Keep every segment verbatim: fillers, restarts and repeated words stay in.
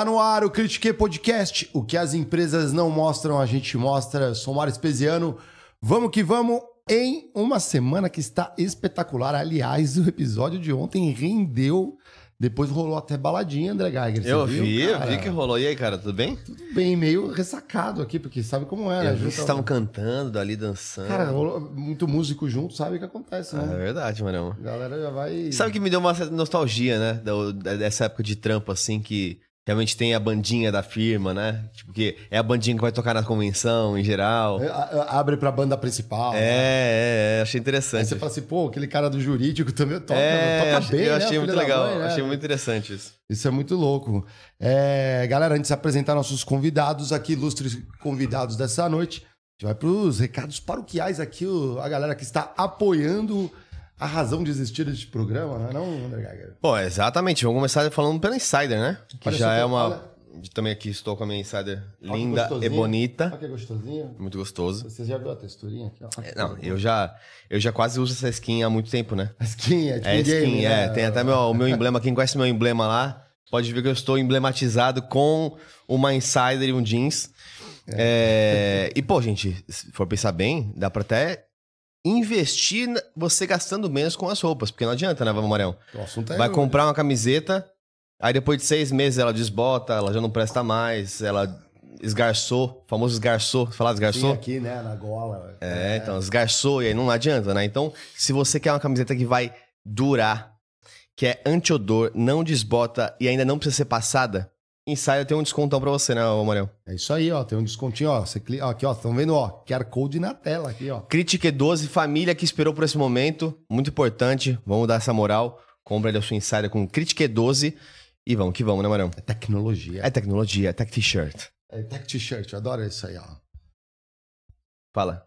Tá no ar o Kritikê Podcast, o que as empresas não mostram, a gente mostra. Eu sou o Mário Espeziano, vamos que vamos, em uma semana que está espetacular. Aliás, o episódio de ontem rendeu, depois rolou até baladinha, André Geiger. Eu viu, vi, cara? Eu vi que rolou. E aí, cara, tudo bem? Tudo bem, meio ressacado aqui, porque sabe como era. Eu vi que vocês estavam cantando, ali dançando. Cara, rolou muito músico junto, sabe o que acontece, né? É verdade, Marão. A galera já vai... Sabe que me deu uma certa nostalgia, né? Dessa época de trampo, assim, que... Realmente tem a bandinha da firma, né? Tipo, que é a bandinha que vai tocar na convenção, em geral. Abre pra banda principal. É, né? é, é, achei interessante. Aí você fala assim, pô, aquele cara do jurídico também toca, é, toca bem, eu achei, né? Achei muito legal, mãe, né? Achei muito interessante isso. Isso é muito louco. É, galera, antes de apresentar nossos convidados aqui, ilustres convidados dessa noite, a gente vai pros recados paroquiais aqui, a galera que está apoiando... A razão de existir deste programa, não é não, André Geiger? Bom, exatamente. Vamos começar falando pela Insider, né? Que Olha já é uma... Olha... Também aqui estou com a minha Insider Olha linda e bonita. Olha que gostosinha. Muito gostoso. Você já viu a texturinha aqui? Olha, não, eu já, eu já quase uso essa skin há muito tempo, né? A skin é de é, ninguém, skin, né? É, tem até meu, o meu emblema. Quem conhece meu emblema lá, pode ver que eu estou emblematizado com uma Insider e um jeans. É. É... E, pô, gente, se for pensar bem, dá pra até... investir você gastando menos com as roupas, porque não adianta, né, Marão? O assunto é... Vai comprar uma camiseta, aí depois de seis meses ela desbota, ela já não presta mais, ela esgarçou, famoso esgarçou, falar esgarçou? Sim, aqui, né, na gola. É, é, então, esgarçou, e aí não adianta, né? Então, se você quer uma camiseta que vai durar, que é anti-odor, não desbota e ainda não precisa ser passada, Insider tem um descontão pra você, né, Marão? É isso aí, ó. Tem um descontinho, ó. Você clica, ó, aqui, ó. Estão vendo, ó. Q R Code na tela aqui, ó. Kritikê doze, família que esperou por esse momento. Muito importante. Vamos dar essa moral. Compra ali a sua Insider com Kritikê doze. E vamos que vamos, né, Marão? É tecnologia. É tecnologia. É tech t-shirt. É tech t-shirt. Eu adoro isso aí, ó. Fala.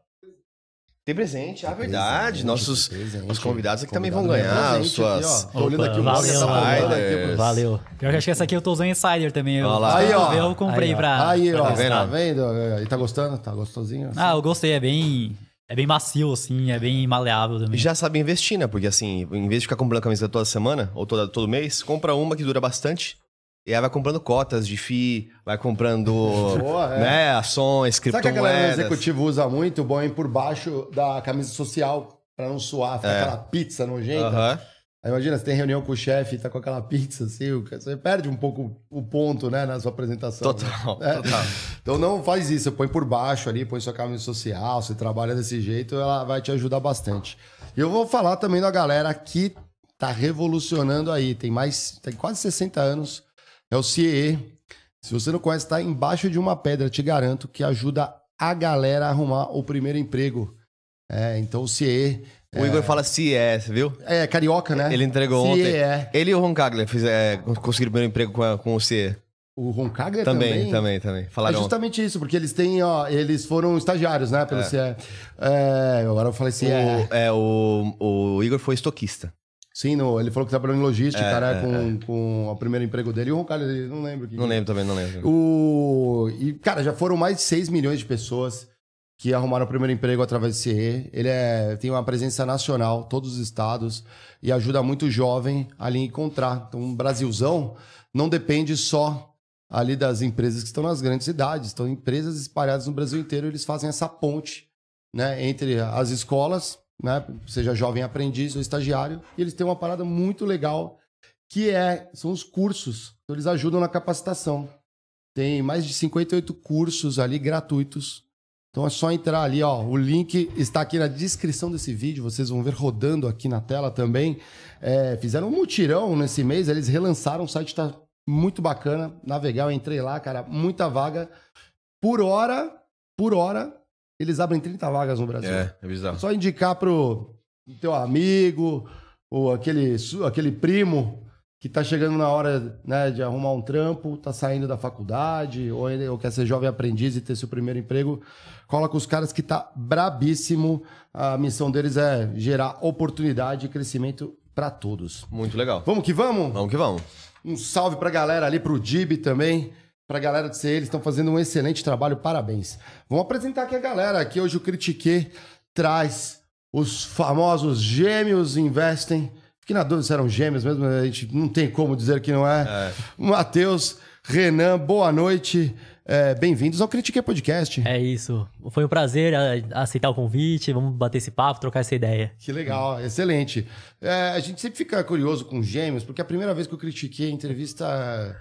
Tem presente, é ah, verdade. Nossos presente. Os convidados aqui convidado também vão ganhar presente, suas... Aqui, ó. Tô olhando aqui o Insider. Valeu. Eu já achei essa aqui, eu tô usando Insider também. Eu, lá. Aí, ó. eu comprei aí, ó. pra... Aí, ó. Pra tá vendo? E tá gostando? Tá gostosinho? Assim. Ah, eu gostei. É bem... É bem macio, assim. É bem maleável também. E já sabe investir, né? Porque, assim, em vez de ficar comprando camisa toda semana ou toda, todo mês, compra uma que dura bastante. E aí vai comprando cotas de F I I, vai comprando Boa, é. né, ações, criptomoedas. Sabe que a galera executiva usa muito? O bom é ir por baixo da camisa social pra não suar, ficar é. aquela pizza nojenta. Uhum. Aí imagina, você tem reunião com o chefe e tá com aquela pizza assim, você perde um pouco o ponto, né, na sua apresentação. Total, né? total. É. Então não faz isso, você põe por baixo ali, põe sua camisa social, você trabalha desse jeito, ela vai te ajudar bastante. E eu vou falar também da galera que tá revolucionando aí, tem mais, tem quase sessenta anos... É o C I E E. Se você não conhece, está embaixo de uma pedra, te garanto, que ajuda a galera a arrumar o primeiro emprego. É, então o C I E E... O é... Igor fala C I E E, viu? É, carioca, né? Ele entregou C I E E. Ontem. Ele e o Ron Cagler é, conseguiram o primeiro emprego com, a, com o C I E E. O Ron Cagler também? Também, também, também. Falaram. É justamente isso, porque eles têm, ó, eles foram estagiários, né, pelo é. C I E E. É, agora eu falei C I E E. O, é, o, o Igor foi estoquista. Sim, no, ele falou que trabalhou em logística, é, cara, é, com, é. com o primeiro emprego dele. E o Roncar, ele não lembro. Que não lembro também, não lembro. O... E, cara, já foram mais de seis milhões de pessoas que arrumaram o primeiro emprego através do C I E E. Ele é, tem uma presença nacional, todos os estados, e ajuda muito o jovem a ali encontrar. Então, um Brasilzão não depende só ali das empresas que estão nas grandes cidades. Estão empresas espalhadas no Brasil inteiro, eles fazem essa ponte, né, entre as escolas... Né? Seja jovem aprendiz ou estagiário, e eles têm uma parada muito legal que é, são os cursos. Então, eles ajudam na capacitação. Tem mais de cinquenta e oito cursos ali gratuitos. Então é só entrar ali, ó. O link está aqui na descrição desse vídeo, vocês vão ver rodando aqui na tela também. É, fizeram um mutirão nesse mês, eles relançaram, o site está muito bacana. Navegar, eu entrei lá, cara, muita vaga. Por hora, por hora. Eles abrem trinta vagas no Brasil. É, é bizarro. Só indicar pro teu amigo ou aquele, aquele primo que tá chegando na hora, né, de arrumar um trampo, tá saindo da faculdade ou, ele, ou quer ser jovem aprendiz e ter seu primeiro emprego. Cola com os caras que tá brabíssimo. A missão deles é gerar oportunidade e crescimento para todos. Muito legal. Vamos que vamos? Vamos que vamos. Um salve pra galera ali, pro D I B também. Pra galera do C I E E, eles estão fazendo um excelente trabalho, parabéns. Vamos apresentar aqui a galera. Aqui hoje o Kritikê traz os famosos Gêmeos Investem. Fiquei na dúvida se eram gêmeos mesmo, a gente não tem como dizer que não é. é. O Matheus, Renan, boa noite. É, bem-vindos ao Kritikê Podcast. É isso. Foi um prazer aceitar o convite. Vamos bater esse papo, trocar essa ideia. Que legal, hum. excelente. É, a gente sempre fica curioso com gêmeos, porque a primeira vez que eu critiquei a entrevista...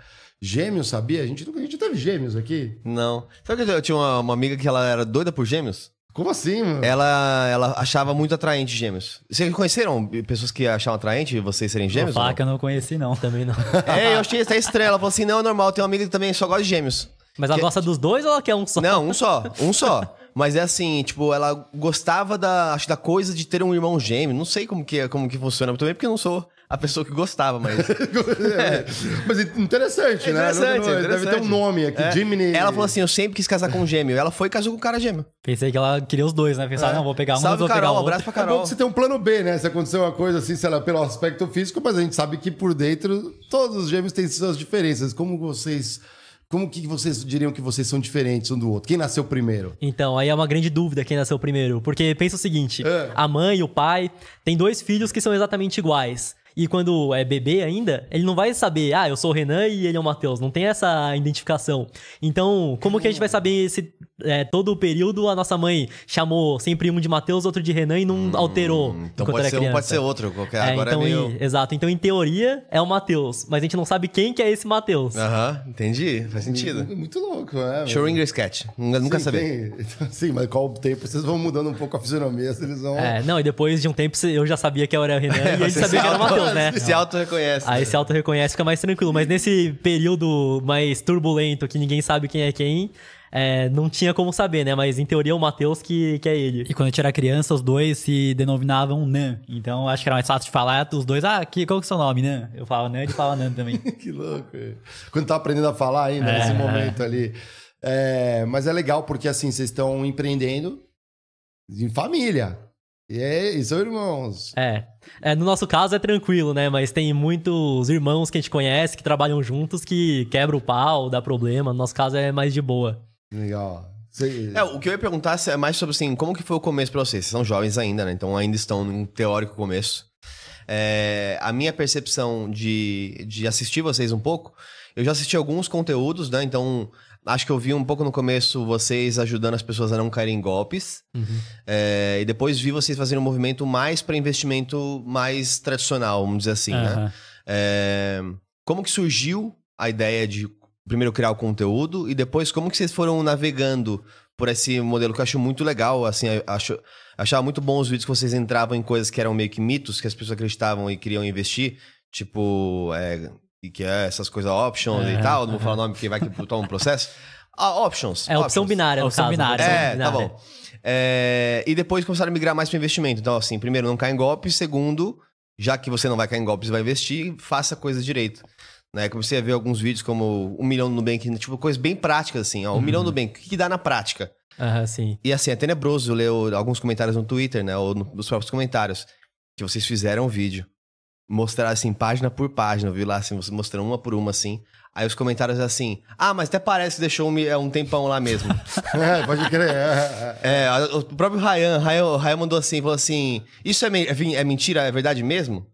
Gêmeos, sabia? A gente nunca a gente teve gêmeos aqui. Não. Sabe que eu tinha uma, uma amiga que ela era doida por gêmeos? Como assim, mano? Ela, ela achava muito atraente gêmeos. Vocês conheceram pessoas que achavam atraente vocês serem gêmeos? Opa, que eu não conheci, não. Também não. É, eu achei até estranha. Ela falou assim, não, é normal. Tem uma amiga que também só gosta de gêmeos. Mas ela que... gosta dos dois ou ela quer um só? Não, um só. Um só. Mas é assim, tipo, ela gostava da, acho, da coisa de ter um irmão gêmeo. Não sei como que, como que funciona também, porque eu não sou... a pessoa que gostava, mas... é. Mas interessante, é, né? Interessante, não, não, interessante. Deve ter um nome aqui, é. Jiminy... Ela falou assim, eu sempre quis casar com um gêmeo. Ela foi e casou com um cara gêmeo. Pensei que ela queria os dois, né? Pensava, é. não, vou pegar um, Salve, vou Carol, pegar um outro. Abraço pra Carol. É bom que você tem um plano B, né? Se acontecer uma coisa assim, sei lá, pelo aspecto físico, mas a gente sabe que por dentro todos os gêmeos têm suas diferenças. Como vocês... Como que vocês diriam que vocês são diferentes um do outro? Quem nasceu primeiro? Então, aí é uma grande dúvida quem nasceu primeiro. Porque pensa o seguinte, é. a mãe e o pai têm dois filhos que são exatamente iguais. E quando é bebê ainda, ele não vai saber, ah, eu sou o Renan e ele é o Matheus. Não tem essa identificação. Então, como que a gente vai saber se é, todo o período a nossa mãe chamou sempre um de Matheus, outro de Renan e não hum, alterou? Então pode ser um, pode ser outro. Qualquer, é, agora então, é meio... e, exato. Então, em teoria, é o Matheus. Mas a gente não sabe quem que é esse Matheus. Aham, entendi. Faz sentido. Muito, muito louco, né? Schrödinger sketch. Nunca sim, saber. Tem... Sim, mas qual o tempo? Vocês vão mudando um pouco a fisionomia, se eles vão... É, não, e depois de um tempo eu já sabia que era o Renan é, e ele sabia que era o Matheus. Né? Se auto-reconhece. Aí se auto-reconhece, fica mais tranquilo. Mas nesse período mais turbulento, que ninguém sabe quem é quem, é, não tinha como saber, né? Mas em teoria é o Matheus que, que é ele. E quando eu era criança, os dois se denominavam Nan. Então acho que era mais fácil de falar os dois. Ah, que, qual que é o seu nome, Nan? Eu falava Nan e ele falava Nan também. Que louco. Quando tava aprendendo a falar ainda, é... nesse momento ali. É, mas é legal porque assim, vocês estão empreendendo em família. E, aí, e são irmãos. É. É, no nosso caso é tranquilo, né? Mas tem muitos irmãos que a gente conhece, que trabalham juntos, que quebra o pau, dá problema. No nosso caso é mais de boa. Legal. Você... É, o que eu ia perguntar é mais sobre, assim, como que foi o começo pra vocês? Vocês são jovens ainda, né? Então ainda estão num teórico começo. É, a minha percepção de, de assistir vocês um pouco, eu já assisti alguns conteúdos, né? Então... Acho que eu vi um pouco no começo vocês ajudando as pessoas a não caírem em golpes. Uhum. É, e depois vi vocês fazendo um movimento mais para investimento mais tradicional, vamos dizer assim, uhum. né? É, como que surgiu a ideia de primeiro criar o conteúdo e depois como que vocês foram navegando por esse modelo que eu acho muito legal, assim, acho, achava muito bom os vídeos que vocês entravam em coisas que eram meio que mitos, que as pessoas acreditavam e queriam investir, tipo... É, e que é essas coisas options é, e tal, não vou falar o nome porque vai que toma um processo. Ah, options. É options. Opção binária, no opção caso. Binária. É, opção binária. Tá bom. É, e depois começaram a migrar mais para investimento. Então, assim, primeiro, não cai em golpes. Segundo, já que você não vai cair em golpes e vai investir, faça a coisa direito. Né? Comecei a ver alguns vídeos como um milhão no Nubank, tipo, coisas bem práticas, assim. Ó, um hum. milhão no Nubank, o que, que dá na prática? Aham, sim. E assim, é tenebroso ler alguns comentários no Twitter, né? Ou nos próprios comentários, que vocês fizeram o vídeo. Mostrar assim, página por página, viu lá, assim, mostrando uma por uma, assim. Aí os comentários assim, ah, mas até parece que deixou um, um tempão lá mesmo. É, pode crer. É, é. é, o próprio Ryan, Ryan, Ryan mandou assim, falou assim, isso é, me é mentira, é verdade mesmo?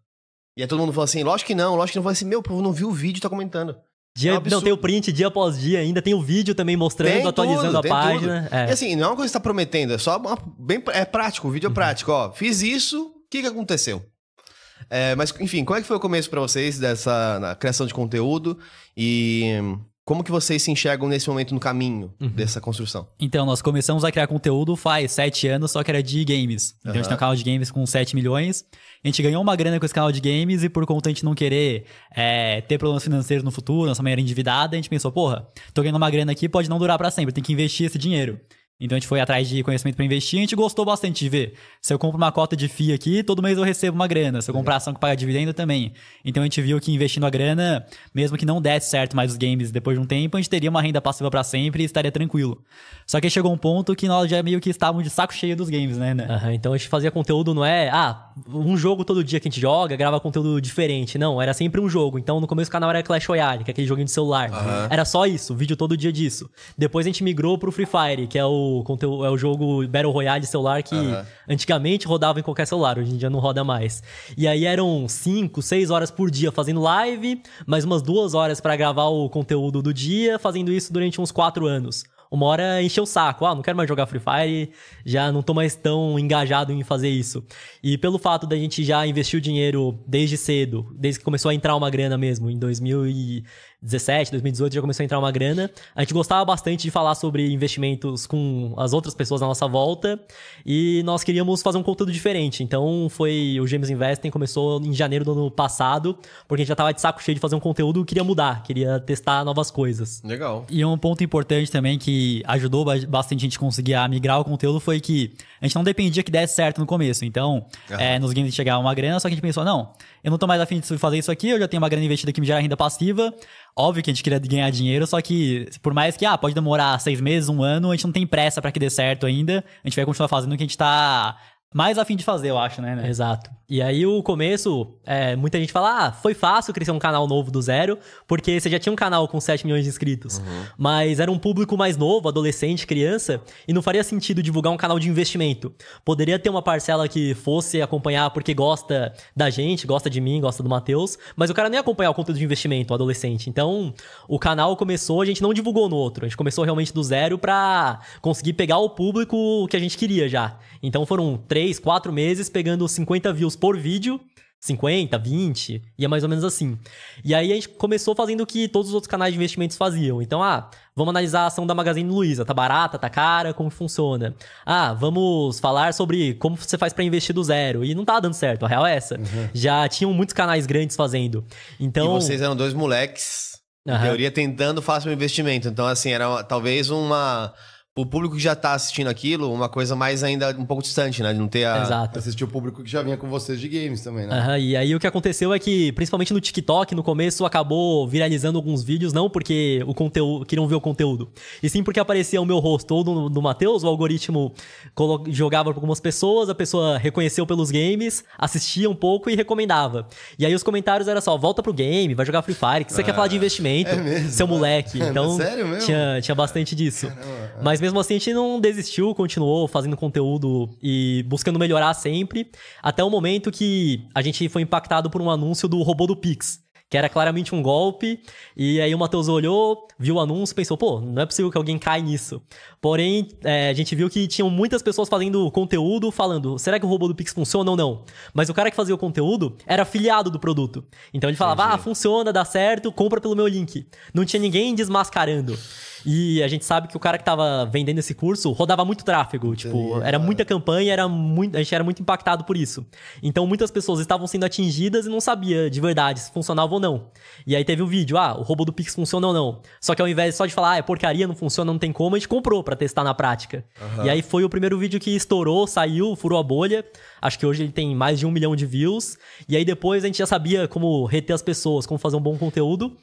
E aí todo mundo falou assim, lógico que não, lógico que não. Falou assim, meu, eu não vi o vídeo, tá comentando. Dia, é um não, tem o print dia após dia ainda, tem o vídeo também mostrando, tem atualizando tudo, a página. É. E assim, não é uma coisa que você tá prometendo, é só uma, bem, é prático, o vídeo é prático, ó. Fiz isso, o que que aconteceu? É, mas, enfim, como é que foi o começo para vocês dessa na criação de conteúdo e como que vocês se enxergam nesse momento no caminho uhum. dessa construção? Então, nós começamos a criar conteúdo faz sete anos, só que era de games. Então, uhum. a gente tem um canal de games com sete milhões. A gente ganhou uma grana com esse canal de games e por conta a gente não querer é, ter problemas financeiros no futuro, nossa mãe era endividada, a gente pensou, porra, tô ganhando uma grana aqui, pode não durar para sempre, tem que investir esse dinheiro. Então a gente foi atrás de conhecimento para investir e a gente gostou bastante de ver. Se eu compro uma cota de F I I aqui, todo mês eu recebo uma grana. Se eu comprar ação que paga dividendo, também. Então a gente viu que investindo a grana, mesmo que não desse certo mais os games depois de um tempo, a gente teria uma renda passiva para sempre e estaria tranquilo. Só que chegou um ponto que nós já meio que estávamos de saco cheio dos games, né? Uhum, então a gente fazia conteúdo, não é... Ah, um jogo todo dia que a gente joga, grava conteúdo diferente. Não, era sempre um jogo. Então no começo o canal era Clash Royale, que é aquele joguinho de celular. Uhum. Era só isso, vídeo todo dia disso. Depois a gente migrou pro Free Fire, que é o o, conteúdo, é o jogo Battle Royale celular que uhum. antigamente rodava em qualquer celular, hoje em dia não roda mais. E aí eram cinco, seis horas por dia fazendo live, mais umas duas horas pra gravar o conteúdo do dia, fazendo isso durante uns quatro anos. Uma hora encheu o saco, ah, não quero mais jogar Free Fire, já não tô mais tão engajado em fazer isso. E pelo fato da gente já investir o dinheiro desde cedo, desde que começou a entrar uma grana mesmo, em dois mil e dezessete, dois mil e dezoito já começou a entrar uma grana, a gente gostava bastante de falar sobre investimentos com as outras pessoas na nossa volta e nós queríamos fazer um conteúdo diferente. Então foi o Gêmeos Investem, começou em janeiro do ano passado, porque a gente já tava de saco cheio de fazer um conteúdo, queria mudar, queria testar novas coisas. Legal. E um ponto importante também que ajudou bastante a gente conseguir migrar o conteúdo foi que a gente não dependia que desse certo no começo. Então, uhum. é, nos games chegava uma grana, só que a gente pensou, não, eu não tô mais afim de fazer isso aqui, eu já tenho uma grana investida que me gera renda passiva. Óbvio que a gente queria ganhar dinheiro, só que por mais que ah, pode demorar seis meses, um ano, a gente não tem pressa pra que dê certo ainda. A gente vai continuar fazendo o que a gente tá mais afim de fazer, eu acho, né? né? Exato. E aí o começo, é, muita gente fala, ah, foi fácil crescer um canal novo do zero, porque você já tinha um canal com sete milhões de inscritos, uhum. mas era um público mais novo, adolescente, criança, e não faria sentido divulgar um canal de investimento. Poderia ter uma parcela que fosse acompanhar porque gosta da gente, gosta de mim, gosta do Matheus, mas o cara nem ia acompanhar o conteúdo de investimento, o adolescente. Então, o canal começou, a gente não divulgou no outro, a gente começou realmente do zero pra conseguir pegar o público que a gente queria já. Então foram três, quatro meses pegando cinquenta views por vídeo, cinquenta, vinte, e é mais ou menos assim. E aí a gente começou fazendo o que todos os outros canais de investimentos faziam. Então, ah, vamos analisar a ação da Magazine Luiza, tá barata, tá cara, como funciona. Ah, vamos falar sobre como você faz pra investir do zero. E não tá dando certo, a real é essa. Uhum. Já tinham muitos canais grandes fazendo. Então... E vocês eram dois moleques, uhum. em teoria, tentando fazer um investimento. Então, assim, era talvez uma... O público que já tá assistindo aquilo, uma coisa mais ainda um pouco distante, né? De não ter a... Exato. Assistir o público que já vinha com vocês de games também, né? Aham, e aí o que aconteceu é que, principalmente no TikTok, no começo, acabou viralizando alguns vídeos, não porque o conteúdo queriam ver o conteúdo, e sim porque aparecia o meu rosto ou do, do Matheus, o algoritmo colo... jogava pra algumas pessoas, a pessoa reconheceu pelos games, assistia um pouco e recomendava. E aí os comentários eram só, volta pro game, vai jogar Free Fire, que você ah, quer falar de investimento, é mesmo, seu moleque. Então, sério mesmo? Tinha, tinha bastante disso. Caramba. Mas mesmo Mesmo assim, a gente não desistiu, continuou fazendo conteúdo e buscando melhorar sempre, até o momento que a gente foi impactado por um anúncio do robô do Pix, que era claramente um golpe, e aí o Matheus olhou, viu o anúncio, pensou, pô, não é possível que alguém caia nisso. Porém, é, a gente viu que tinham muitas pessoas fazendo conteúdo, falando, será que o robô do Pix funciona ou não? Mas o cara que fazia o conteúdo era afiliado do produto. Então ele falava, ah, funciona, dá certo, compra pelo meu link. Não tinha ninguém desmascarando. E a gente sabe que o cara que tava vendendo esse curso rodava muito tráfego, entendi, tipo, era muita campanha, era muito, a gente era muito impactado por isso. Então muitas pessoas estavam sendo atingidas e não sabia de verdade se funcionava ou não. E aí teve um vídeo, ah, o robô do Pix funciona ou não. Só que ao invés só de falar, ah, é porcaria, não funciona, não tem como, a gente comprou pra testar na prática. Uhum. E aí foi o primeiro vídeo que estourou, saiu, furou a bolha. Acho que hoje ele tem mais de um milhão de views. E aí depois a gente já sabia como reter as pessoas, como fazer um bom conteúdo.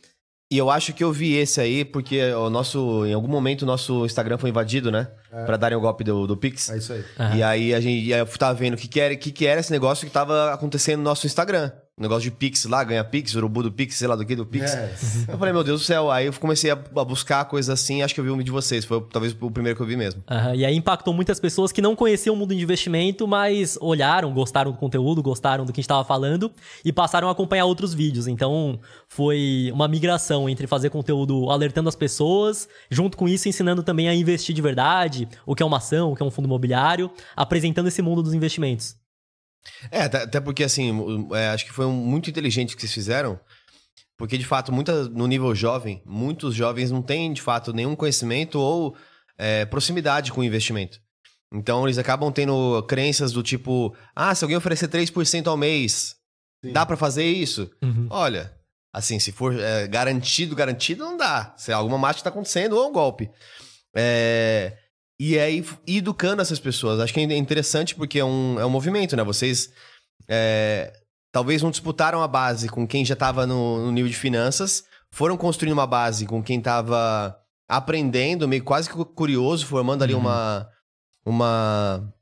E eu acho que eu vi esse aí, porque o nosso, em algum momento o nosso Instagram foi invadido, né? É. Pra darem o golpe do, do Pix. É isso aí. Uhum. E aí a gente, eu tava vendo o que, que, era, que, que era esse negócio que tava acontecendo no nosso Instagram. O negócio de Pix lá, ganha Pix, urubu do Pix, sei lá do que, do Pix. Yes. Eu falei, meu Deus do céu. Aí eu comecei a buscar coisas assim, acho que eu vi um de vocês. Foi talvez o primeiro que eu vi mesmo. Uhum. E aí impactou muitas pessoas que não conheciam o mundo de investimento, mas olharam, gostaram do conteúdo, gostaram do que a gente estava falando e passaram a acompanhar outros vídeos. Então, foi uma migração entre fazer conteúdo alertando as pessoas, junto com isso ensinando também a investir de verdade, o que é uma ação, o que é um fundo imobiliário, apresentando esse mundo dos investimentos. É, até porque assim, é, acho que foi um, muito inteligente o que vocês fizeram, porque de fato, muita, no nível jovem, muitos jovens não têm de fato nenhum conhecimento ou é, proximidade com o investimento. Então eles acabam tendo crenças do tipo, ah, se alguém oferecer três por cento ao mês, sim, dá pra fazer isso? Uhum. Olha, assim, se for é, garantido, garantido não dá, se alguma mágica tá acontecendo ou um golpe. É... E aí, educando essas pessoas. Acho que é interessante porque é um, é um movimento, né? Vocês é, talvez não disputaram a base com quem já estava no, no nível de finanças, foram construindo uma base com quem estava aprendendo, meio quase que curioso, formando ali uhum. uma, uma,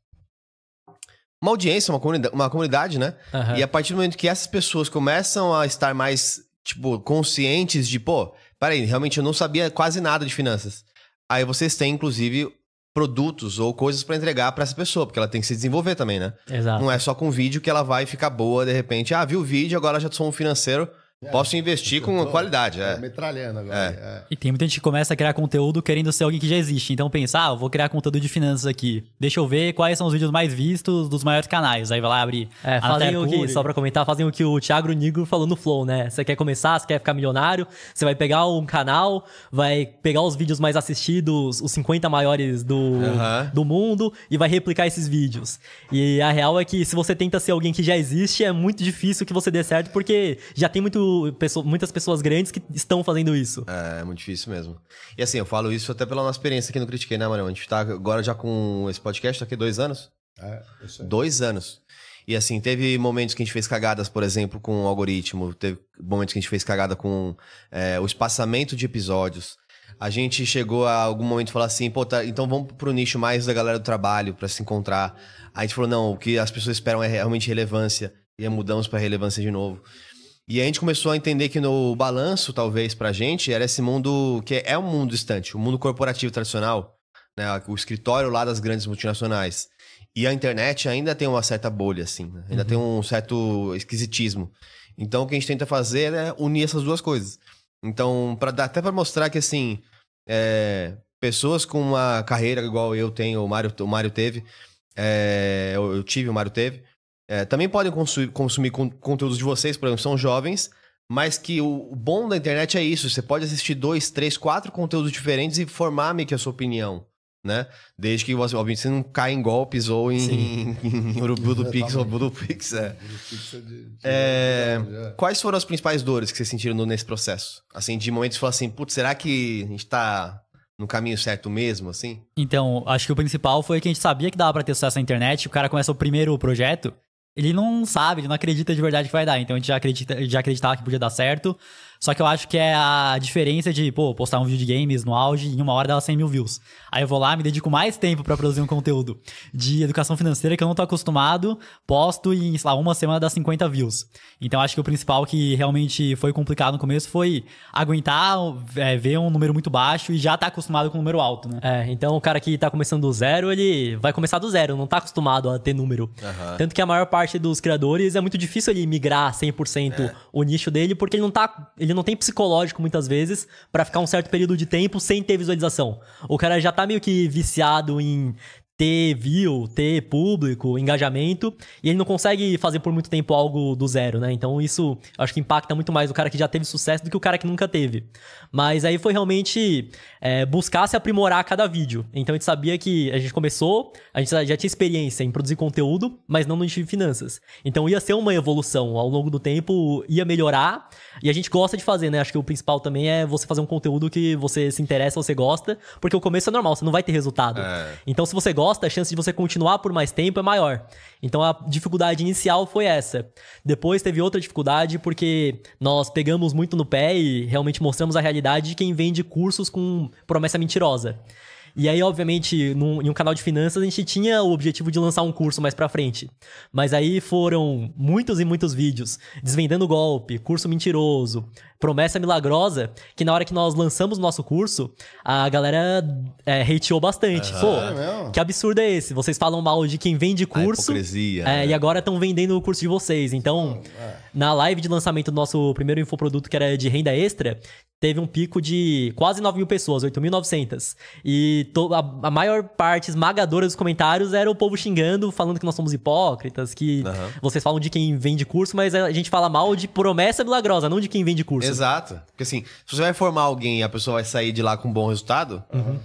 uma audiência, uma, comuni- uma comunidade, né? Uhum. E a partir do momento que essas pessoas começam a estar mais, tipo, conscientes de, pô, peraí, realmente eu não sabia quase nada de finanças. Aí vocês têm, inclusive... produtos ou coisas para entregar para essa pessoa, porque ela tem que se desenvolver também, né? Exato. Não é só com vídeo que ela vai ficar boa de repente. Ah, vi o vídeo, agora já sou um financeiro, é, posso investir com qualidade. É. Metralhando agora. É. É. E tem muita gente que começa a criar conteúdo querendo ser alguém que já existe. Então pensa, ah, eu vou criar conteúdo de finanças aqui. Deixa eu ver quais são os vídeos mais vistos dos maiores canais. Aí vai lá abrir. É, fazem o que, só para comentar, fazem o que o Thiago Nigro falou no Flow, né? Você quer começar, você quer ficar milionário, você vai pegar um canal, vai pegar os vídeos mais assistidos, os cinquenta maiores do, uhum. do mundo, e vai replicar esses vídeos. E a real é que se você tenta ser alguém que já existe, é muito difícil que você dê certo, porque já tem muito Pessoa, muitas pessoas grandes que estão fazendo isso. É, é muito difícil mesmo. E assim, eu falo isso até pela nossa experiência aqui no Kritikê, né, Marão? A gente tá agora já com esse podcast, tá aqui dois anos? É, eu sei. Dois anos. E assim, teve momentos que a gente fez cagadas, por exemplo, com o algoritmo, teve momentos que a gente fez cagada com é, o espaçamento de episódios. A gente chegou a algum momento falar assim, pô, tá, então vamos pro nicho mais da galera do trabalho, pra se encontrar. Aí a gente falou, não, o que as pessoas esperam é realmente relevância. E aí mudamos pra relevância de novo. E a gente começou a entender que no balanço, talvez, pra gente, era esse mundo que é um mundo distante, o mundo corporativo tradicional, né? O escritório lá das grandes multinacionais. E a internet ainda tem uma certa bolha, assim, né? Ainda uhum. tem um certo esquisitismo. Então, o que a gente tenta fazer é unir essas duas coisas. Então, pra dar, até pra mostrar que, assim, é, pessoas com uma carreira igual eu tenho, o Mário, o Mário teve, é, eu, eu tive, o Mário teve, É, também podem consumir, consumir conteúdos de vocês, por exemplo, são jovens, mas que o, o bom da internet é isso, você pode assistir dois, três, quatro conteúdos diferentes e formar meio que a sua opinião, né? Desde que obviamente, você não caia em golpes ou em, em urubu do Pix, urubu do Pix, é. é. Quais foram as principais dores que vocês sentiram nesse processo? Assim, de momentos que você fala assim, putz, será que a gente tá no caminho certo mesmo, assim? Então, acho que o principal foi que a gente sabia que dava pra ter sucesso na internet, o cara começa o primeiro projeto, ele não sabe, ele não acredita de verdade que vai dar. Então, a gente já, acredita, já acreditava que podia dar certo. Só que eu acho que é a diferença de, pô, postar um vídeo de games no auge e em uma hora dava cem mil views. Aí eu vou lá, me dedico mais tempo pra produzir um conteúdo de educação financeira que eu não tô acostumado, posto e, sei lá, uma semana dá cinquenta views. Então, acho que o principal que realmente foi complicado no começo foi aguentar, é, ver um número muito baixo e já tá acostumado com um número alto, né? É, então o cara que tá começando do zero, ele vai começar do zero, não tá acostumado a ter número. Uhum. Tanto que a maior parte dos criadores, é muito difícil ele migrar cem por cento é. o nicho dele, porque ele não tá, ele não tem psicológico, muitas vezes, pra ficar um certo período de tempo sem ter visualização. O cara já tá meio que viciado em ter view, ter público, engajamento, e ele não consegue fazer por muito tempo algo do zero, né? Então isso, acho que impacta muito mais o cara que já teve sucesso do que o cara que nunca teve. Mas aí foi realmente é, buscar se aprimorar cada vídeo. Então a gente sabia que a gente começou, a gente já tinha experiência em produzir conteúdo, mas não no nicho de finanças. Então ia ser uma evolução, ao longo do tempo ia melhorar, e a gente gosta de fazer, né? Acho que o principal também é você fazer um conteúdo que você se interessa, você gosta, porque o começo é normal, você não vai ter resultado. É. Então se você gosta, a chance de você continuar por mais tempo é maior. Então a dificuldade inicial foi essa. Depois teve outra dificuldade porque nós pegamos muito no pé e realmente mostramos a realidade de quem vende cursos com promessa mentirosa. E aí, obviamente, num, em um canal de finanças, a gente tinha o objetivo de lançar um curso mais pra frente. Mas aí foram muitos e muitos vídeos desvendando golpe, curso mentiroso, promessa milagrosa, que na hora que nós lançamos o nosso curso, a galera é, hateou bastante. Uhum. Pô, que absurdo é esse? Vocês falam mal de quem vende curso, a hipocrisia, é, né? E agora estão vendendo o curso de vocês. Então, na live de lançamento do nosso primeiro infoproduto, que era de renda extra, teve um pico de quase nove mil pessoas, oito mil e novecentos. E to- a, a maior parte esmagadora dos comentários era o povo xingando, falando que nós somos hipócritas, que uhum. vocês falam de quem vende curso, mas a gente fala mal de promessa milagrosa, não de quem vende curso. Exato. Porque assim, se você vai formar alguém e a pessoa vai sair de lá com um bom resultado... Uhum.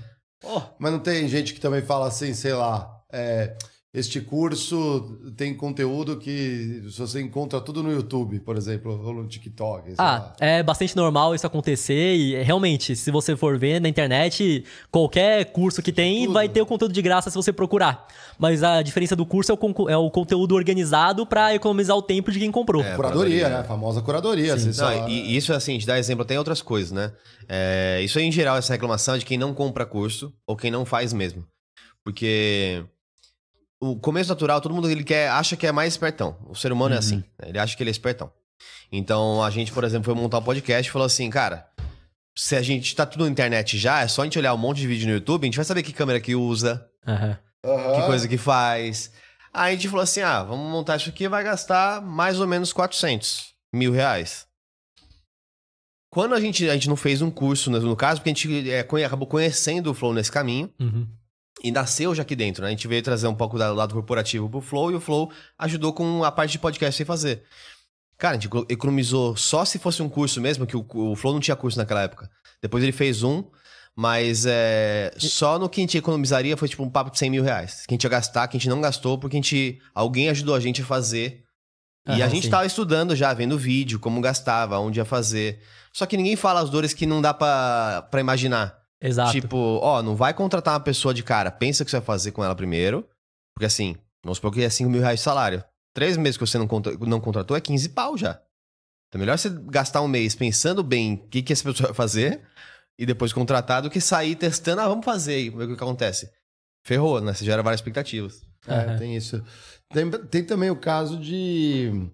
Oh, mas não tem gente que também fala assim, sei lá... É... Este curso tem conteúdo que você encontra tudo no YouTube, por exemplo, ou no TikTok. Ah, lá. É bastante normal isso acontecer e realmente, se você for ver na internet, qualquer curso que tem tudo. Vai ter o conteúdo de graça se você procurar. Mas a diferença do curso é o, é o conteúdo organizado para economizar o tempo de quem comprou. É, curadoria, curadoria, né? A famosa curadoria. Assim, só... Não, e isso, assim, a gente dá exemplo até em outras coisas, né? É, isso aí, em geral, essa reclamação é de quem não compra curso ou quem não faz mesmo. Porque... O começo natural, todo mundo ele quer, acha que é mais espertão. O ser humano uhum. é assim, né? Ele acha que ele é espertão. Então, a gente, por exemplo, foi montar um podcast e falou assim, cara, se a gente tá tudo na internet já, é só a gente olhar um monte de vídeo no YouTube, a gente vai saber que câmera que usa, uhum. que coisa que faz. Aí a gente falou assim, ah, vamos montar isso aqui, vai gastar mais ou menos quatrocentos mil reais. Quando a gente, a gente não fez um curso, no caso, porque a gente é, acabou conhecendo o Flow nesse caminho, uhum. e nasceu já aqui dentro, né? A gente veio trazer um pouco do lado corporativo pro Flow, e o Flow ajudou com a parte de podcast sem fazer. Cara, a gente economizou só se fosse um curso mesmo, que o, o Flow não tinha curso naquela época. Depois ele fez um, mas é, só no que a gente economizaria foi tipo um papo de cem mil reais. Que a gente ia gastar, que a gente não gastou, porque a gente, alguém ajudou a gente a fazer. E uhum, a gente sim. tava estudando já, vendo vídeo, como gastava, onde ia fazer. Só que ninguém fala as dores que não dá pra, pra imaginar. Exato. Tipo, ó, não vai contratar uma pessoa de cara. Pensa o que você vai fazer com ela primeiro. Porque assim, vamos supor que é cinco mil reais de salário. Três meses que você não, contra... não contratou é quinze pau já. Então é melhor você gastar um mês pensando bem o que, que essa pessoa vai fazer e depois contratar do que sair testando, ah, vamos fazer e ver o que acontece. Ferrou, né? Você gera várias expectativas. É, uhum. tem isso. Tem, tem também o caso de...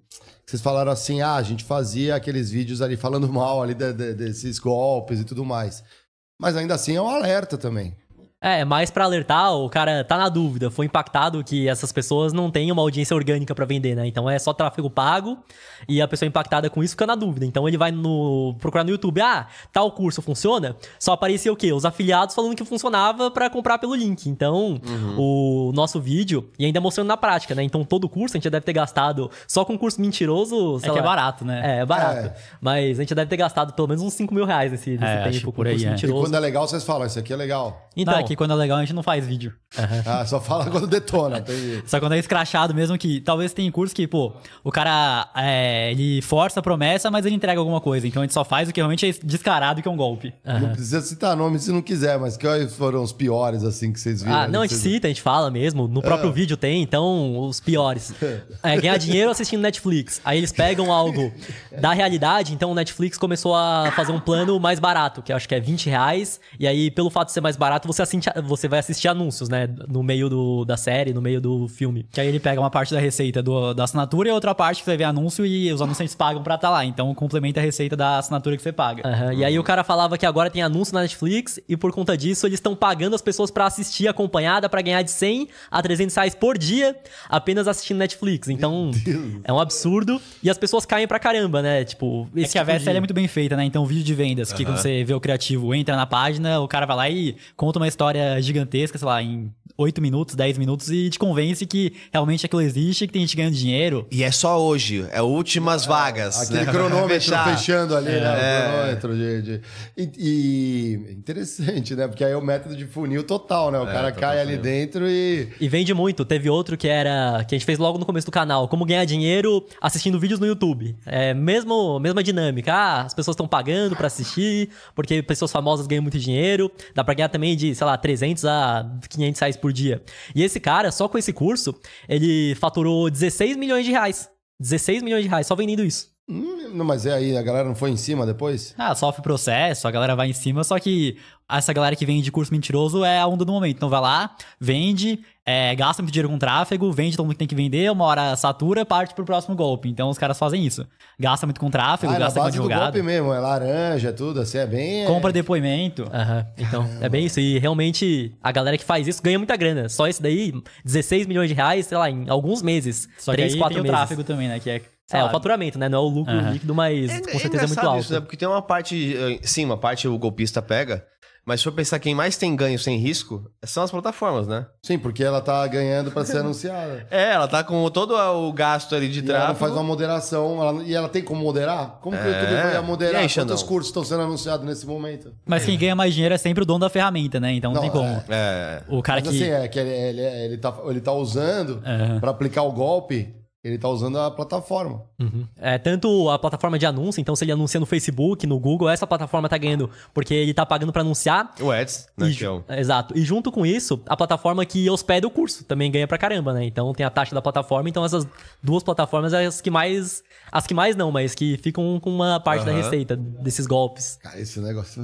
Vocês falaram assim, ah, a gente fazia aqueles vídeos ali falando mal ali de, de, desses golpes e tudo mais. Mas ainda assim é um alerta também. É, mais pra alertar, o cara tá na dúvida, foi impactado que essas pessoas não têm uma audiência orgânica pra vender, né? Então é só tráfego pago e a pessoa impactada com isso fica na dúvida. Então ele vai no, procurar no YouTube, ah, tal curso funciona? Só aparecia o quê? Os afiliados falando que funcionava pra comprar pelo link. Então, uhum. o nosso vídeo, e ainda mostrando na prática, né? Então todo curso a gente já deve ter gastado, só com curso mentiroso... Sei é lá. Que é barato, né? É, é barato. É. Mas a gente já deve ter gastado pelo menos uns cinco mil reais nesse, nesse é, tempo por aí, curso é. mentiroso. E quando é legal, vocês falam, isso aqui é legal. Então... Não, quando é legal a gente não faz vídeo. Uhum. Ah, só fala quando detona. Entendi. Só quando é escrachado mesmo, que talvez tem curso que, pô, o cara é, ele força a promessa, mas ele entrega alguma coisa. Então a gente só faz o que realmente é descarado, que é um golpe. Uhum. Não precisa citar nome se não quiser, mas que foram os piores, assim, que vocês viram? Ah, não, a gente cita, a gente fala mesmo. No próprio uhum. vídeo tem, então, os piores. É, ganhar dinheiro assistindo Netflix. Aí eles pegam algo da realidade, então o Netflix começou a fazer um plano mais barato, que eu acho que é vinte reais. E aí, pelo fato de ser mais barato, você assiste Você vai assistir anúncios, né? No meio do, da série, no meio do filme. Que aí ele pega uma parte da receita do, da assinatura e outra parte que você vê anúncio e os anunciantes pagam pra estar tá lá. Então, complementa a receita da assinatura que você paga. Uhum. E aí o cara falava que agora tem anúncio na Netflix e por conta disso eles estão pagando as pessoas pra assistir acompanhada pra ganhar de cem a trezentos reais por dia apenas assistindo Netflix. Então, é um absurdo. E as pessoas caem pra caramba, né? Tipo, esse é que tipo a V S L de... é muito bem feita, né? Então, vídeo de vendas, uhum. que quando você vê o criativo, entra na página, o cara vai lá e conta uma história gigantesca, sei lá, em oito minutos, dez minutos, e te convence que realmente aquilo existe, que tem gente ganhando dinheiro. E é só hoje, é últimas é, vagas. Aquele né? cronômetro fechando ali, é. né? O cronômetro de... de... E, e interessante, né? Porque aí é o método de funil total, né? O é, cara cai ali funil. dentro e... E vende muito. Teve outro que era... Que a gente fez logo no começo do canal. Como ganhar dinheiro assistindo vídeos no YouTube. É mesmo, mesma dinâmica. Ah, as pessoas estão pagando pra assistir, porque pessoas famosas ganham muito dinheiro. Dá pra ganhar também de, sei lá, trezentos a quinhentos reais por dia. E esse cara, só com esse curso, ele faturou dezesseis milhões de reais. dezesseis milhões de reais, só vendendo isso. Hum, não, mas é aí, a galera não foi em cima depois? Ah, sofre processo, a galera vai em cima, só que essa galera que vende curso mentiroso é a onda do momento. Então vai lá, vende, é, gasta muito dinheiro com tráfego, vende todo mundo que tem que vender, uma hora satura, parte pro próximo golpe. Então os caras fazem isso. Gasta muito com tráfego, ah, gasta com advogado. É golpe mesmo, é laranja, tudo, assim, é bem... Compra depoimento. Uhum. Então, é bem isso. E realmente, a galera que faz isso ganha muita grana. Só isso daí, dezesseis milhões de reais, sei lá, em alguns meses. Só que três, aí quatro tem meses. O tráfego também, né, que é... Sabe? É, o faturamento, né? Não é o lucro uhum. líquido, mas é, com certeza é, é muito alto. Isso, né? Porque tem uma parte... Sim, uma parte o golpista pega, mas se for pensar quem mais tem ganho sem risco, são as plataformas, né? Sim, porque ela tá ganhando pra ser anunciada. É, ela tá com todo o gasto ali de tráfego. Ela faz uma moderação, ela, e ela tem como moderar? Como que é. o YouTube vai moderar? Aí, quantos não. cursos estão sendo anunciados nesse momento? Mas quem ganha mais dinheiro é sempre o dono da ferramenta, né? Então não, não tem como. É. O cara mas, que... assim, é que ele, ele, ele, tá, ele tá usando uhum. pra aplicar o golpe... Ele tá usando a plataforma. Uhum. É, tanto a plataforma de anúncio, então se ele anuncia no Facebook, no Google, essa plataforma tá ganhando, porque ele tá pagando pra anunciar. O Ads, né? E, é. Exato. E junto com isso, a plataforma que hospeda o curso também ganha pra caramba, né? Então tem a taxa da plataforma, então essas duas plataformas é as que mais... As que mais não, mas que ficam com uma parte uhum. da receita desses golpes. Cara, esse negócio...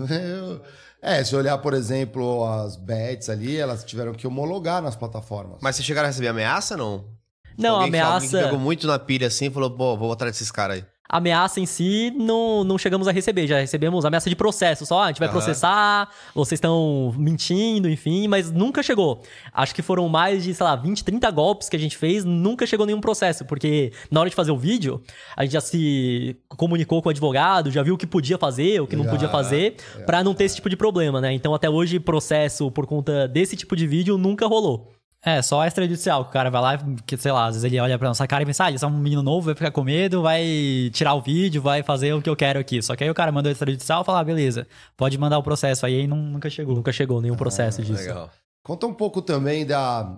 É, se olhar, por exemplo, as bets ali, elas tiveram que homologar nas plataformas. Mas vocês chegaram a receber ameaça, não? Não, alguém, ameaça... Alguém pegou muito na pilha assim e falou, pô, vou atrás desses caras aí. ameaça em si não, não chegamos a receber. Já recebemos ameaça de processo só. A gente vai uhum. processar, vocês estão mentindo, enfim. Mas nunca chegou. Acho que foram mais de, sei lá, vinte, trinta golpes que a gente fez. Nunca chegou nenhum processo. Porque na hora de fazer o vídeo, a gente já se comunicou com o advogado, já viu o que podia fazer, o que não yeah, podia fazer, yeah, pra não ter yeah. esse tipo de problema, né? Então, até hoje, processo por conta desse tipo de vídeo nunca rolou. É, só extrajudicial, que o cara vai lá, que, sei lá, às vezes ele olha pra nossa cara e pensa, ah, ele é um menino novo, vai ficar com medo, vai tirar o vídeo, vai fazer o que eu quero aqui. Só que aí o cara manda o extrajudicial e fala, ah, beleza, pode mandar o processo. Aí, aí não, nunca chegou, nunca chegou nenhum processo ah, disso. Legal. Conta um pouco também da...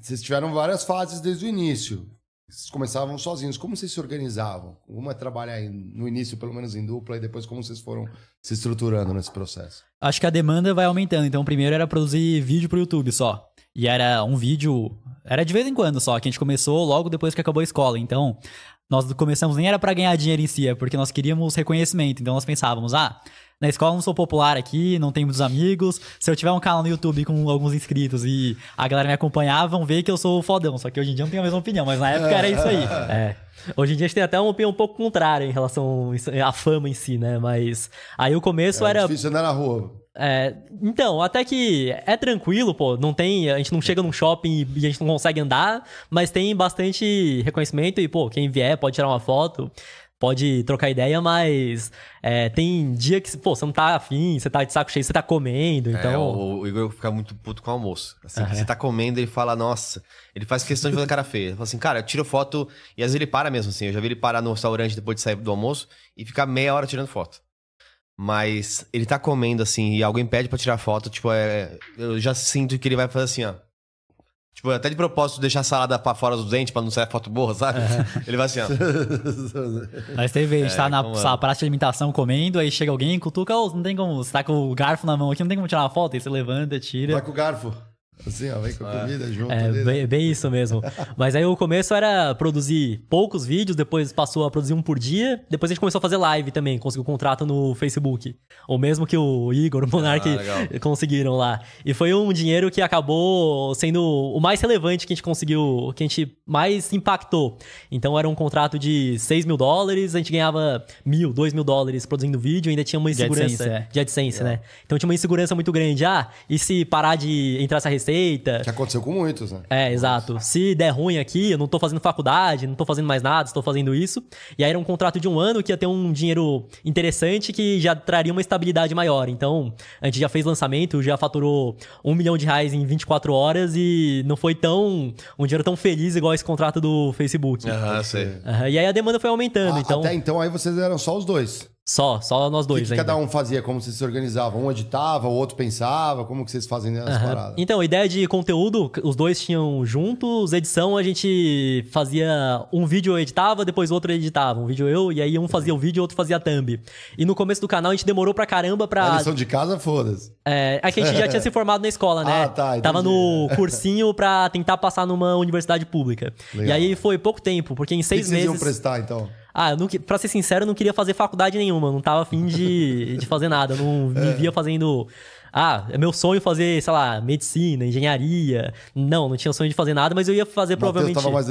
Vocês tiveram várias fases desde o início. Vocês começavam sozinhos, como vocês se organizavam? Uma é trabalhar no início, pelo menos em dupla, e depois como vocês foram se estruturando nesse processo? Acho que a demanda vai aumentando. Então, primeiro era produzir vídeo pro YouTube só. E era um vídeo... Era de vez em quando só, que a gente começou logo depois que acabou a escola. Então, nós começamos... Nem era pra ganhar dinheiro em si, é porque nós queríamos reconhecimento. Então, nós pensávamos, ah... Na escola eu não sou popular aqui, não tenho muitos amigos. Se eu tiver um canal no YouTube com alguns inscritos e a galera me acompanhar, vão ver que eu sou fodão. Só que hoje em dia eu não tenho a mesma opinião, mas na época era isso aí. É. Hoje em dia a gente tem até uma opinião um pouco contrária em relação à fama em si, né? Mas aí o começo era... Era difícil andar na rua. É, então, até que é tranquilo, pô, não tem, a gente não chega num shopping e a gente não consegue andar, mas tem bastante reconhecimento e, pô, quem vier pode tirar uma foto... Pode trocar ideia, mas é, tem dia que pô, você não tá afim, você tá de saco cheio, você tá comendo, então... É, o, o Igor fica muito puto com o almoço. Assim, ah, você é. tá comendo, ele fala, nossa... Ele faz questão de fazer cara feia. Ele fala assim, cara, eu tiro foto... E às vezes ele para mesmo, assim. Eu já vi ele parar no restaurante depois de sair do almoço e ficar meia hora tirando foto. Mas ele tá comendo, assim, e alguém pede pra tirar foto, tipo, é... Eu já sinto que ele vai fazer assim, ó... Tipo, até de propósito, deixar a salada pra fora dos dentes pra não sair foto boa, sabe? É. Ele vai assim, ó. Mas teve, a gente é, tá na sala, praça de alimentação comendo, aí chega alguém, cutuca, oh, não tem como, você tá com o garfo na mão aqui, não tem como tirar uma foto, aí você levanta, tira. Vai com o garfo. Assim, ó, vem com a comida ah, junto. É, ali, bem, né? Bem isso mesmo. Mas aí o começo era produzir poucos vídeos, depois passou a produzir um por dia, depois a gente começou a fazer live também, conseguiu contrato no Facebook. O mesmo que o Igor, o Monark, ah, conseguiram lá. E foi um dinheiro que acabou sendo o mais relevante que a gente conseguiu, que a gente mais impactou. Então era um contrato de seis mil dólares, a gente ganhava mil, dois mil dólares produzindo vídeo, ainda tinha uma insegurança de AdSense, é. de AdSense é. né? Então tinha uma insegurança muito grande. Ah, e se parar de entrar essa receita? Eita. Que aconteceu com muitos, né? É, exato. Nossa. Se der ruim aqui, eu não tô fazendo faculdade, não tô fazendo mais nada, estou fazendo isso. E aí era um contrato de um ano que ia ter um dinheiro interessante que já traria uma estabilidade maior. Então, a gente já fez lançamento, já faturou um milhão de reais em vinte e quatro horas e não foi tão... um dinheiro tão feliz igual esse contrato do Facebook. Aham, uhum, sei. Uhum. E aí a demanda foi aumentando, ah, então... Até então aí vocês eram só os dois. Só, só nós dois. O que, que cada um fazia? Como vocês se organizavam? Um editava, o outro pensava? Como que vocês fazem as uhum. paradas? Então, a ideia de conteúdo, os dois tinham juntos. Edição, a gente fazia... Um vídeo eu editava, depois o outro editava. Um vídeo eu, e aí um fazia o vídeo e o outro fazia a thumb. E no começo do canal, a gente demorou pra caramba pra... A lição de casa, foda-se. É, é que a gente já tinha se formado na escola, né? Ah, tá, entendi. Tava no cursinho pra tentar passar numa universidade pública. Legal. E aí foi pouco tempo, porque em seis meses... O que vocês iam prestar, então? Ah, eu não, pra ser sincero, eu não queria fazer faculdade nenhuma. Eu não tava afim de, de fazer nada. Eu não me via fazendo... Ah, é meu sonho fazer, sei lá, medicina, engenharia. Não, não tinha sonho de fazer nada, mas eu ia fazer Matheus provavelmente... Você tava mais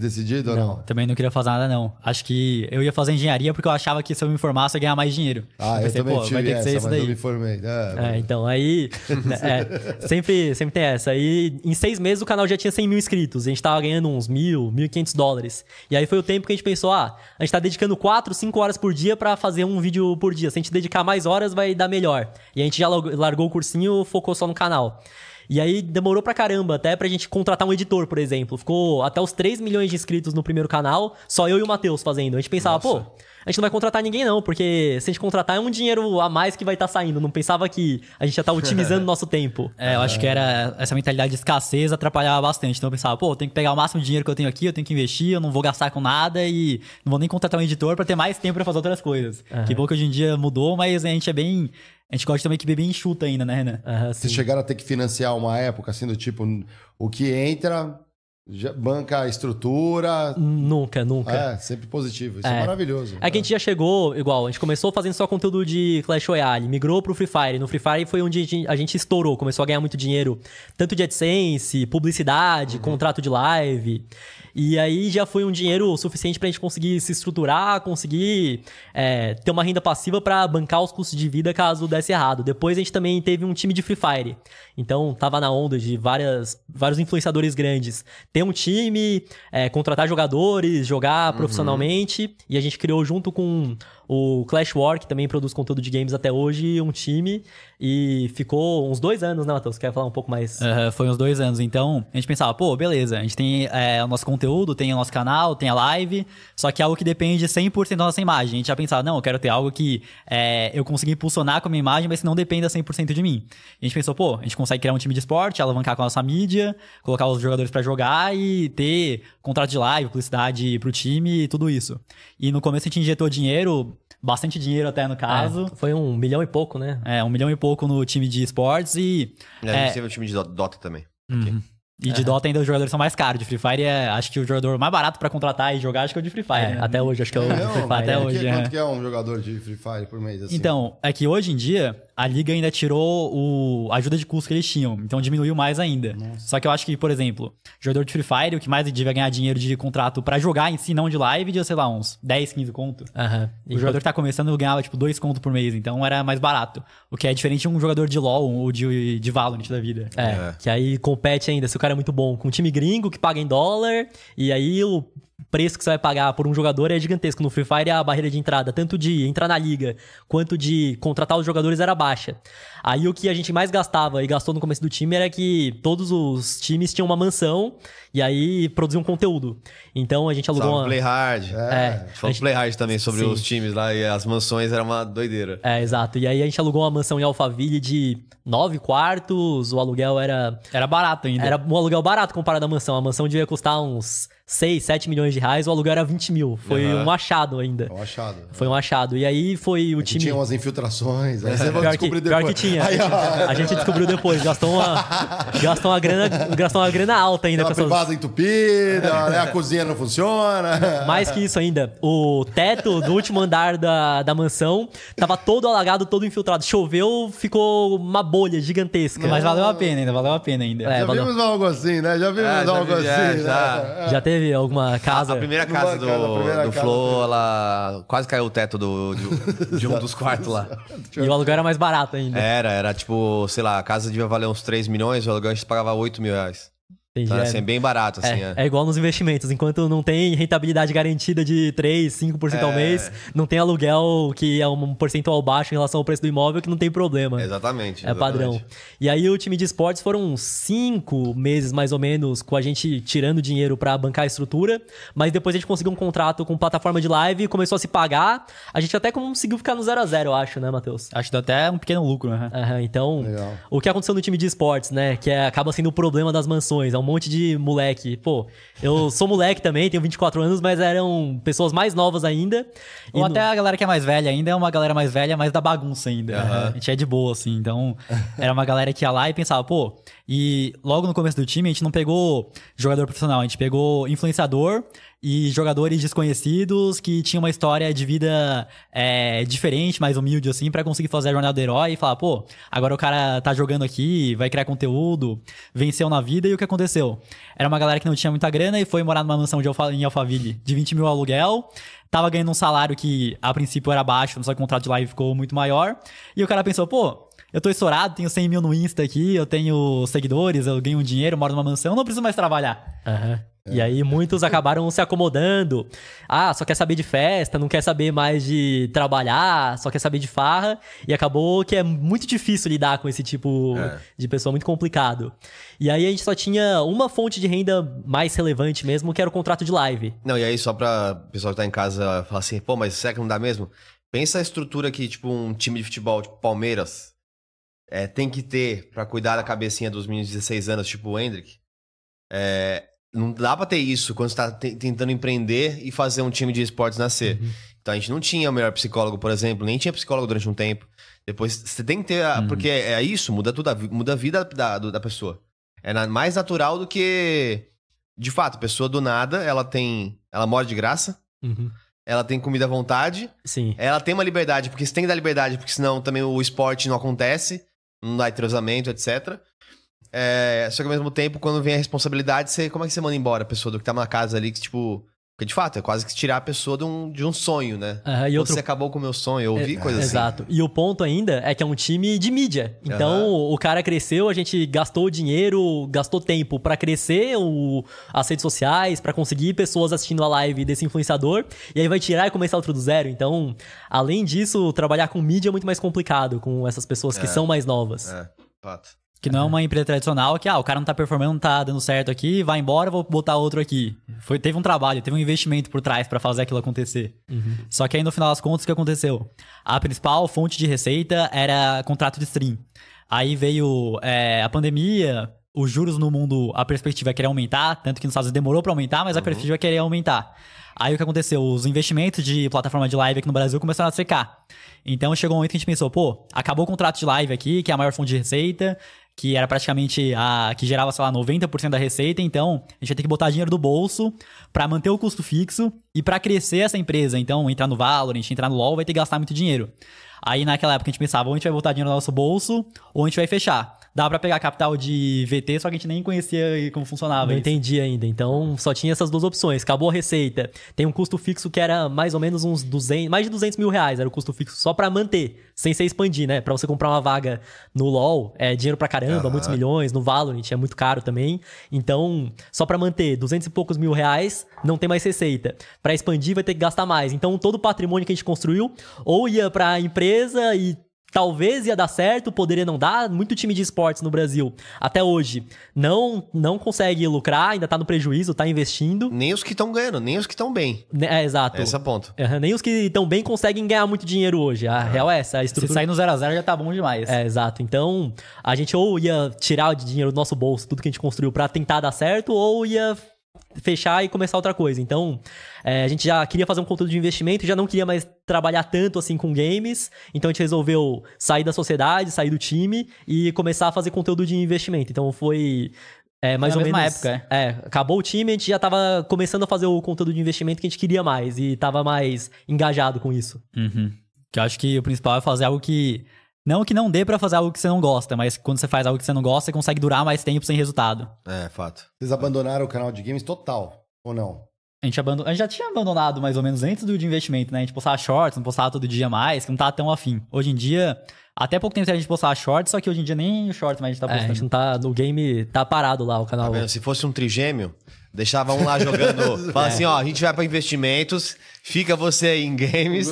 decidido ou não? Não, também não queria fazer nada, não. Acho que eu ia fazer engenharia porque eu achava que se eu me formasse, eu ia ganhar mais dinheiro. Ah, eu, pensei, eu também tive vai ter que essa, ser isso mas daí. Eu me formei. Ah, é, então, aí... é, sempre, sempre tem essa. E em seis meses o canal já tinha cem mil inscritos. A gente tava ganhando uns mil, mil e quinhentos dólares. E aí foi o tempo que a gente pensou, ah, a gente tá dedicando quatro, cinco horas por dia pra fazer um vídeo por dia. Se a gente dedicar mais horas, vai dar melhor. E a gente já largou o cursinho, focou só no canal. E aí demorou pra caramba, até pra gente contratar um editor, por exemplo. Ficou até os três milhões de inscritos no primeiro canal, só eu e o Matheus fazendo. A gente pensava, Nossa. pô, a gente não vai contratar ninguém não, porque se a gente contratar é um dinheiro a mais que vai estar tá saindo. Não pensava que a gente já tá otimizando nosso tempo. É, eu acho que era essa mentalidade de escassez atrapalhava bastante. Então eu pensava, pô, eu tenho que pegar o máximo de dinheiro que eu tenho aqui, eu tenho que investir, eu não vou gastar com nada e não vou nem contratar um editor pra ter mais tempo pra fazer outras coisas. Uhum. Que bom que hoje em dia mudou, mas a gente é bem... A gente gosta também que bebê enxuta ainda, né, Renan? Uhum, Vocês chegaram a ter que financiar uma época, assim, do tipo, o que entra... Já banca a estrutura... Nunca, nunca. É, sempre positivo. Isso é, é maravilhoso. É que a gente já chegou, igual, a gente começou fazendo só conteúdo de Clash Royale, migrou pro Free Fire. No Free Fire foi onde a gente estourou, começou a ganhar muito dinheiro, tanto de AdSense, publicidade, uhum. contrato de live. E aí já foi um dinheiro suficiente pra gente conseguir se estruturar, conseguir é, ter uma renda passiva pra bancar os custos de vida caso desse errado. Depois a gente também teve um time de Free Fire. Então, tava na onda de várias, vários influenciadores grandes... ter um time, é, contratar jogadores, jogar uhum. profissionalmente. E a gente criou junto com o Clash War, que também produz conteúdo de games até hoje, um time. E ficou uns dois anos, né, Matheus? Quer falar um pouco mais? Uhum, foi uns dois anos. Então, a gente pensava, pô, beleza. A gente tem é, o nosso conteúdo, tem o nosso canal, tem a live. Só que é algo que depende cem por cento da nossa imagem. A gente já pensava, não, eu quero ter algo que é, eu consiga impulsionar com a minha imagem, mas que não dependa cem por cento de mim. E a gente pensou, pô, a gente consegue criar um time de esporte, alavancar com a nossa mídia, colocar os jogadores pra jogar e ter contrato de live, publicidade pro time e tudo isso. E no começo a gente injetou dinheiro, bastante dinheiro até no caso. É, foi um milhão e pouco, né? É, um milhão e pouco no time de esportes e... A gente é... teve o time de Dota também. Uhum. Okay. E de é. Dota ainda os jogadores são mais caros. De Free Fire, é, acho que o jogador mais barato pra contratar e jogar, acho que é o de Free Fire. É, né? Até hoje, acho que é o de Free Fire. Até hoje, que, é. Quanto que é um jogador de Free Fire por mês? Assim? Então, é que hoje em dia, a liga ainda tirou o, a ajuda de custo que eles tinham. Então, diminuiu mais ainda. Nossa. Só que eu acho que, por exemplo, jogador de Free Fire, o que mais devia ganhar dinheiro de contrato pra jogar em si, não de live, de, sei lá, uns dez, quinze conto. Uhum. O jogador que tá começando ganhava, tipo, dois conto por mês. Então, era mais barato. O que é diferente de um jogador de LoL ou de, de Valorant da vida. É, é, que aí compete ainda, se o cara é muito bom, com um time gringo que paga em dólar, e aí o preço que você vai pagar por um jogador é gigantesco. No Free Fire a barreira de entrada, tanto de entrar na liga, quanto de contratar os jogadores era baixa. Aí o que a gente mais gastava e gastou no começo do time era que todos os times tinham uma mansão e aí produziam conteúdo. Então a gente alugou Salve uma... Play Hard. É. É. A gente falou a gente... Play Hard também sobre Sim. os times lá e as mansões era uma doideira. É, exato. E aí a gente alugou uma mansão em Alphaville de nove quartos, o aluguel era... Era barato ainda. Era um aluguel barato comparado à mansão. A mansão devia custar uns... seis, sete milhões de reais, o aluguel era vinte mil. Foi uhum. um achado ainda. Um achado. Foi um achado. E aí foi o time... Tinha umas infiltrações, aí você vai descobrir depois. Pior que tinha. Aí, a gente descobriu depois. Gastou uma, gastou uma, grana, gastou uma grana alta ainda. Tem uma privada essas... entupida, né? A cozinha não funciona. Mais que isso ainda. O teto do último andar da, da mansão tava todo alagado, todo infiltrado. Choveu, ficou uma bolha gigantesca. Mas valeu a pena ainda, valeu a pena ainda. É, já valeu... vimos algo assim, né? Já vimos é, algo já, assim. Já, né? já. já teve Teve alguma casa? A primeira casa do, casa, primeira do casa Flow, do... ela quase caiu o teto do, de, de um dos quartos lá. E o aluguel era mais barato ainda. Era, era tipo, sei lá, a casa devia valer uns três milhões, o aluguel a gente pagava oito mil reais. Entendi, então, é, assim, é bem barato, assim. É, é. é igual nos investimentos. Enquanto não tem rentabilidade garantida de três, cinco por cento é. ao mês, não tem aluguel que é um percentual baixo em relação ao preço do imóvel, que não tem problema. Exatamente. É exatamente. Padrão. E aí o time de esportes foram cinco meses, mais ou menos, com a gente tirando dinheiro pra bancar a estrutura, mas depois a gente conseguiu um contrato com plataforma de live, começou a se pagar. A gente até conseguiu ficar no zero a zero, eu acho, né, Matheus? Acho que deu até um pequeno lucro, né? Uhum, então, legal. O que aconteceu no time de esportes, né? Que é, acaba sendo o problema das mansões. É um monte de moleque. Pô, eu sou moleque também, tenho vinte e quatro anos, mas eram pessoas mais novas ainda. Ou e até no... a galera que é mais velha ainda, é uma galera mais velha, mas da bagunça ainda. Uhum. A gente é de boa, assim. Então, era uma galera que ia lá e pensava, pô... E logo no começo do time, a gente não pegou jogador profissional, a gente pegou influenciador e jogadores desconhecidos que tinham uma história de vida é, diferente, mais humilde, assim, pra conseguir fazer a jornada do herói e falar, pô, agora o cara tá jogando aqui, vai criar conteúdo, venceu na vida. E o que aconteceu? Era uma galera que não tinha muita grana e foi morar numa mansão de Alfa, em Alphaville de vinte mil aluguel. Tava ganhando um salário que a princípio era baixo, só que o contrato de live ficou muito maior. E o cara pensou, pô... Eu tô estourado, tenho cem mil no Insta aqui, eu tenho seguidores, eu ganho dinheiro, moro numa mansão, não preciso mais trabalhar. Aham. Uhum. E aí muitos acabaram se acomodando. Ah, só quer saber de festa, não quer saber mais de trabalhar, só quer saber de farra. E acabou que é muito difícil lidar com esse tipo é. de pessoa, muito complicado. E aí a gente só tinha uma fonte de renda mais relevante mesmo, que era o contrato de live. Não, e aí só pra pessoal que tá em casa falar assim, pô, mas será que não dá mesmo? Pensa a estrutura que, tipo, um time de futebol, tipo Palmeiras... É, tem que ter pra cuidar da cabecinha dos meninos de dezesseis anos, tipo o Hendrick. É, não dá pra ter isso quando você tá te- tentando empreender e fazer um time de esportes nascer. Uhum. Então a gente não tinha o melhor psicólogo, por exemplo, nem tinha psicólogo durante um tempo. Depois você tem que ter, a, uhum. porque é, é isso, muda tudo, a, muda a vida da, da pessoa. É na, mais natural do que de fato, pessoa do nada, ela tem... Ela mora de graça. Uhum. Ela tem comida à vontade. Sim. Ela tem uma liberdade, porque você tem que dar liberdade, porque senão também o esporte não acontece. Não dá entrosamento, etcétera. É, só que ao mesmo tempo, quando vem a responsabilidade, você, como é que você manda embora a pessoa do que tá na casa ali, que tipo... Porque, de fato, é quase que tirar a pessoa de um, de um sonho, né? Uhum, e outro... Você acabou com o meu sonho, eu ouvi é, coisa assim. Exato. E o ponto ainda é que é um time de mídia. Então, uhum. o cara cresceu, a gente gastou dinheiro, gastou tempo pra crescer o... as redes sociais, pra conseguir pessoas assistindo a live desse influenciador. E aí vai tirar e começar outro do zero. Então, além disso, trabalhar com mídia é muito mais complicado com essas pessoas que é. são mais novas. É, fato. Que não é uma empresa tradicional que, ah, o cara não tá performando, não tá dando certo aqui, vai embora, vou botar outro aqui. Foi, teve um trabalho, teve um investimento por trás pra fazer aquilo acontecer. Uhum. Só que aí, no final das contas, o que aconteceu? A principal fonte de receita era contrato de stream. Aí veio é, a pandemia, os juros no mundo, a perspectiva é querer aumentar, tanto que nos Estados Unidos demorou pra aumentar, mas uhum. a perspectiva é querer aumentar. Aí o que aconteceu? Os investimentos de plataforma de live aqui no Brasil começaram a secar. Então chegou um momento que a gente pensou, pô, acabou o contrato de live aqui, que é a maior fonte de receita, que era praticamente a que gerava, sei lá, noventa por cento da receita, então a gente vai ter que botar dinheiro do bolso pra manter o custo fixo e pra crescer essa empresa. Então, entrar no Valorant, entrar no LoL, vai ter que gastar muito dinheiro. Aí naquela época a gente pensava, ou a gente vai botar dinheiro no nosso bolso, ou a gente vai fechar. Dá pra pegar capital de V T, só que a gente nem conhecia como funcionava. Não isso. entendi ainda. Então, só tinha essas duas opções. Acabou a receita. Tem um custo fixo que era mais ou menos uns duzentos... Mais de duzentos mil reais era o custo fixo só pra manter, sem ser expandir, né? Pra você comprar uma vaga no LoL, é dinheiro pra caramba, uhum. muitos milhões. No Valorant é muito caro também. Então, só pra manter duzentos e poucos mil reais, não tem mais receita. Pra expandir, vai ter que gastar mais. Então, todo o patrimônio que a gente construiu, ou ia pra empresa e... Talvez ia dar certo, poderia não dar. Muito time de esportes no Brasil, até hoje, não, não consegue lucrar, ainda tá no prejuízo, tá investindo. Nem os que estão ganhando, nem os que estão bem. É, exato. Esse é o ponto. Uhum, nem os que estão bem conseguem ganhar muito dinheiro hoje. A ah. real é essa. A estrutura... Se sair no zero a zero já tá bom demais. É, exato. Então, a gente ou ia tirar o dinheiro do nosso bolso, tudo que a gente construiu pra tentar dar certo, ou ia... fechar e começar outra coisa. Então, é, a gente já queria fazer um conteúdo de investimento, já não queria mais trabalhar tanto assim com games, então a gente resolveu sair da sociedade, sair do time e começar a fazer conteúdo de investimento. Então foi é, mais ou menos... Na mesma época, é. Acabou o time, a gente já tava começando a fazer o conteúdo de investimento que a gente queria mais e tava mais engajado com isso. Uhum. Que eu acho que o principal é fazer algo que... Não que não dê pra fazer algo que você não gosta, mas quando você faz algo que você não gosta, você consegue durar mais tempo sem resultado. É, fato. Vocês abandonaram o canal de games total, ou não? A gente, abandon... a gente já tinha abandonado mais ou menos antes do de investimento, né? A gente postava shorts, não postava todo dia mais, que não tava tão afim. Hoje em dia, até pouco tempo a gente postava shorts, só que hoje em dia nem o short mais a gente tá postando. É, a gente não tá, no game tá parado lá o canal. Tá vendo? Se fosse um trigêmeo... Deixava um lá jogando... Fala é. assim, ó, a gente vai pra investimentos, fica você aí em games,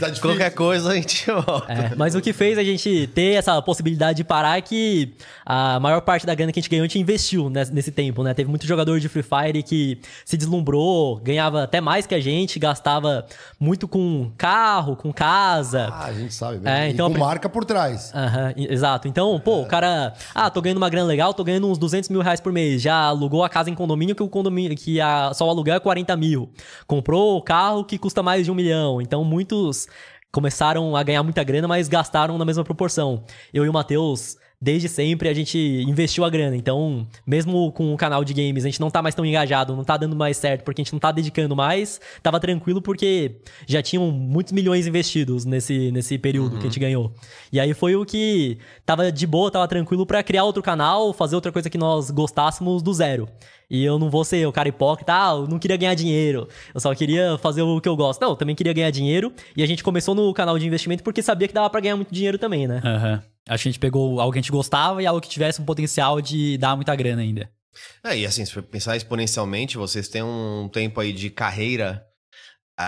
tá qualquer coisa a gente volta. É, mas o que fez a gente ter essa possibilidade de parar é que a maior parte da grana que a gente ganhou, a gente investiu nesse tempo, né? Teve muito jogador de Free Fire que se deslumbrou, ganhava até mais que a gente, gastava muito com carro, com casa. Ah, a gente sabe. Mesmo. É, então, e com a... marca por trás. Uhum, exato. Então, pô, é. o cara... Ah, tô ganhando uma grana legal, tô ganhando uns duzentos mil reais por mês. Já alugou a casa em condomínio que o que a, só o aluguel é quarenta mil. Comprou o carro que custa mais de um milhão. Então, muitos começaram a ganhar muita grana, mas gastaram na mesma proporção. Eu e o Matheus, desde sempre, a gente investiu a grana. Então, mesmo com o canal de games, a gente não tá mais tão engajado, não tá dando mais certo, porque a gente não tá dedicando mais. Tava tranquilo porque já tinham muitos milhões investidos nesse, nesse período uhum. que a gente ganhou. E aí foi o que tava de boa, tava tranquilo pra criar outro canal, fazer outra coisa que nós gostássemos do zero. E eu não vou ser o cara hipócrita, ah, eu não queria ganhar dinheiro, eu só queria fazer o que eu gosto. Não, eu também queria ganhar dinheiro, e a gente começou no canal de investimento porque sabia que dava pra ganhar muito dinheiro também, né? Aham. Uhum. Acho que a gente pegou algo que a gente gostava e algo que tivesse um potencial de dar muita grana ainda. É, e assim, se for pensar exponencialmente, vocês têm um tempo aí de carreira,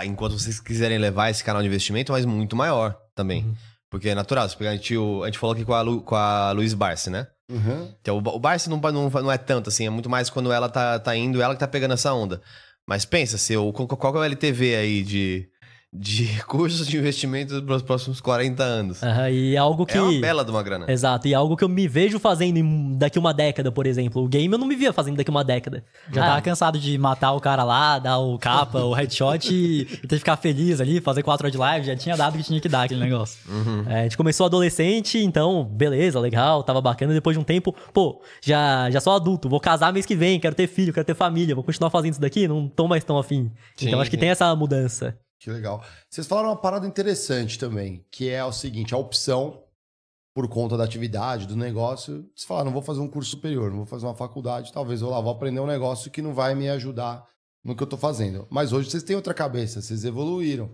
enquanto vocês quiserem levar esse canal de investimento, mas muito maior também. Uhum. Porque é natural, a gente, a gente falou aqui com a, Lu, com a Luiz Barsi, né? Uhum. Então, o Barsi não, não, não é tanto assim, é muito mais quando ela tá, tá indo, ela que tá pegando essa onda. Mas pensa, se eu, qual que é o L T V aí de, de cursos de investimentos para os próximos quarenta anos. Uhum, e algo que... É uma bela de uma grana. Exato, e algo que eu me vejo fazendo em... daqui uma década, por exemplo. O game eu não me via fazendo daqui uma década. Já ah. tava cansado de matar o cara lá, dar o capa, o headshot e... e ter que ficar feliz ali, fazer quatro horas de live. Já tinha dado o que tinha que dar aquele negócio. Uhum. É, a gente começou adolescente, então beleza, legal, tava bacana. Depois de um tempo, pô, já, já sou adulto, vou casar mês que vem, quero ter filho, quero ter família, vou continuar fazendo isso daqui? Não tô mais tão afim. Sim. Então acho que tem essa mudança. Que legal. Vocês falaram uma parada interessante também, que é o seguinte, a opção, por conta da atividade, do negócio, vocês falaram, não vou fazer um curso superior, não vou fazer uma faculdade, talvez eu lá vou aprender um negócio que não vai me ajudar no que eu estou fazendo. Mas hoje vocês têm outra cabeça, vocês evoluíram.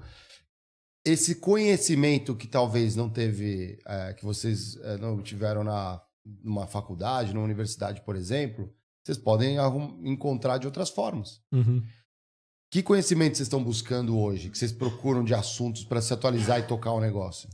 Esse conhecimento que talvez não teve, é, que vocês é, não tiveram na, numa faculdade, numa universidade, por exemplo, vocês podem encontrar de outras formas. Uhum. Que conhecimento vocês estão buscando hoje? Que vocês procuram de assuntos para se atualizar e tocar o negócio?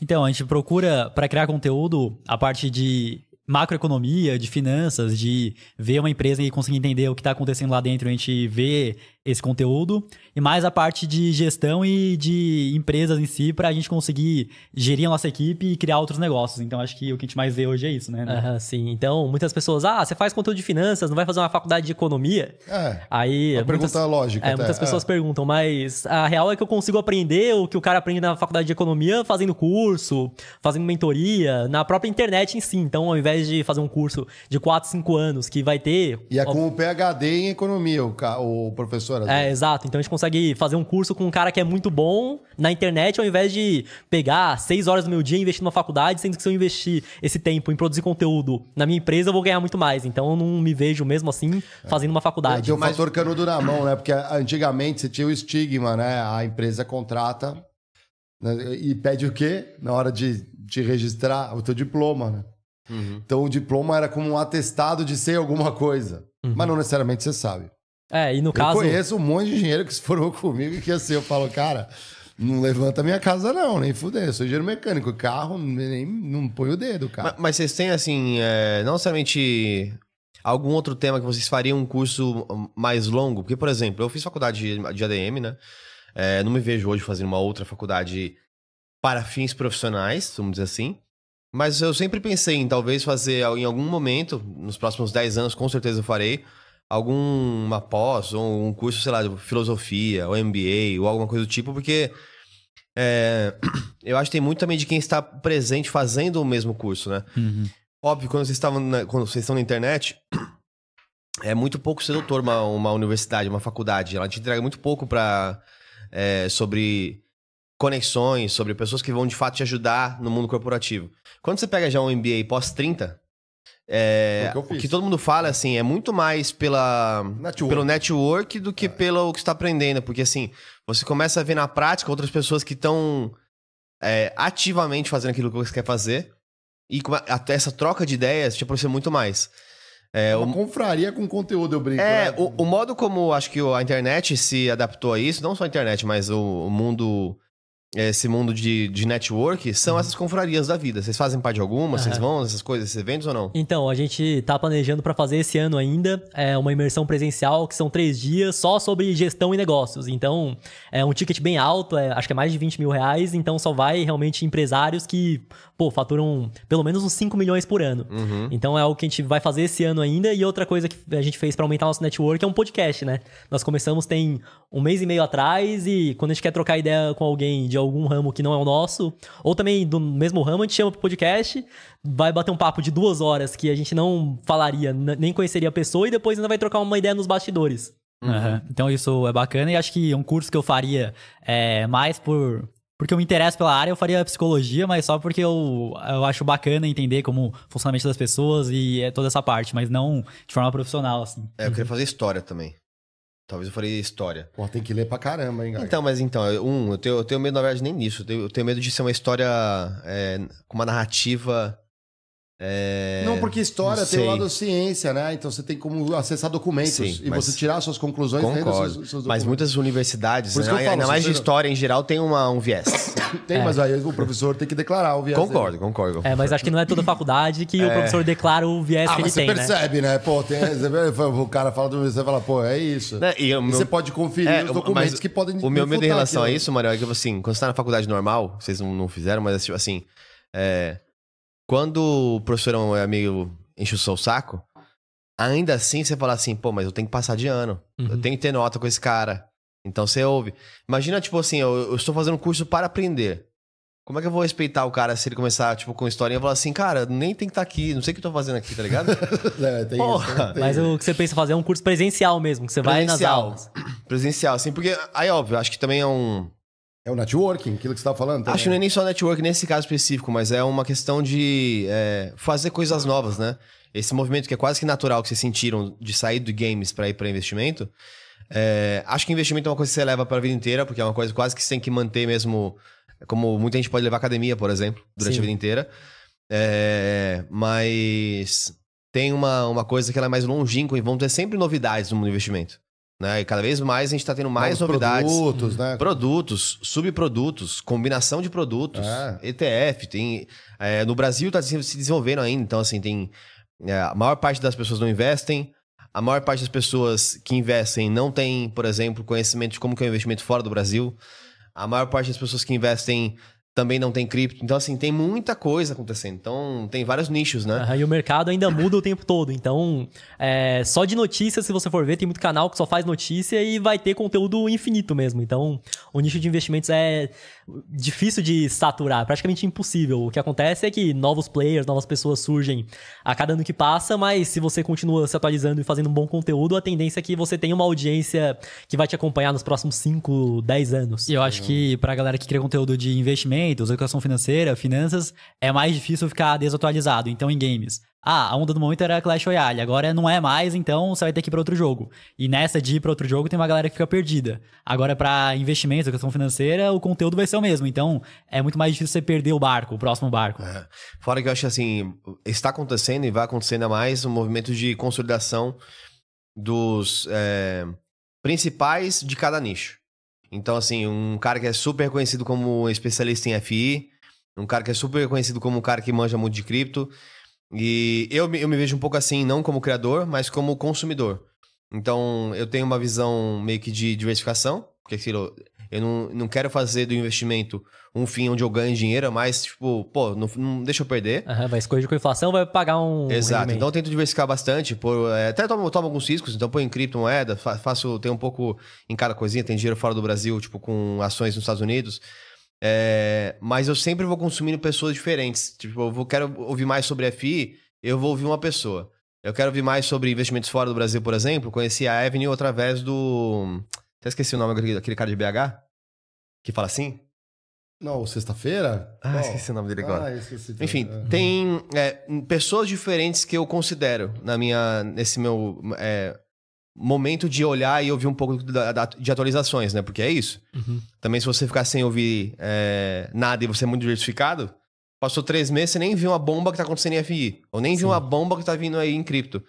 Então, a gente procura, para criar conteúdo, a parte de macroeconomia, de finanças, de ver uma empresa e conseguir entender o que está acontecendo lá dentro, a gente vê esse conteúdo. E mais a parte de gestão e de empresas em si, para a gente conseguir gerir a nossa equipe e criar outros negócios. Então, acho que o que a gente mais vê hoje é isso, né? né? Uhum, sim. Então, muitas pessoas... Ah, você faz conteúdo de finanças, não vai fazer uma faculdade de economia? É. Aí, a pergunta é lógica. É, até. Muitas pessoas é. perguntam, mas a real é que eu consigo aprender o que o cara aprende na faculdade de economia fazendo curso, fazendo mentoria, na própria internet em si. Então, ao invés de fazer um curso de quatro, cinco anos que vai ter... E é com o P H D em economia, o professor. É, exato. Então a gente consegue fazer um curso com um cara que é muito bom na internet, ao invés de pegar seis horas do meu dia e investir numa faculdade, sendo que se eu investir esse tempo em produzir conteúdo na minha empresa, eu vou ganhar muito mais. Então eu não me vejo mesmo assim fazendo uma faculdade. Tem um Mas... fator canudo na mão, né? Porque antigamente você tinha o estigma, né? A empresa contrata e pede o quê? Na hora de te registrar o teu diploma, né? Uhum. Então o diploma era como um atestado de ser alguma coisa, uhum. mas não necessariamente você sabe. É, e no eu caso... conheço um monte de engenheiro que se formou comigo que assim, eu falo, cara, não levanta minha casa não, nem fuder, eu sou engenheiro mecânico, carro, nem, não põe o dedo, cara. Mas, mas vocês têm assim, é, não somente algum outro tema que vocês fariam um curso mais longo? Porque, por exemplo, eu fiz faculdade de, de A D M, né? É, não me vejo hoje fazendo uma outra faculdade para fins profissionais, vamos dizer assim. Mas eu sempre pensei em talvez fazer em algum momento, nos próximos dez anos com certeza eu farei, alguma pós ou um curso, sei lá, de filosofia, ou M B A, ou alguma coisa do tipo, porque é, eu acho que tem muito também de quem está presente fazendo o mesmo curso, né? Uhum. Óbvio, quando vocês, estavam na, quando vocês estão na internet, é muito pouco sedutor uma, uma universidade, uma faculdade, ela te entrega muito pouco pra, é, sobre... conexões, sobre pessoas que vão de fato te ajudar no mundo corporativo. Quando você pega já um M B A pós trinta, é, o que todo mundo fala assim, é muito mais pela, network. pelo network do que é. pelo que você está aprendendo, porque assim, você começa a ver na prática outras pessoas que estão é, ativamente fazendo aquilo que você quer fazer e até essa troca de ideias te aproxima muito mais. É, Uma o... confraria com conteúdo, eu brinco. É, né? o, o modo como acho que a internet se adaptou a isso, não só a internet, mas o, o mundo... Esse mundo de, de network são uhum. essas confrarias da vida. Vocês fazem parte de alguma? Vocês vão nessas coisas, esses eventos ou não? Então, a gente tá planejando para fazer esse ano ainda é uma imersão presencial que são três dias só sobre gestão e negócios. Então, é um ticket bem alto, é, acho que é mais de vinte mil reais. Então, só vai realmente empresários que, pô, faturam pelo menos uns cinco milhões por ano. Uhum. Então, é o que a gente vai fazer esse ano ainda. E outra coisa que a gente fez para aumentar nosso network é um podcast, né? Nós começamos tem um mês e meio atrás e quando a gente quer trocar ideia com alguém de algum ramo que não é o nosso, ou também do mesmo ramo, a gente chama pro podcast, vai bater um papo de duas horas que a gente não falaria, nem conheceria a pessoa e depois ainda vai trocar uma ideia nos bastidores. Uhum. Uhum. Então isso é bacana e acho que um curso que eu faria é mais por... Porque eu me interesso pela área, eu faria psicologia, mas só porque eu, eu acho bacana entender como o funcionamento das pessoas e toda essa parte, mas não de forma profissional, assim. É, eu queria fazer história também. Talvez eu faria história. Pô, tem que ler pra caramba, hein, galera? Então, mas então, um, eu tenho, eu tenho medo, na verdade, nem nisso. Eu tenho, eu tenho medo de ser uma história é, com uma narrativa É... Não, porque história não tem o lado ciência, né? Então você tem como acessar documentos. Sim, e você tirar suas conclusões. Concordo. Seus, seus mas muitas universidades, né? falo, ainda mais de não... história em geral, tem uma, um viés. Tem, é. mas aí o professor tem que declarar o viés. Concordo, dele. concordo. É, mas acho que não é toda faculdade que é. o professor declara o viés ah, que ele tem, né? Mas você percebe, né? Pô, tem, o cara fala do viés, você fala, pô, é isso. Não, e e meu... você pode conferir é, os documentos que podem... O meu medo em relação aqui, a isso, Mario, é que assim, quando você tá na faculdade normal, vocês não, não fizeram, mas tipo assim... É... Quando o professor é meio enche o seu saco, ainda assim você fala assim, pô, mas eu tenho que passar de ano. Uhum. Eu tenho que ter nota com esse cara. Então você ouve. Imagina, tipo assim, eu, eu estou fazendo um curso para aprender. Como é que eu vou respeitar o cara se ele começar, tipo, com historinha e falar assim, cara, nem tem que estar aqui, não sei o que eu tô fazendo aqui, tá ligado? é, tem Porra. Isso, tem mas isso. O que você pensa fazer é um curso presencial mesmo, que você presencial. vai nas aulas. Presencial, assim, porque aí, óbvio, acho que também é um... É o networking, aquilo que você tá falando? Também. Acho que não é nem só networking nesse caso específico, mas é uma questão de é, fazer coisas novas, né? Esse movimento que é quase que natural que vocês sentiram de sair do games para ir para investimento. É, acho que investimento é uma coisa que você leva para a vida inteira, porque é uma coisa quase que você tem que manter mesmo, como muita gente pode levar academia, por exemplo, durante Sim. a vida inteira. É, mas tem uma, uma coisa que ela é mais longínqua e vão ter sempre novidades no mundo do investimento. Né? E cada vez mais a gente está tendo mais Novos novidades. Produtos, né? Produtos, subprodutos, combinação de produtos, é. E T F. Tem, é, no Brasil está se desenvolvendo ainda. Então, assim, tem. É, a maior parte das pessoas não investem. A maior parte das pessoas que investem não tem, por exemplo, conhecimento de como que é o investimento fora do Brasil. A maior parte das pessoas que investem também não tem cripto. Então, assim, tem muita coisa acontecendo. Então, tem vários nichos, né? Uhum, e o mercado ainda muda o tempo todo. Então, é, só de notícias, se você for ver, tem muito canal que só faz notícia e vai ter conteúdo infinito mesmo. Então, o nicho de investimentos é difícil de saturar, praticamente impossível. O que acontece é que novos players, novas pessoas surgem a cada ano que passa, mas se você continua se atualizando e fazendo um bom conteúdo, a tendência é que você tenha uma audiência que vai te acompanhar nos próximos cinco, dez anos. E eu acho que pra galera que cria conteúdo de investimento, educação financeira, finanças, é mais difícil ficar desatualizado. Então, em games, ah, a onda do momento era Clash Royale, agora não é mais, então você vai ter que ir para outro jogo. E nessa de ir para outro jogo tem uma galera que fica perdida. Agora, para investimentos, educação financeira, o conteúdo vai ser o mesmo. Então, é muito mais difícil você perder o barco, o próximo barco. É. Fora que eu acho que, assim, está acontecendo e vai acontecendo mais um movimento de consolidação dos é, principais de cada nicho. Então, assim, um cara que é super conhecido como especialista em F I I, um cara que é super conhecido como um cara que manja muito de cripto. E eu, eu me vejo um pouco assim, não como criador, mas como consumidor. Então, eu tenho uma visão meio que de diversificação, porque aquilo, eu não, não quero fazer do investimento um fim onde eu ganho dinheiro, mas, tipo, pô, não, não deixa eu perder. Aham, vai escolher com a inflação, vai pagar um... Exato, rendimento. Então eu tento diversificar bastante, por, é, até tomo, tomo alguns riscos, então põe em criptomoeda, faço, tem um pouco em cada coisinha, tem dinheiro fora do Brasil, tipo, com ações nos Estados Unidos, é, mas eu sempre vou consumindo pessoas diferentes, tipo, eu vou, quero ouvir mais sobre F I I, eu vou ouvir uma pessoa. Eu quero ouvir mais sobre investimentos fora do Brasil, por exemplo, conheci a Avenue através do... Até esqueci o nome daquele cara de B H, que fala assim... Não, sexta-feira? Ah, oh. esqueci o nome dele agora. Ah, esqueci. Enfim, uhum. tem é, pessoas diferentes que eu considero na minha, nesse meu é, momento de olhar e ouvir um pouco da, da, de atualizações, né? Porque é isso. Uhum. Também se você ficar sem ouvir é, nada e você é muito diversificado, passou três meses, você nem viu uma bomba que tá acontecendo em F I I. Ou nem Sim. viu uma bomba que tá vindo aí em cripto.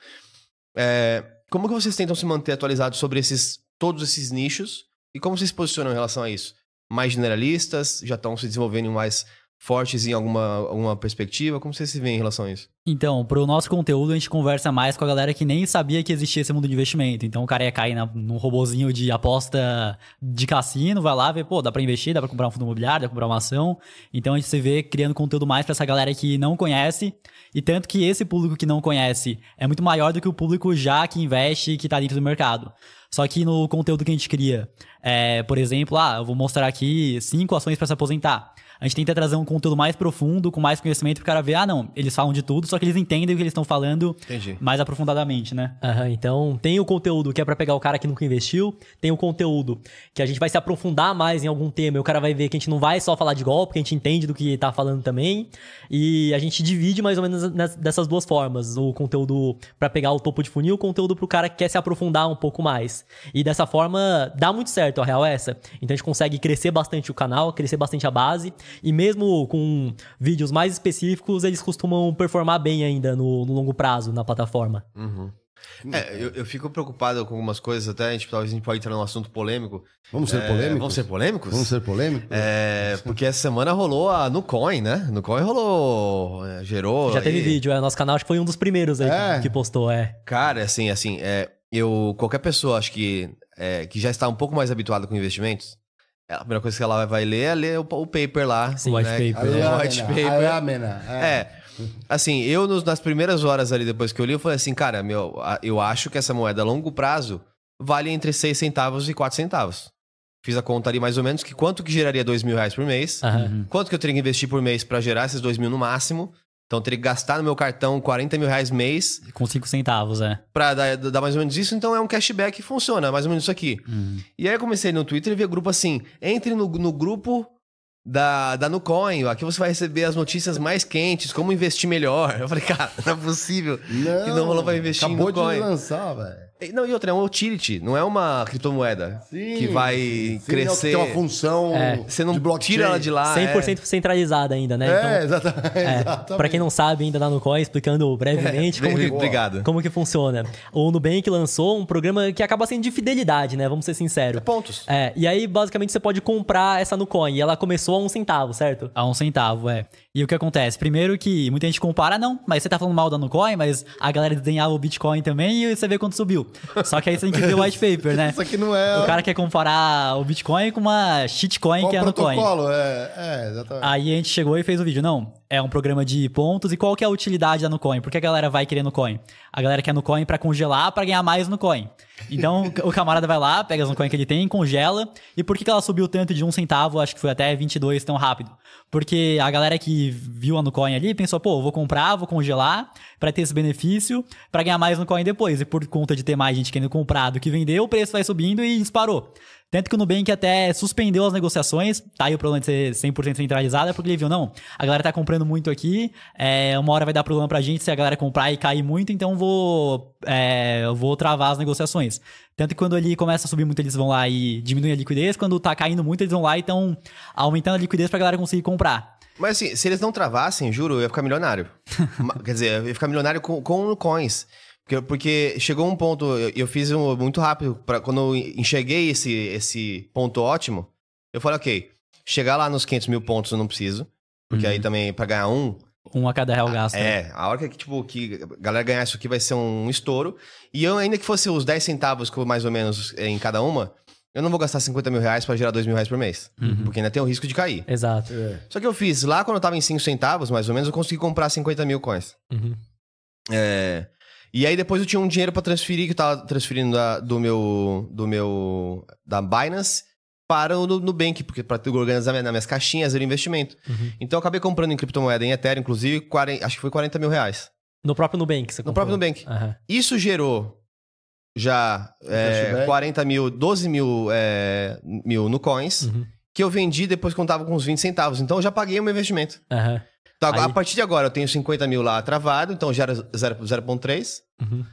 É, como que vocês tentam se manter atualizados sobre esses, todos esses nichos? E como vocês se posicionam em relação a isso? Mais generalistas, já estão se desenvolvendo mais fortes em alguma, alguma perspectiva? Como vocês se veem em relação a isso? Então, pro nosso conteúdo, a gente conversa mais com a galera que nem sabia que existia esse mundo de investimento. Então, o cara ia cair na, num robozinho de aposta de cassino, vai lá, vê, pô, dá pra investir, dá pra comprar um fundo imobiliário, dá pra comprar uma ação. Então, a gente se vê criando conteúdo mais pra essa galera que não conhece. E tanto que esse público que não conhece é muito maior do que o público já que investe e que tá dentro do mercado. Só que no conteúdo que a gente cria, é, por exemplo, ah, eu vou mostrar aqui cinco ações pra se aposentar. A gente tenta trazer um conteúdo mais profundo, com mais conhecimento, pro cara ver, ah, não, eles falam de tudo, só que eles entendem o que eles estão falando Entendi. mais aprofundadamente, né? Uhum, então, tem o conteúdo que é pra pegar o cara que nunca investiu, tem o conteúdo que a gente vai se aprofundar mais em algum tema, e o cara vai ver que a gente não vai só falar de golpe, que a gente entende do que tá falando também, e a gente divide mais ou menos dessas duas formas, o conteúdo pra pegar o topo de funil, o conteúdo pro cara que quer se aprofundar um pouco mais. E dessa forma, dá muito certo, a real é essa. Então, a gente consegue crescer bastante o canal, crescer bastante a base, E mesmo com vídeos mais específicos, eles costumam performar bem ainda no, no longo prazo na plataforma. Uhum. É, eu, eu fico preocupado com algumas coisas até, a gente, talvez a gente pode entrar num assunto polêmico. Vamos ser é, polêmicos? Vamos ser polêmicos? Vamos ser polêmicos? É, porque essa semana rolou a NuCoin, né? NuCoin rolou, gerou... Já teve e... vídeo, é, nosso canal acho que foi um dos primeiros aí é. que, que postou, é. Cara, assim, assim, é, eu, qualquer pessoa, acho que, é, que já está um pouco mais habituada com investimentos, a primeira coisa que ela vai ler é ler o, o paper lá. Sim, o white né? paper. O white paper. É. Assim, eu nas primeiras horas ali depois que eu li, eu falei assim, cara, meu, eu acho que essa moeda a longo prazo vale entre seis centavos e quatro centavos. Fiz a conta ali mais ou menos que quanto que geraria dois mil reais por mês, uhum. quanto que eu teria que investir por mês para gerar esses dois mil no máximo. Então eu teria que gastar no meu cartão quarenta mil reais mês. Com cinco centavos, é. Pra dar, dar mais ou menos isso, então é um cashback que funciona, mais ou menos isso aqui. Uhum. E aí eu comecei no Twitter e vi o grupo assim, entre no, no grupo... Da, da NuCoin, aqui você vai receber as notícias mais quentes, como investir melhor. Eu falei, cara, não é possível não, que não rolou pra investir em NuCoin. Acabou de lançar, velho. Não, e outra, é uma utility, não é uma criptomoeda sim, que vai sim, crescer. Tem uma função é, você não de blockchain. Tira ela de lá. cem por cento é. centralizada ainda, né? Então, é, exatamente. É, exatamente. Pra quem não sabe ainda da NuCoin, explicando brevemente é, como, que, obrigado. como que funciona. O Nubank lançou um programa que acaba sendo de fidelidade, né? Vamos ser sinceros. É pontos. É, e aí, basicamente, você pode comprar essa NuCoin. E ela começou a um centavo, certo? A um centavo, é. E o que acontece? Primeiro que muita gente compara, não, mas você tá falando mal da NuCoin, mas a galera desenhava o Bitcoin também e você vê quanto subiu. Só que aí você tem que ver o white paper, né? Isso aqui não é... O cara quer comparar o Bitcoin com uma shitcoin qual que é a NuCoin. É, é, exatamente. Aí a gente chegou e fez o vídeo, não, é um programa de pontos e qual que é a utilidade da NuCoin? Por que a galera vai querer NuCoin? A galera quer NuCoin pra congelar, pra ganhar mais NuCoin. Então o camarada vai lá, pega as NuCoin que ele tem, congela. E por que que ela subiu tanto de um centavo, acho que foi até vinte e dois tão rápido? Porque a galera que viu a NuCoin ali pensou, pô, vou comprar, vou congelar pra ter esse benefício, pra ganhar mais NuCoin depois. E por conta de ter mais gente querendo comprar do que vender, o preço vai subindo e disparou. Tanto que o Nubank até suspendeu as negociações, tá aí o problema de ser cem por cento centralizado, é porque ele viu, não, a galera tá comprando muito aqui, é, uma hora vai dar problema pra gente se a galera comprar e cair muito, então vou, é, eu vou travar as negociações. Tanto que quando ele começa a subir muito, eles vão lá e diminuem a liquidez, quando tá caindo muito, eles vão lá e estão aumentando a liquidez pra galera conseguir comprar. Mas assim, se eles não travassem, juro, eu ia ficar milionário. Quer dizer, eu ia ficar milionário com, com coins. Porque, porque chegou um ponto, eu, eu fiz um, muito rápido, pra, quando eu enxerguei esse, esse ponto ótimo, eu falei, ok, chegar lá nos quinhentos mil pontos eu não preciso, porque uhum. aí também pra ganhar um... Um a cada real gasto. É, né? A hora que, tipo, que a galera ganhar isso aqui vai ser um estouro, e eu ainda que fosse os dez centavos mais ou menos em cada uma, eu não vou gastar cinquenta mil reais pra gerar dois mil reais por mês, uhum. porque ainda tem o risco de cair. Exato. É. Só que eu fiz, lá quando eu tava em cinco centavos, mais ou menos, eu consegui comprar cinquenta mil coins. Uhum. É... E aí depois eu tinha um dinheiro pra transferir, que eu tava transferindo da, do meu, do meu, da Binance para o Nubank, porque pra organizar nas minhas caixinhas era investimento. Uhum. Então eu acabei comprando em criptomoeda, em Ethereum, inclusive, quarenta, acho que foi quarenta mil reais. No próprio Nubank você comprou? No próprio Nubank. Uhum. Isso gerou já é, quarenta mil, doze mil, é, mil NuCoins, uhum. que eu vendi depois que eu tava com uns vinte centavos. Então eu já paguei o meu investimento. Aham. Uhum. Então, aí... a partir de agora eu tenho cinquenta mil lá travado, então já era zero vírgula três uhum.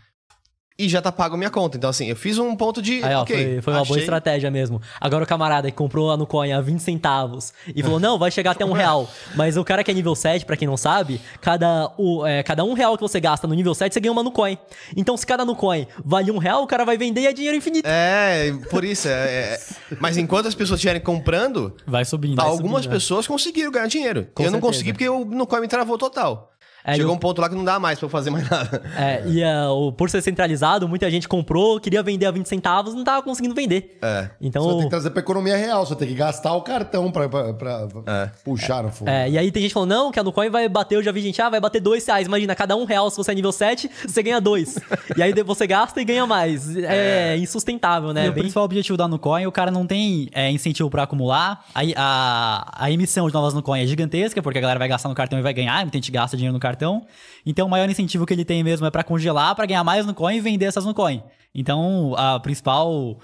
e já tá pago a minha conta. Então assim, eu fiz um ponto de... Aí, ó, okay, foi, foi uma achei... boa estratégia mesmo. Agora o camarada que comprou a NuCoin a vinte centavos e falou, não, vai chegar até um real. Mas o cara que é nível sete, pra quem não sabe, cada, o, é, cada um real que você gasta no nível sete, você ganha uma NuCoin. Então se cada NuCoin vale um real, o cara vai vender e é dinheiro infinito. É, por isso. É, é... Mas enquanto as pessoas estiverem comprando... Vai subindo. Tá, vai algumas subindo, pessoas é. conseguiram ganhar dinheiro. Com eu certeza. Não consegui porque o NuCoin me travou total. É, Chegou eu... um ponto lá que não dá mais pra eu fazer mais nada. É, é. E uh, por ser centralizado, muita gente comprou, queria vender a vinte centavos, não tava conseguindo vender. É. Então... Você tem que trazer pra economia real, você tem que gastar o cartão pra, pra, pra é. puxar no fundo. É, e aí tem gente falando, não, que a NuCoin vai bater, eu já vi gente, ah, vai bater dois reais. Imagina, cada um real, se você é nível sete, você ganha dois. E aí você gasta e ganha mais. É, é. insustentável, né? E o Bem... principal objetivo da NuCoin, o cara não tem é, incentivo pra acumular. A, a, a emissão de novas NuCoin é gigantesca, porque a galera vai gastar no cartão e vai ganhar, muita gente gasta dinheiro no cartão. cartão. Então, o maior incentivo que ele tem mesmo é para congelar, para ganhar mais NuCoin e vender essas NuCoin. Então, a principal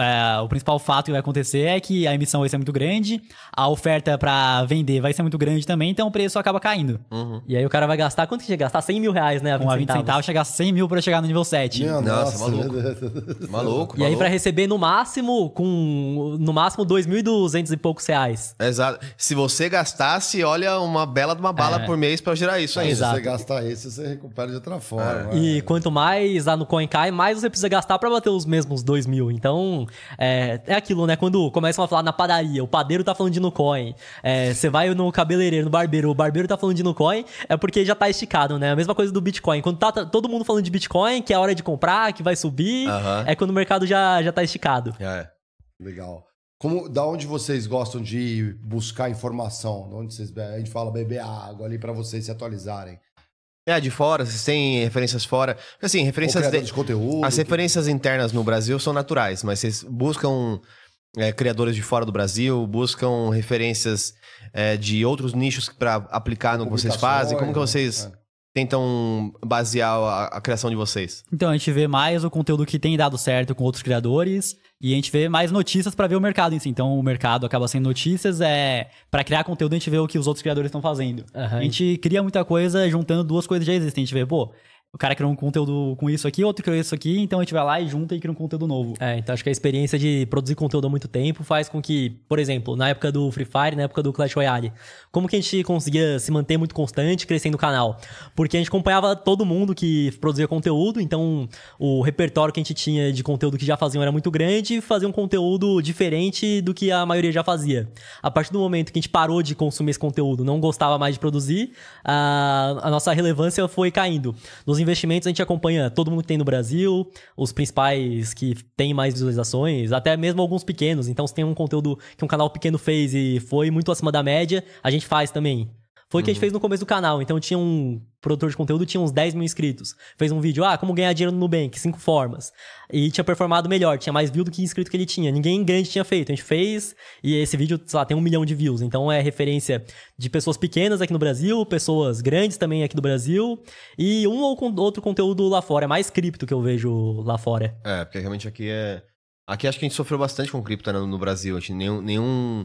é, o principal fato que vai acontecer é que a emissão vai ser muito grande, a oferta para vender vai ser muito grande também, então o preço acaba caindo. Uhum. E aí o cara vai gastar, quanto que chega? Gastar cem mil reais, né? Com a vinte centavos, chega a cem mil para chegar no nível sete. Meu Nossa, nossa maluco. maluco. Maluco. E aí para receber no máximo, com no máximo dois mil e duzentos e poucos reais. Exato. Se você gastasse, olha, uma bela de uma bala é. por mês para gerar isso aí. Se você gastar isso, você recupera de outra forma. É. E quanto mais a NuCoin cai, mais você precisa gastar para bater os mesmos dois mil. Então, é, é aquilo, né? Quando começam a falar na padaria, o padeiro tá falando de NuCoin, é, você vai no cabeleireiro, no barbeiro, o barbeiro tá falando de NuCoin, é porque já tá esticado, né? A mesma coisa do Bitcoin. Quando tá, tá todo mundo falando de Bitcoin, que é a hora de comprar, que vai subir, uhum. é quando o mercado já, já tá esticado. É. Legal. Como, da onde vocês gostam de buscar informação? Da onde vocês, a gente fala beber água ali para vocês se atualizarem. É, de fora, vocês têm referências fora. Assim, referências de, de conteúdo. As que... referências internas no Brasil são naturais, mas vocês buscam é, criadores de fora do Brasil, buscam referências é, de outros nichos para aplicar no que vocês fazem. Como que vocês... É. Tentam basear a, a criação de vocês? Então, a gente vê mais o conteúdo que tem dado certo com outros criadores e a gente vê mais notícias para ver o mercado em si. Então, o mercado acaba sendo notícias. É... Para criar conteúdo, a gente vê o que os outros criadores estão fazendo. Uhum. A gente cria muita coisa juntando duas coisas que já existem. A gente vê, pô, o cara criou um conteúdo com isso aqui, outro criou isso aqui, então a gente vai lá e junta e cria um conteúdo novo. É, então acho que a experiência de produzir conteúdo há muito tempo faz com que, por exemplo, na época do Free Fire, na época do Clash Royale, como que a gente conseguia se manter muito constante, crescendo o canal? Porque a gente acompanhava todo mundo que produzia conteúdo, então o repertório que a gente tinha de conteúdo que já faziam era muito grande e fazia um conteúdo diferente do que a maioria já fazia. A partir do momento que a gente parou de consumir esse conteúdo, não gostava mais de produzir, a, a nossa relevância foi caindo. Nos investimentos a gente acompanha todo mundo que tem no Brasil, os principais que tem mais visualizações, até mesmo alguns pequenos. Então, se tem um conteúdo que um canal pequeno fez e foi muito acima da média, a gente faz também. Foi o que a gente fez no começo do canal. Então, tinha um produtor de conteúdo, tinha uns dez mil inscritos. Fez um vídeo, ah, como ganhar dinheiro no Nubank, cinco formas. E tinha performado melhor, tinha mais view do que inscrito que ele tinha. Ninguém grande tinha feito. A gente fez e esse vídeo, sei lá, tem um milhão de views. Então, é referência de pessoas pequenas aqui no Brasil, pessoas grandes também aqui do Brasil. E um ou outro conteúdo lá fora. É mais cripto que eu vejo lá fora. É, porque realmente aqui é... Aqui acho que a gente sofreu bastante com cripto, né, no Brasil. A gente nenhum... nenhum...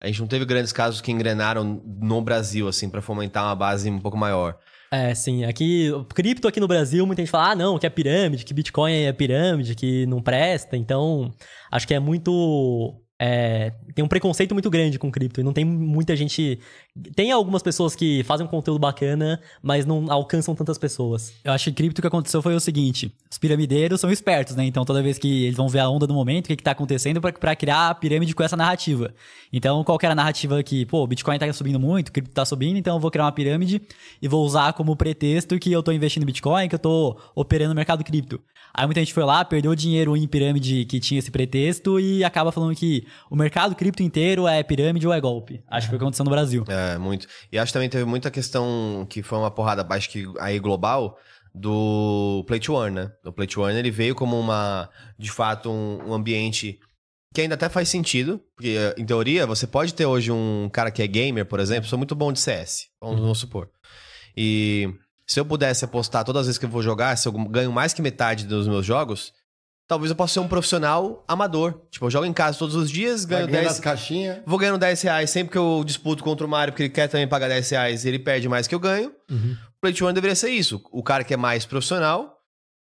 A gente não teve grandes casos que engrenaram no Brasil, assim, pra fomentar uma base um pouco maior. É, sim. Aqui, cripto aqui no Brasil, muita gente fala, ah, não, que é pirâmide, que Bitcoin é pirâmide, que não presta. Então, acho que é muito... É, tem um preconceito muito grande com cripto e não tem muita gente... Tem algumas pessoas que fazem um conteúdo bacana, mas não alcançam tantas pessoas. Eu acho que cripto, o que aconteceu foi o seguinte, os piramideiros são espertos, né? Então, toda vez que eles vão ver a onda do momento, o que está acontecendo para para criar a pirâmide com essa narrativa. Então, qual que era a narrativa que, pô, Bitcoin está subindo muito, cripto está subindo, então eu vou criar uma pirâmide e vou usar como pretexto que eu estou investindo em Bitcoin, que eu estou operando no mercado cripto. Aí muita gente foi lá, perdeu dinheiro em pirâmide que tinha esse pretexto e acaba falando que o mercado cripto inteiro é pirâmide ou é golpe. Acho que foi o que aconteceu no Brasil. É, muito. E acho que também teve muita questão que foi uma porrada, acho que aí global, do Play to Earn, né? O Play to Earn, ele veio como uma, de fato, um, um ambiente que ainda até faz sentido, porque em teoria você pode ter hoje um cara que é gamer, por exemplo, sou muito bom de C S, vamos uhum. supor. E se eu pudesse apostar todas as vezes que eu vou jogar, se eu ganho mais que metade dos meus jogos... Talvez eu possa ser um profissional amador. Tipo, eu jogo em casa todos os dias, ganho dez... caixinhas. Vou ganhando dez reais sempre que eu disputo contra o Mário, porque ele quer também pagar dez reais e ele perde mais que eu ganho. Uhum. O Play to Earn deveria ser isso. O cara que é mais profissional,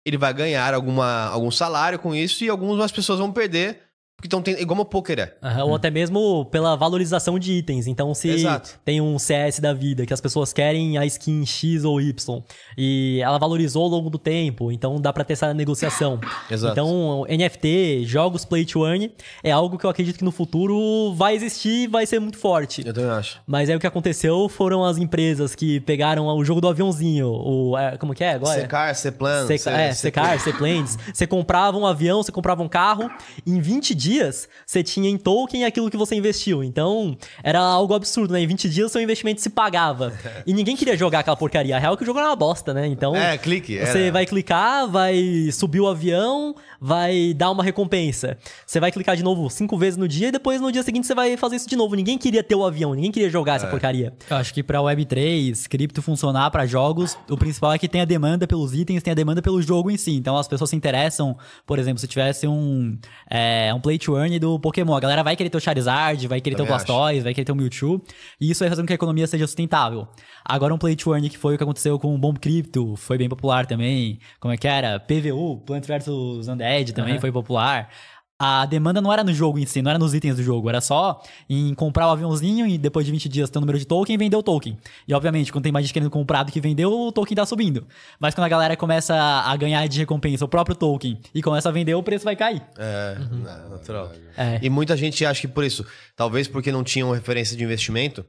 ele vai ganhar alguma, algum salário com isso e algumas pessoas vão perder... Então tem, igual uma poker é. Uhum, ou até mesmo pela valorização de itens. Então, se Exato. Tem um C S da vida que as pessoas querem a skin X ou Y e ela valorizou ao longo do tempo, então dá pra ter essa negociação. Exato. Então, N F T, jogos Play to Earn, é algo que eu acredito que no futuro vai existir e vai ser muito forte. Eu também acho. Mas aí o que aconteceu foram as empresas que pegaram o jogo do aviãozinho, o, como que é agora? Secar, Seplans. É, Secar, Seplans. Você comprava um avião, você comprava um carro, em vinte dias dias, você tinha em token aquilo que você investiu. Então, era algo absurdo, né? Em vinte dias, seu investimento se pagava. E ninguém queria jogar aquela porcaria. A real é que o jogo era uma bosta, né? Então, é, clique, você era. vai clicar, vai subir o avião, vai dar uma recompensa. Você vai clicar de novo cinco vezes no dia e depois no dia seguinte você vai fazer isso de novo. Ninguém queria ter o avião, ninguém queria jogar é. essa porcaria. Eu acho que pra Web três, cripto funcionar pra jogos, o principal é que tem a demanda pelos itens, tem a demanda pelo jogo em si. Então, as pessoas se interessam, por exemplo, se tivesse um, é, um play to earn do Pokémon, a galera vai querer ter o Charizard, vai querer ter o Blastoise, vai querer ter o Mewtwo, e isso vai fazendo com que a economia seja sustentável. Agora, um play to earn que foi o que aconteceu com o Bomb Crypto, foi bem popular também, como é que era? P V U, Plants versus. Undead também uhum. foi popular. A demanda não era no jogo em si, não era nos itens do jogo, era só em comprar o aviãozinho e depois de vinte dias ter o número de token e vender o token. E obviamente, quando tem mais gente querendo comprar do que vendeu, o token tá subindo. Mas quando a galera começa a ganhar de recompensa o próprio token e começa a vender, o preço vai cair. É, uhum. é natural. É. E muita gente acha que por isso, talvez porque não tinham referência de investimento,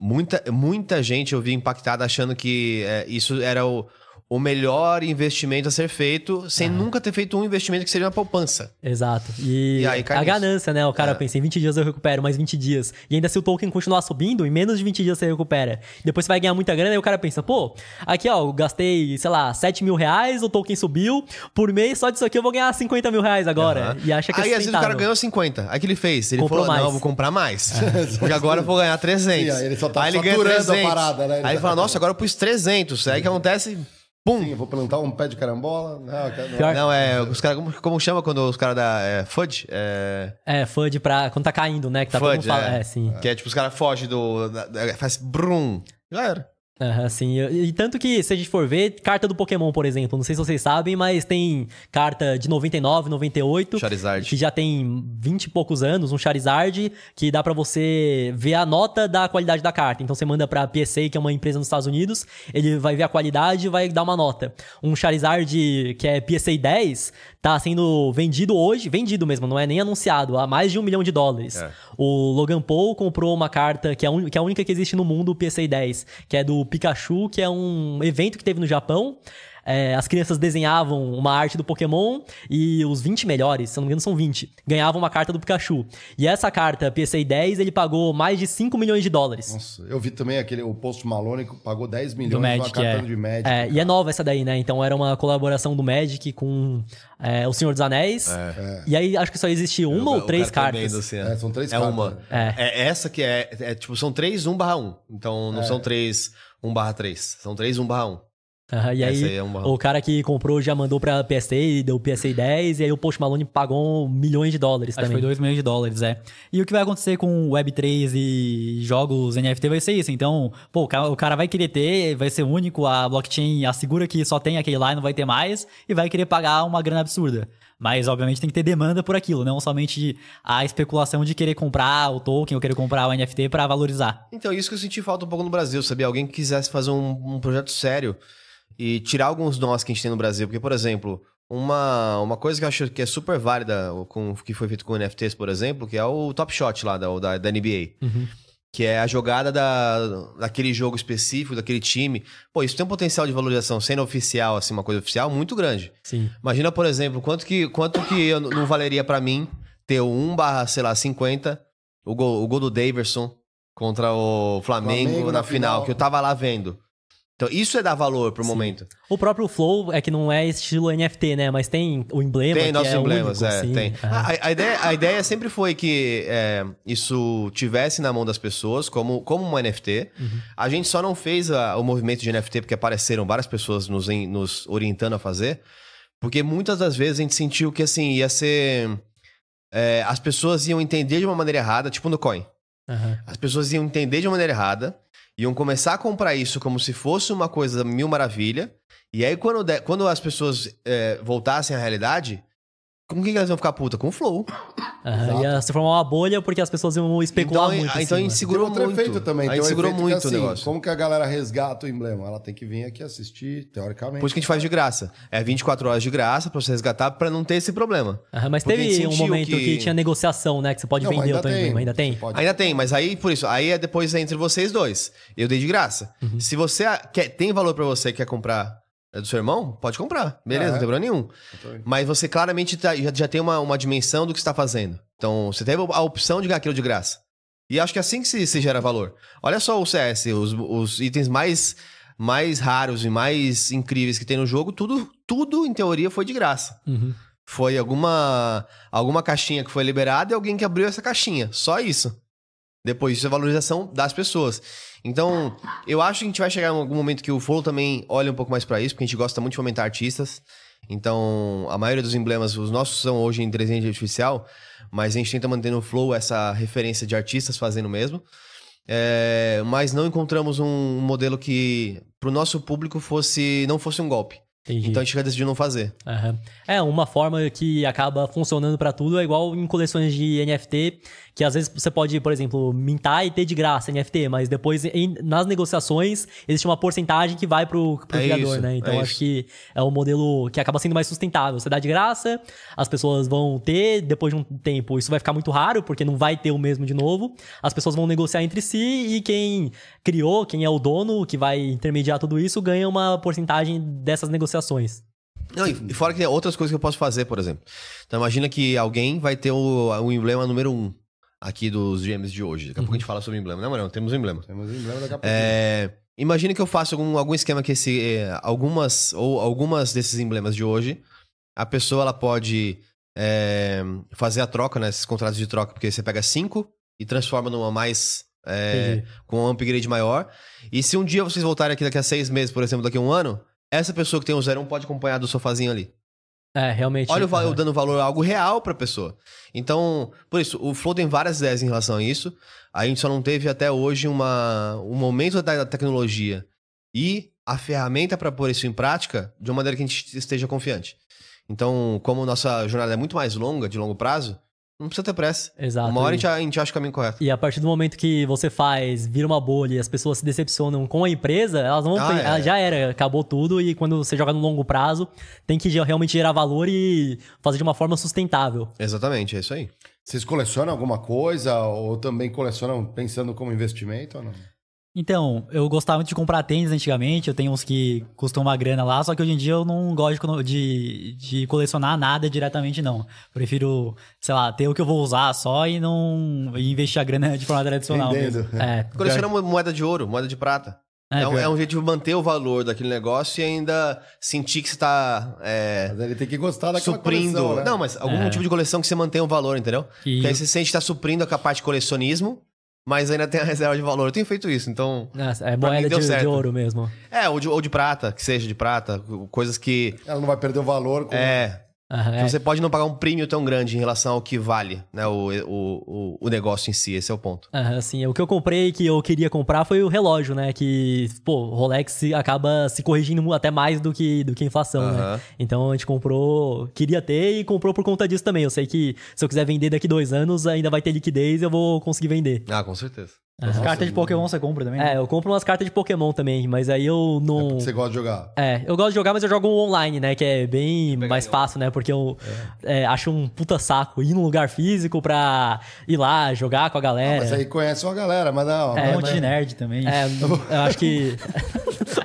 muita, muita gente eu vi impactada achando que é, isso era o... o melhor investimento a ser feito, sem é. nunca ter feito um investimento que seria uma poupança. Exato. E, e aí cai a nisso. ganância, né? O cara é. pensa, em vinte dias eu recupero, mais vinte dias. E ainda se o token continuar subindo, em menos de vinte dias você recupera. Depois você vai ganhar muita grana, e o cara pensa, pô, aqui ó, eu gastei, sei lá, sete mil reais, o token subiu, por mês só disso aqui eu vou ganhar cinquenta mil reais agora. Uhum. E acha que é aí às vezes o cara ganhou cinquenta. Aí que ele fez? Ele Comprou falou, mais. não, eu vou comprar mais. É. Porque agora eu vou ganhar trezentos. Aí ele só tá aí ele ganha trezentos. A parada, né? Ele aí ele tá fala, nossa, agora eu pus trezentos. Aí o que acontece... Pum! Sim, eu vou plantar um pé de carambola. Não, não. não é. Os caras. Como, como chama quando os caras da. É, F U D? É... é, F U D pra. Quando tá caindo, né? Que tá F U D, todo mundo fala. É. É, sim. Que é tipo, os caras fogem do. Da, da, faz brum. Já era. Aham, sim. E, e tanto que, se a gente for ver, carta do Pokémon, por exemplo, não sei se vocês sabem, mas tem carta de noventa e nove, noventa e oito, Charizard, que já tem vinte e poucos anos, um Charizard, que dá pra você ver a nota da qualidade da carta. Então você manda pra P S A, que é uma empresa nos Estados Unidos, ele vai ver a qualidade e vai dar uma nota. Um Charizard que é P S A dez, tá sendo vendido hoje, vendido mesmo, não é nem anunciado, a mais de um milhão de dólares. É. O Logan Paul comprou uma carta, que é, un... que é a única que existe no mundo, o P S A dez, que é do Pikachu, que é um evento que teve no Japão. É, as crianças desenhavam uma arte do Pokémon e os vinte melhores, se não me engano são vinte, ganhavam uma carta do Pikachu. E essa carta, P S A dez, ele pagou mais de cinco milhões de dólares. Nossa, eu vi também aquele, o Post Malone pagou dez milhões Magic, uma carta é. de Magic. É, e é nova essa daí, né? Então era uma colaboração do Magic com é, o Senhor dos Anéis. É. E aí acho que só existe uma eu, ou três cartas. É, são três é cartas. Uma. É. é essa que é, é, tipo, são três um barra um. Então não é. são três um barra três, são três um barra um. Uhum, e aí, aí é uma... o cara que comprou já mandou pra P S A e deu P S A dez, e aí o Post Malone pagou milhões de dólares Acho também. Foi dois milhões de dólares, é. E o que vai acontecer com Web três e jogos N F T vai ser isso. Então, pô, o cara vai querer ter, vai ser único, a blockchain assegura que só tem aquele lá e não vai ter mais, e vai querer pagar uma grana absurda. Mas, obviamente, tem que ter demanda por aquilo, não somente a especulação de querer comprar o token ou querer comprar o N F T pra valorizar. Então, isso que eu senti falta um pouco no Brasil, sabia? Alguém que quisesse fazer um, um projeto sério e tirar alguns nós que a gente tem no Brasil. Porque, por exemplo, uma, uma coisa que eu acho que é super válida, com, que foi feito com N F Ts, por exemplo, que é o Top Shot lá da, da, da N B A. Uhum. Que é a jogada da, daquele jogo específico, daquele time. Pô, isso tem um potencial de valorização, sendo oficial, assim, uma coisa oficial, muito grande. Sim. Imagina, por exemplo, quanto que, quanto que eu, não valeria pra mim ter o um barra, sei lá, cinquenta, o gol, o gol do Daverson contra o Flamengo, Flamengo na, na final, final, que eu tava lá vendo. Então, isso é dar valor pro Sim. momento. O próprio Flow é que não é estilo N F T, né? Mas tem o emblema. Tem nossos é emblemas, único, é. Assim. Tem. Ah. A, a, ideia, a ideia sempre foi que é, isso tivesse na mão das pessoas como, como um N F T. Uhum. A gente só não fez a, o movimento de N F T porque apareceram várias pessoas nos, em, nos orientando a fazer. Porque muitas das vezes a gente sentiu que assim ia ser... É, as pessoas iam entender de uma maneira errada, tipo no Coin. Uhum. As pessoas iam entender de uma maneira errada. Iam começar a comprar isso como se fosse uma coisa mil maravilha. E aí, quando, de, quando as pessoas é, voltassem à realidade, com quem elas vão ficar puta? Com o Flow. Ah, ia se formar uma bolha porque as pessoas iam especular então, muito. Então, assim, a gente segurou muito. Tem outro efeito também. A gente segurou muito assim, o negócio. Como que a galera resgata o emblema? Ela tem que vir aqui assistir, teoricamente. Por isso que a gente faz de graça. É vinte e quatro horas de graça pra você resgatar pra não ter esse problema. Ah, mas porque teve um momento que... que tinha negociação, né? Que você pode não, vender o teu emblema. Ainda tem? Pode... Ainda tem, mas aí, por isso, aí é depois entre vocês dois. Eu dei de graça. Uhum. Se você quer, tem valor pra você, quer comprar... É do seu irmão? Pode comprar. Beleza, ah, é? Não tem problema nenhum. Mas você claramente tá, já, já tem uma, uma dimensão do que você está fazendo. Então, você teve a opção de ganhar aquilo de graça. E acho que é assim que se, se gera valor. Olha só o C S, os, os itens mais, mais raros e mais incríveis que tem no jogo, tudo, tudo em teoria, foi de graça. Uhum. Foi alguma, alguma caixinha que foi liberada e alguém que abriu essa caixinha. Só isso. Depois disso é valorização das pessoas. Então, eu acho que a gente vai chegar em algum momento que o Flow também olha um pouco mais para isso, porque a gente gosta muito de fomentar artistas. Então, a maioria dos emblemas, os nossos são hoje em inteligência artificial, mas a gente tenta manter no Flow essa referência de artistas fazendo mesmo. É, mas não encontramos um modelo que, para o nosso público, fosse, não fosse um golpe. Entendi. Então a gente decidiu não fazer. Uhum. É, uma forma que acaba funcionando pra tudo é igual em coleções de N F T, que às vezes você pode, por exemplo, mintar e ter de graça N F T, mas depois em, nas negociações existe uma porcentagem que vai pro, pro é criador, isso, né? Então é acho isso. que é um modelo que acaba sendo mais sustentável. Você dá de graça, as pessoas vão ter, depois de um tempo isso vai ficar muito raro, porque não vai ter o mesmo de novo, as pessoas vão negociar entre si e quem criou, quem é o dono, que vai intermediar tudo isso, ganha uma porcentagem dessas negociações. Não, e fora que tem outras coisas que eu posso fazer, por exemplo. Então imagina que alguém vai ter o, o emblema número um. Aqui dos Gêmeos de hoje. Daqui a uhum. pouco a gente fala sobre emblema, né, Marão? Temos um emblema. Temos um emblema daqui a pouco. É, imagina que eu faço algum, algum esquema que esse... É, algumas ou algumas desses emblemas de hoje, a pessoa ela pode é, fazer a troca, né? Esses contratos de troca, porque você pega cinco e transforma numa mais... É, com um upgrade maior. E se um dia vocês voltarem aqui daqui a seis meses, por exemplo, daqui a um ano, essa pessoa que tem o zero um pode acompanhar do sofazinho ali. É, realmente. Olha o, eu dando valor a algo real pra pessoa. Então, por isso, o Flow tem várias ideias em relação a isso. A gente só não teve até hoje uma, um momento da tecnologia e a ferramenta pra pôr isso em prática de uma maneira que a gente esteja confiante. Então, como nossa jornada é muito mais longa, de longo prazo, não precisa ter pressa. Exato. Uma hora a gente, a gente acha o caminho correto. E a partir do momento que você faz, vira uma bolha e as pessoas se decepcionam com a empresa, elas vão. Ah, é. Ela já era, acabou tudo. E quando você joga no longo prazo, tem que realmente gerar valor e fazer de uma forma sustentável. Exatamente, é isso aí. Vocês colecionam alguma coisa ou também colecionam pensando como investimento ou não? Então, eu gostava muito de comprar tênis antigamente, eu tenho uns que custam uma grana lá, só que hoje em dia eu não gosto de, de colecionar nada diretamente, não. Prefiro, sei lá, ter o que eu vou usar só e não e investir a grana de forma tradicional. Entendo. Mesmo. É. Colecionar moeda de ouro, moeda de prata. É, é, um, é um jeito de manter o valor daquele negócio e ainda sentir que você tá... É, mas ele tem que gostar daquela suprindo. Coleção, né? Não, mas algum é. tipo de coleção que você mantém o valor, entendeu? E... Que aí você sente que tá suprindo a parte de colecionismo, mas ainda tem a reserva de valor. Eu tenho feito isso, então... Nossa, é moeda de, de ouro mesmo. É, ou de, ou de prata, que seja de prata. Coisas que... Ela não vai perder o valor. Com... É. Uhum, é. Você pode não pagar um prêmio tão grande em relação ao que vale, né, o, o, o negócio em si. Esse é o ponto. Uhum, assim, o que eu comprei, que eu queria comprar, foi o relógio, né? Que, pô, o Rolex acaba se corrigindo até mais do que, do que a inflação, uhum. né? Então, a gente comprou... Queria ter e comprou por conta disso também. Eu sei que se eu quiser vender daqui dois anos, ainda vai ter liquidez e eu vou conseguir vender. Ah, com certeza. As uhum. cartas de Pokémon você compra também? Né? É, eu compro umas cartas de Pokémon também, mas aí eu não... É você gosta de jogar? É, eu gosto de jogar, mas eu jogo online, né? Que é bem mais fácil, né? Porque eu é. É, acho um puta saco ir num lugar físico pra ir lá, jogar com a galera. Não, mas aí conhece uma galera, mas não... É, um monte de nerd também. É, eu acho que...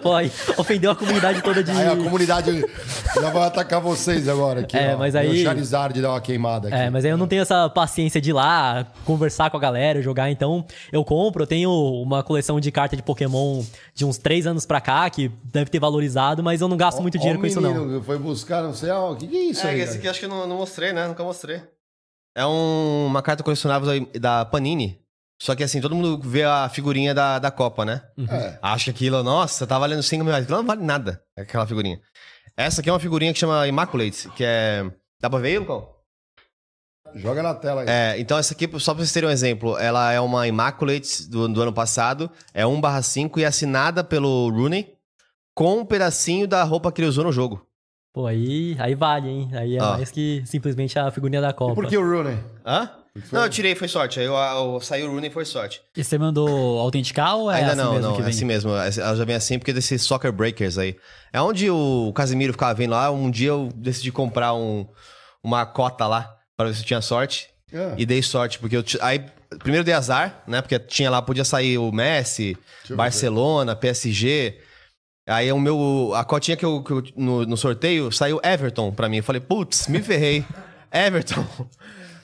Pô, ofendeu a comunidade toda de... Aí a comunidade já vai atacar vocês agora aqui, é, ó. Mas aí... O Charizard dá uma queimada aqui. É, mas aí eu não tenho essa paciência de ir lá, conversar com a galera, jogar, então eu compro. Eu tenho uma coleção de carta de Pokémon de uns três anos pra cá, que deve ter valorizado, mas eu não gasto ó, muito dinheiro ó, com isso, não. Eu fui buscar, não sei, o que, que é isso é, aí? Esse cara? Aqui acho que eu não, não mostrei, né? Nunca mostrei. É um, uma carta colecionável da, da Panini. Só que assim, todo mundo vê a figurinha da, da Copa, né? Uhum. É. Acha que aquilo, nossa, tá valendo cinco mil reais. Aquilo não vale nada, aquela figurinha. Essa aqui é uma figurinha que chama Immaculate, que é... Dá pra ver, Lucão? Joga na tela aí. É, então essa aqui, só pra vocês terem um exemplo, ela é uma Immaculate do, do ano passado, é um barra cinco e assinada pelo Rooney com um pedacinho da roupa que ele usou no jogo. Pô, aí, aí vale, hein? Aí é ah. mais que simplesmente a figurinha da Copa. E por que o Rooney? Hã? Não, eu tirei, foi sorte. Aí eu, eu, eu saí o Rooney, foi sorte. E você mandou autenticar ou é Ainda assim não, mesmo não, que vem? É assim mesmo. Ela já vem assim porque desses Soccer Breakers aí. É onde o Casemiro ficava vendo lá, um dia eu decidi comprar um, uma cota lá. Pra ver se eu tinha sorte. Yeah. E dei sorte, porque eu... Aí, primeiro dei azar, né? Porque tinha lá, podia sair o Messi, Barcelona, P S G. Aí o meu, a cotinha que eu, que eu no, no sorteio saiu Everton pra mim. Eu falei, putz, me ferrei. Everton.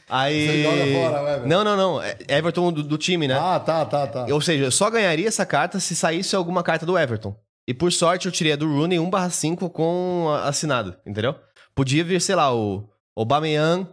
Aí... Você joga fora, Everton? Não, não, não. Everton do, do time, né? Ah, tá, tá, tá. Ou seja, eu só ganharia essa carta se saísse alguma carta do Everton. E por sorte eu tirei a do Rooney um barra cinco com assinado, entendeu? Podia vir, sei lá, o Aubameyang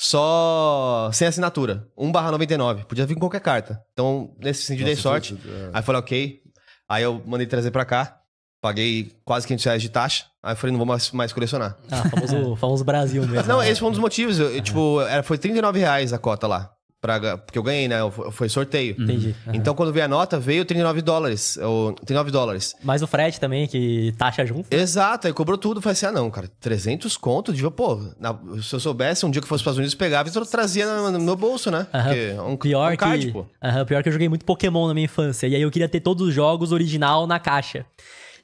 só sem assinatura. um barra noventa e nove. Podia vir com qualquer carta. Então, nesse sentido, dei sorte. Fosse... Aí eu falei, ok. Aí eu mandei trazer pra cá. Paguei quase quinhentos reais de taxa. Aí eu falei, não vou mais, mais colecionar. Ah, famoso, famoso Brasil mesmo. Não, né? Esse foi um dos motivos. Eu, eu, tipo, era, foi trinta e nove reais a cota lá. Pra, porque eu ganhei, né? Foi sorteio. Entendi. Uhum. Então, quando veio a nota, veio trinta e nove dólares. Ou, trinta e nove dólares. Mais o frete também, que taxa junto. Exato. Aí cobrou tudo. Falei assim, ah, não, cara. trezentos conto. De, pô, na, se eu soubesse, um dia que eu fosse para os Estados Unidos, pegava e eu trazia no, no meu bolso, né? Uhum. Porque é um, pior um card, que, pô. Uhum, pior que eu joguei muito Pokémon na minha infância. E aí eu queria ter todos os jogos original na caixa.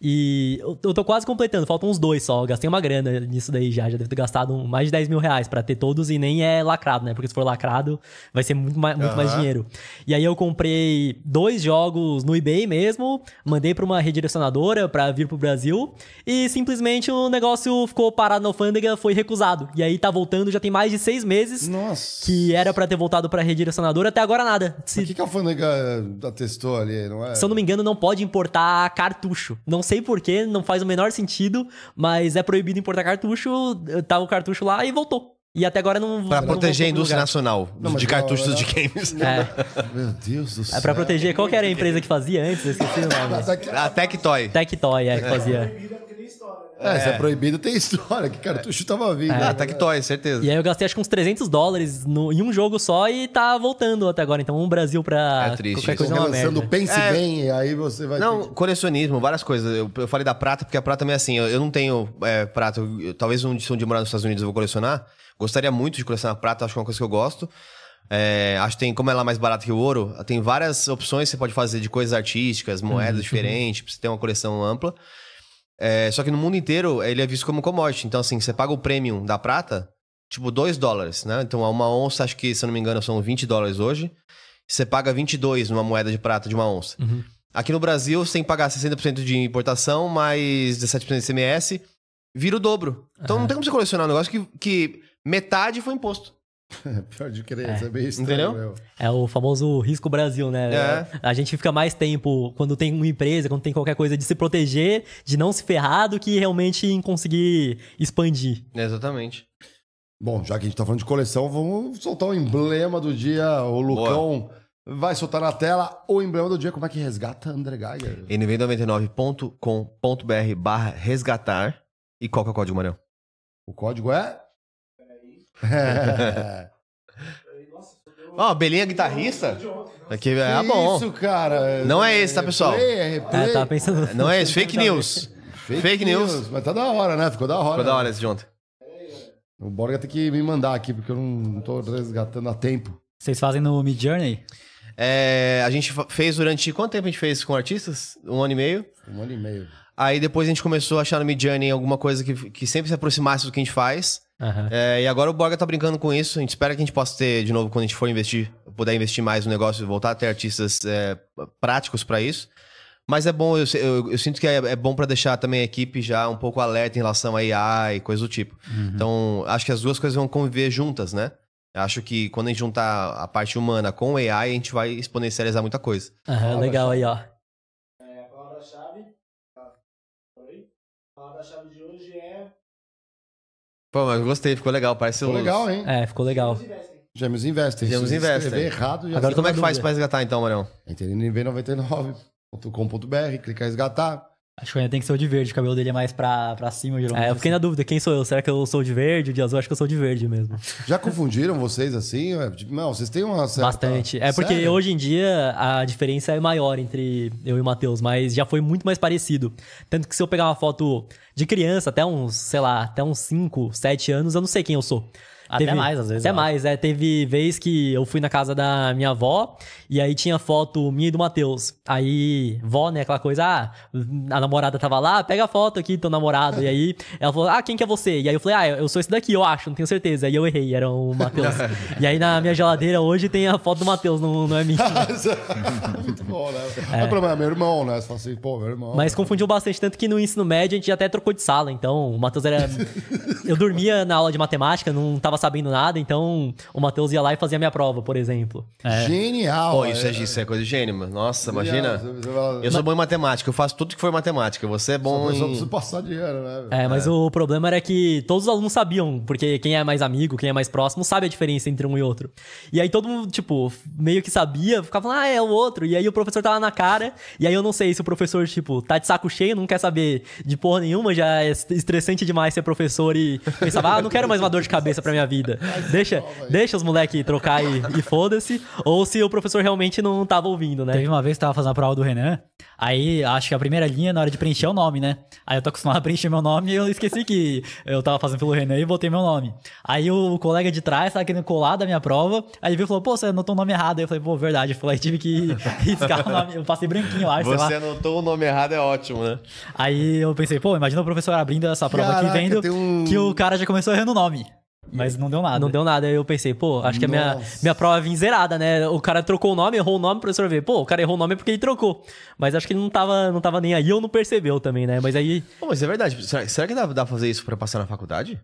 E eu tô quase completando, faltam uns dois só. Eu gastei uma grana nisso daí já. Já devo ter gastado mais de dez mil reais pra ter todos e nem é lacrado, né? Porque se for lacrado, vai ser muito mais, muito uhum. mais dinheiro. E aí eu comprei dois jogos no eBay mesmo, mandei pra uma redirecionadora pra vir pro Brasil e simplesmente o negócio ficou parado na alfândega, foi recusado. E aí tá voltando, já tem mais de seis meses. Nossa. Que era pra ter voltado pra redirecionadora, até agora nada. Se... Mas que que a alfândega atestou ali? Não é... Se eu não me engano, não pode importar cartucho. Não sei porquê, não faz o menor sentido, mas é proibido importar cartucho, tava o cartucho lá e voltou. E até agora não... Pra não proteger a indústria nacional não, de cartuchos de games. É. Meu Deus do céu. É pra proteger, qual que era a empresa que fazia antes? Eu esqueci o nome. A Tectoy. Tectoy, é, que fazia... É, se é proibido, tem história, que cartucho tava vindo. É, né? Tectoy, certeza. E aí eu gastei acho que uns trezentos dólares no, em um jogo só e tá voltando até agora. Então, um Brasil pra é triste, qualquer coisa é uma merda. Pense é... bem, aí você vai... Não, ter que... colecionismo, várias coisas. Eu, eu falei da prata, porque a prata também é assim, eu, eu não tenho é, prata. Eu, talvez um dia morar nos Estados Unidos eu vou colecionar. Gostaria muito de colecionar prata, acho que é uma coisa que eu gosto. É, acho que tem, como é lá mais barato que o ouro, tem várias opções que você pode fazer de coisas artísticas, moedas uhum. diferentes, pra você ter uma coleção ampla. É, só que no mundo inteiro ele é visto como commodity. Então, assim, você paga o premium da prata, tipo dois dólares, né? Então, uma onça, acho que, se eu não me engano, são vinte dólares hoje. Você paga vinte e dois numa moeda de prata de uma onça. Uhum. Aqui no Brasil, você tem que pagar sessenta por cento de importação, mais dezessete por cento de I C M S, vira o dobro. Então, uhum. não tem como você colecionar um negócio que, que metade foi imposto. Pior de querer, é, é bem estranho, meu. É o famoso risco Brasil, né? É. A gente fica mais tempo quando tem uma empresa, quando tem qualquer coisa de se proteger, de não se ferrar, do que realmente em conseguir expandir. Exatamente. Bom, já que a gente tá falando de coleção, vamos soltar o emblema do dia. O Lucão Boa. vai soltar na tela o emblema do dia. Como é que resgata, André Geiger? n v noventa e nove ponto com ponto b r barra resgatar. E qual que é o código, Marião? O código é... É. Ó, oh, Belinha guitarrista. Aqui é ah, bom. Isso, cara. Não é esse, tá, pessoal? Replay, replay. Ah, tá pensando... Não é esse, fake news. Fake, fake news. news. Mas tá da hora, né? Ficou da hora. Ficou né? da hora esse de ontem. O Borga tem que me mandar aqui, porque eu não tô resgatando a tempo. Vocês fazem no Midjourney? É, a gente fez durante... Quanto tempo a gente fez com artistas? Um ano e meio. Um ano e meio. Aí depois a gente começou a achar no Midjourney alguma coisa que, que sempre se aproximasse do que a gente faz. Uhum. É, e agora o Borga tá brincando com isso. A gente espera que a gente possa ter, de novo, quando a gente for investir, puder investir mais no negócio e voltar a ter artistas é, práticos para isso. Mas é bom, eu, eu, eu sinto que é, é bom para deixar também a equipe já um pouco alerta em relação a A I e coisas do tipo. Uhum. Então, acho que as duas coisas vão conviver juntas, né? Acho que quando a gente juntar a parte humana com o A I, a gente vai exponencializar muita coisa. Uhum, legal aí, ó. É, a palavra-chave. Ah, oi? A palavra-chave de hoje é... Pô, mas eu gostei, ficou legal, parece Ficou os... legal, hein? É, ficou legal. Gêmeos Investem. Gêmeos Investem. Se errado, já Agora, como é que faz pra resgatar, então, Marão? Entra em n v noventa e nove ponto com ponto b r, clica em resgatar. Acho que ainda tem que ser o de verde, o cabelo dele é mais pra, pra cima, geralmente. É, eu fiquei na dúvida, quem sou eu? Será que eu sou de verde, de azul? Acho que eu sou de verde mesmo. Já confundiram vocês assim? Não, vocês têm uma certa... Bastante. É porque Sério? hoje em dia a diferença é maior entre eu e o Matheus, mas já foi muito mais parecido. Tanto que se eu pegar uma foto de criança, até uns, sei lá, até uns cinco, sete anos, eu não sei quem eu sou. Até teve, mais, às vezes. Até mais, é. Teve vez que eu fui na casa da minha avó e aí tinha foto minha e do Matheus. Aí, vó, né, aquela coisa, ah, a namorada tava lá, pega a foto aqui do teu namorado. E aí, ela falou, ah, quem que é você? E aí eu falei, ah, eu sou esse daqui, eu acho, não tenho certeza. Aí eu errei, era o Matheus. E aí na minha geladeira hoje tem a foto do Matheus, não, não é minha. Muito bom, né? É. O problema é meu irmão, né? Você fala assim, pô, meu irmão. Mas confundiu bastante, tanto que no ensino médio a gente até trocou de sala, então o Matheus era... Eu dormia na aula de matemática, não tava sabendo nada, então o Matheus ia lá e fazia minha prova, por exemplo. É. Genial! Pô, isso é, isso é coisa de gênio, mano. Nossa, imagina. Genial. Eu sou bom em matemática, eu faço tudo que for matemática. Você é bom em... Eu preciso passar dinheiro, né? É, mas é. O problema era que todos os alunos sabiam, porque quem é mais amigo, quem é mais próximo, sabe a diferença entre um e outro. E aí todo mundo, tipo, meio que sabia, ficava falando, ah, é o outro. E aí o professor tava na cara, e aí eu não sei se o professor, tipo, tá de saco cheio, não quer saber de porra nenhuma, já é estressante demais ser professor e pensava, ah, não quero mais uma dor de cabeça pra minha vida. Deixa, deixa os moleques trocar e, e foda-se. Ou se o professor realmente não tava ouvindo, né? Teve uma vez que eu tava fazendo a prova do Renan, aí acho que a primeira linha na hora de preencher é o nome, né? Aí eu tô acostumado a preencher meu nome e eu esqueci que eu tava fazendo pelo Renan e botei meu nome. Aí o colega de trás tava querendo colar da minha prova, aí ele viu e falou, pô, você anotou o nome errado. Aí eu falei, pô, verdade. Eu falei, tive que riscar o nome. Eu passei branquinho lá, sei lá. Você anotou o nome errado, é ótimo, né? Aí eu pensei, pô, imagina o professor abrindo essa prova aqui, vendo um... que o cara já começou errando o nome. Mas não deu nada. Não deu nada. Aí eu pensei, pô, acho que a minha, minha prova vinha zerada, né? O cara trocou o nome, errou o nome, o professor vê. Pô, o cara errou o nome porque ele trocou. Mas acho que ele não tava, não tava nem aí ou não percebeu também, né? Mas aí... Pô, mas é verdade. Será, será que dá, dá pra fazer isso pra passar na faculdade?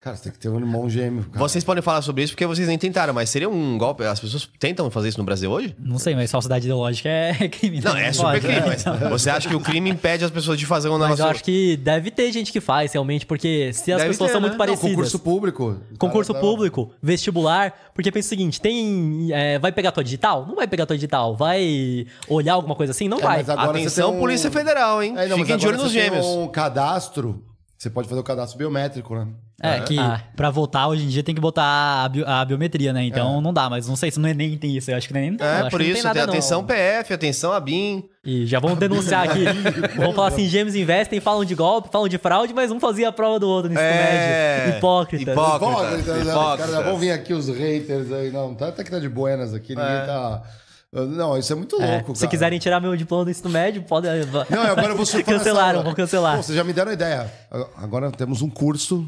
Cara, você tem que ter um irmão gêmeo, cara. Vocês podem falar sobre isso porque vocês nem tentaram, mas seria um golpe? As pessoas tentam fazer isso no Brasil hoje? Não sei, mas falsidade ideológica é crime. Não, não é super crime, mas você acha que o crime impede as pessoas de fazer um negócio... Mas eu acho que deve ter gente que faz, realmente, porque se as deve pessoas ter, são né? muito parecidas... Não, concurso público. Concurso cara, público, vestibular, porque pensa o seguinte, tem... É, vai pegar tua digital? Não vai pegar tua digital. Vai olhar alguma coisa assim? Não é, vai. Atenção, um... Polícia Federal, hein? É, não, fiquem de olho nos gêmeos. Tem um cadastro... Você pode fazer o cadastro biométrico, né? É, é. que ah. pra votar hoje em dia tem que botar a, bio, a biometria, né? Então é. não dá, mas não sei se no Enem tem isso. Eu acho que no Enem não tem. É, acho por isso, tem, tem atenção não. P F, atenção ABIN. E já vamos denunciar aqui. Vamos falar assim, Gêmeos Investem, falam de golpe, falam de fraude, mas um fazia a prova do outro no ensino é. médio. Hipócrita. Hipócrita. Hipócrita. Cara, já vão vir aqui os haters aí. Não, tá, tá que tá de buenas aqui, ninguém é. tá... Não, isso é muito louco, é, se cara. Se quiserem tirar meu diploma do ensino médio, podem... Não, agora eu vou supor Cancelaram, vou cancelar. Pô, vocês já me deram a ideia. Agora temos um curso.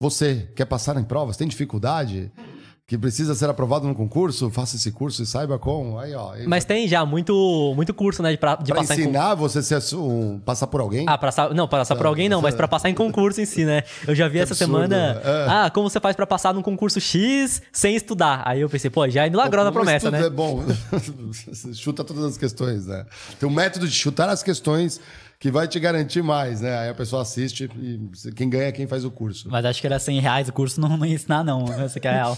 Você quer passar em provas? Tem dificuldade? Que precisa ser aprovado no concurso? Faça esse curso e saiba como. Aí, ó. Mas tem já muito, muito curso, né? De, pra, de pra passar ensinar em concurso. Você a ser um, passar por alguém? Ah, passar, não, passar é, por alguém não, mas pra passar em concurso em si, né? Eu já vi que essa absurdo. semana... É. Ah, como você faz pra passar num concurso X sem estudar? Aí eu pensei, pô, já é milagrosa a promessa, né? É bom. Chuta todas as questões, né? Tem um método de chutar as questões... Que vai te garantir mais, né? Aí a pessoa assiste e quem ganha é quem faz o curso. Mas acho que era cem reais o curso, não, não ia ensinar não, essa que é a real.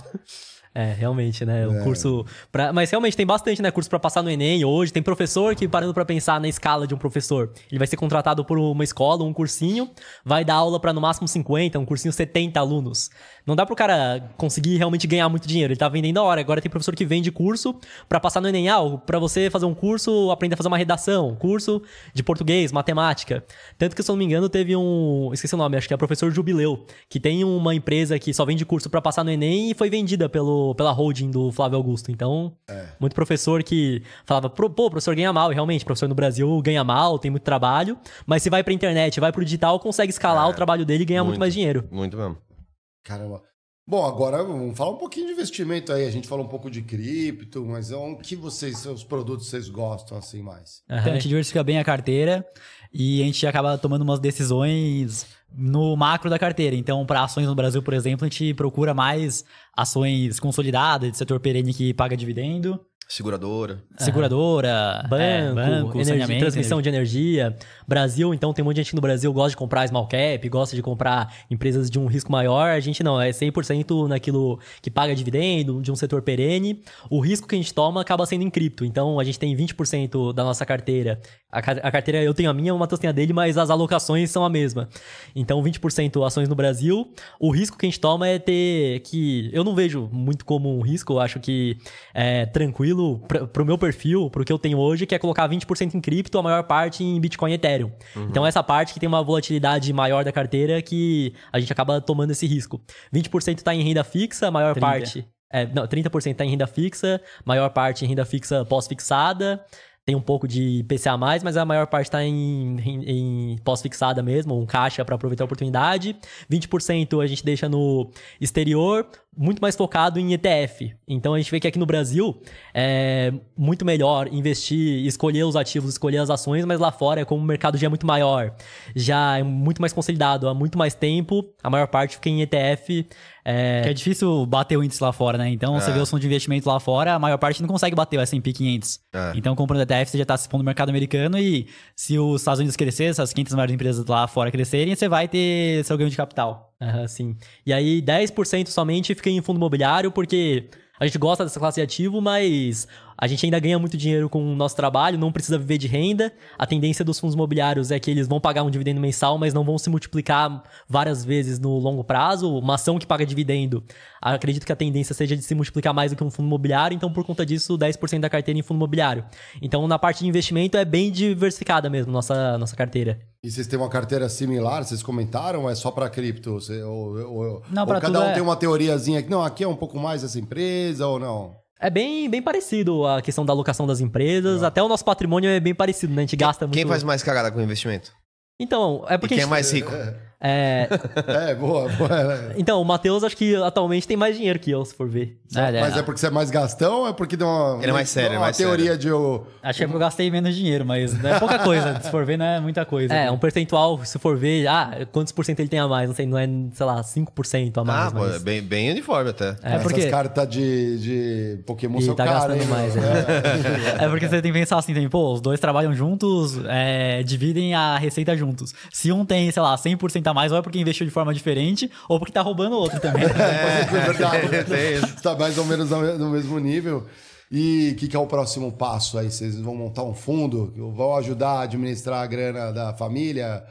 É, realmente, né? O é. curso... Pra... Mas realmente tem bastante, né? Curso pra passar no Enem hoje. Tem professor que, parando pra pensar na escala de um professor, ele vai ser contratado por uma escola, um cursinho, vai dar aula pra no máximo cinquenta, um cursinho setenta alunos. Não dá pro cara conseguir realmente ganhar muito dinheiro. Ele tá vendendo a hora. Agora tem professor que vende curso pra passar no Enem. Ah, pra você fazer um curso, aprender a fazer uma redação. Curso de português, matemática. Tanto que, se eu não me engano, teve um... Esqueci o nome, acho que é o professor Jubileu, que tem uma empresa que só vende curso pra passar no Enem e foi vendida pelo... pela holding do Flávio Augusto. Então, é. muito professor que falava, pô, o professor ganha mal. E realmente, o professor no Brasil ganha mal, tem muito trabalho. Mas se vai pra internet, vai pro digital, consegue escalar é. o trabalho dele e ganhar muito, muito mais dinheiro. Muito mesmo. Caramba. Bom, agora vamos falar um pouquinho de investimento aí. A gente falou um pouco de cripto, mas o que vocês, os produtos vocês gostam assim mais? Uhum. Então, a gente diversifica bem a carteira e a gente acaba tomando umas decisões no macro da carteira. Então, para ações no Brasil, por exemplo, a gente procura mais ações consolidadas, de setor perene que paga dividendo. Seguradora. É. Seguradora. Banco, é, banco energia, transmissão energia. de energia. Brasil, então, tem um monte de gente no Brasil que gosta de comprar small cap, gosta de comprar empresas de um risco maior. A gente não, é cem por cento naquilo que paga dividendo, de um setor perene. O risco que a gente toma acaba sendo em cripto. Então, a gente tem vinte por cento da nossa carteira. A, a carteira, eu tenho a minha, o Matheus tem a dele, mas as alocações são a mesma. Então, vinte por cento ações no Brasil. O risco que a gente toma é ter que... Eu não vejo muito como um risco, eu acho que é tranquilo. tranquilo pra, pro meu perfil, pro que eu tenho hoje, que é colocar vinte por cento em cripto, a maior parte em Bitcoin e Ethereum. Uhum. Então, essa parte que tem uma volatilidade maior da carteira que a gente acaba tomando esse risco. vinte por cento tá em renda fixa, a maior trinta. parte... É, não, trinta por cento tá em renda fixa, maior parte em renda fixa pós-fixada, tem um pouco de I P C A mais, mas a maior parte está em, em, em pós-fixada mesmo, um caixa para aproveitar a oportunidade. vinte por cento a gente deixa no exterior, muito mais focado em E T F. Então, a gente vê que aqui no Brasil é muito melhor investir, escolher os ativos, escolher as ações, mas lá fora, como o mercado já é muito maior, já é muito mais consolidado, há muito mais tempo, a maior parte fica em E T F. É... Que é difícil bater o índice lá fora, né? Então, é. você vê os fundos de investimento lá fora, a maior parte não consegue bater o S and P quinhentos. É. Então, comprando E T F, você já está se expondo no mercado americano e se os Estados Unidos crescerem, essas quinhentas maiores empresas lá fora crescerem, você vai ter seu ganho de capital. Uhum, sim. E aí, dez por cento somente fica em fundo imobiliário, porque a gente gosta dessa classe de ativo, mas a gente ainda ganha muito dinheiro com o nosso trabalho, não precisa viver de renda. A tendência dos fundos imobiliários é que eles vão pagar um dividendo mensal, mas não vão se multiplicar várias vezes no longo prazo. Uma ação que paga dividendo, acredito que a tendência seja de se multiplicar mais do que um fundo imobiliário. Então, por conta disso, dez por cento da carteira em fundo imobiliário. Então, na parte de investimento, é bem diversificada mesmo nossa, nossa carteira. E vocês têm uma carteira similar? Vocês comentaram? Ou é só para cripto? Ou, ou, não, ou cada um é... tem uma teoriazinha que não, aqui é um pouco mais essa empresa ou não? É bem, bem parecido a questão da alocação das empresas. É. Até o nosso patrimônio é bem parecido, né? A gente quem, gasta muito... Quem faz mais cagada com o investimento? Então, é porque... E quem a gente... é mais rico? É, é boa, boa. Então, o Matheus acho que atualmente tem mais dinheiro que eu, se for ver. É, mas é, é porque você é mais gastão ou é porque deu uma... Ele é mais sério, é mais sério. Teoria de... Eu... Acho que é porque eu gastei menos dinheiro, mas não é pouca coisa. Se for ver, não é muita coisa. É, um percentual, se for ver... Ah, quantos por cento ele tem a mais? Não sei, não é, sei lá, cinco por cento a mais. Ah, mas... é bem, bem uniforme até. É porque... Essas cartas de, de Pokémon são tá caras, hein? Mais, é. É. É porque você tem que pensar assim também. Pô, os dois trabalham juntos, é, dividem a receita juntos. Se um tem, sei lá, cem por cento a mais, ou é porque investiu de forma diferente, ou porque tá roubando o outro também. É, tá mais ou menos no mesmo nível. E o que, que é o próximo passo aí? Vocês vão montar um fundo? Vão ajudar a administrar a grana da família?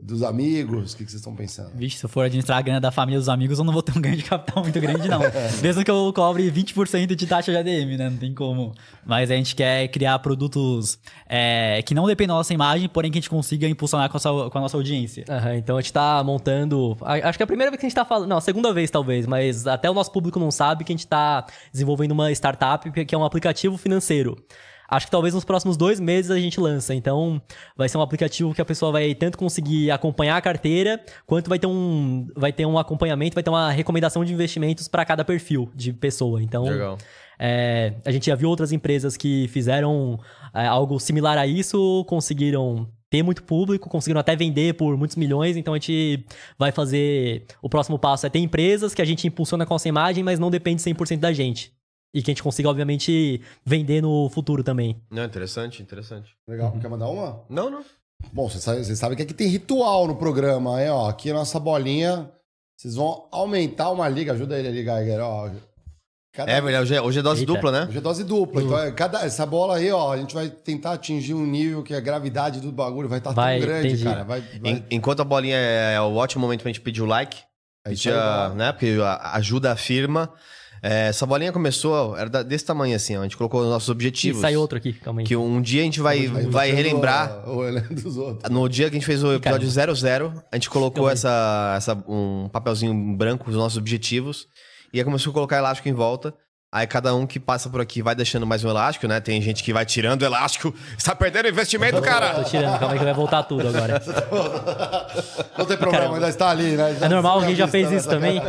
Dos amigos? O que, que vocês estão pensando? Vixe, se eu for administrar a grana da família dos amigos, eu não vou ter um ganho de capital muito grande, não. Mesmo que eu cobre vinte por cento de taxa de A D M, né? Não tem como. Mas a gente quer criar produtos é, que não dependam da nossa imagem, porém que a gente consiga impulsionar com a, sua, com a nossa audiência. Uhum, então a gente tá montando... Acho que é a primeira vez que a gente tá falando... Não, a segunda vez talvez, mas até o nosso público não sabe que a gente tá desenvolvendo uma startup que é um aplicativo financeiro. Acho que talvez nos próximos dois meses a gente lança. Então, vai ser um aplicativo que a pessoa vai tanto conseguir acompanhar a carteira, quanto vai ter um, vai ter um acompanhamento, vai ter uma recomendação de investimentos para cada perfil de pessoa. Então, legal. É, a gente já viu outras empresas que fizeram é, algo similar a isso, conseguiram ter muito público, conseguiram até vender por muitos milhões. Então, a gente vai fazer... O próximo passo é ter empresas que a gente impulsiona com essa imagem, mas não depende cem por cento da gente. E que a gente consiga, obviamente, vender no futuro também. Não, interessante, interessante. Legal. Uhum. Quer mandar uma? Não, não. Bom, vocês sabem, vocês sabem que aqui tem ritual no programa, hein? Ó, aqui a nossa bolinha. Vocês vão aumentar uma liga. Ajuda ele ali, Geiger. Ó, cada... É, hoje é, hoje é dose Eita. dupla, né? Hoje é dose dupla. Uhum. Então, é, cada, essa bola aí, ó, a gente vai tentar atingir um nível que a gravidade do bagulho vai estar tá tão grande, entendi. Cara. Vai, vai... En, enquanto a bolinha é o ótimo momento pra gente pedir o like. É pedir a, né? Porque ajuda a firma. É, essa bolinha começou, era desse tamanho assim, ó, a gente colocou os nossos objetivos. E sai outro aqui, calma aí. Que um dia a gente vai, vai, vai relembrar. O, o dos outros. No dia que a gente fez o episódio zero zero, a gente colocou essa, essa, um papelzinho branco com os nossos objetivos. E aí começou a colocar elástico em volta. Aí cada um que passa por aqui vai deixando mais um elástico, né? Tem gente que vai tirando o elástico. Você tá perdendo investimento, tô, cara! Tô tirando, calma aí que vai voltar tudo agora. Não tem problema, ainda está ali, né? Já é normal, alguém já fez isso também.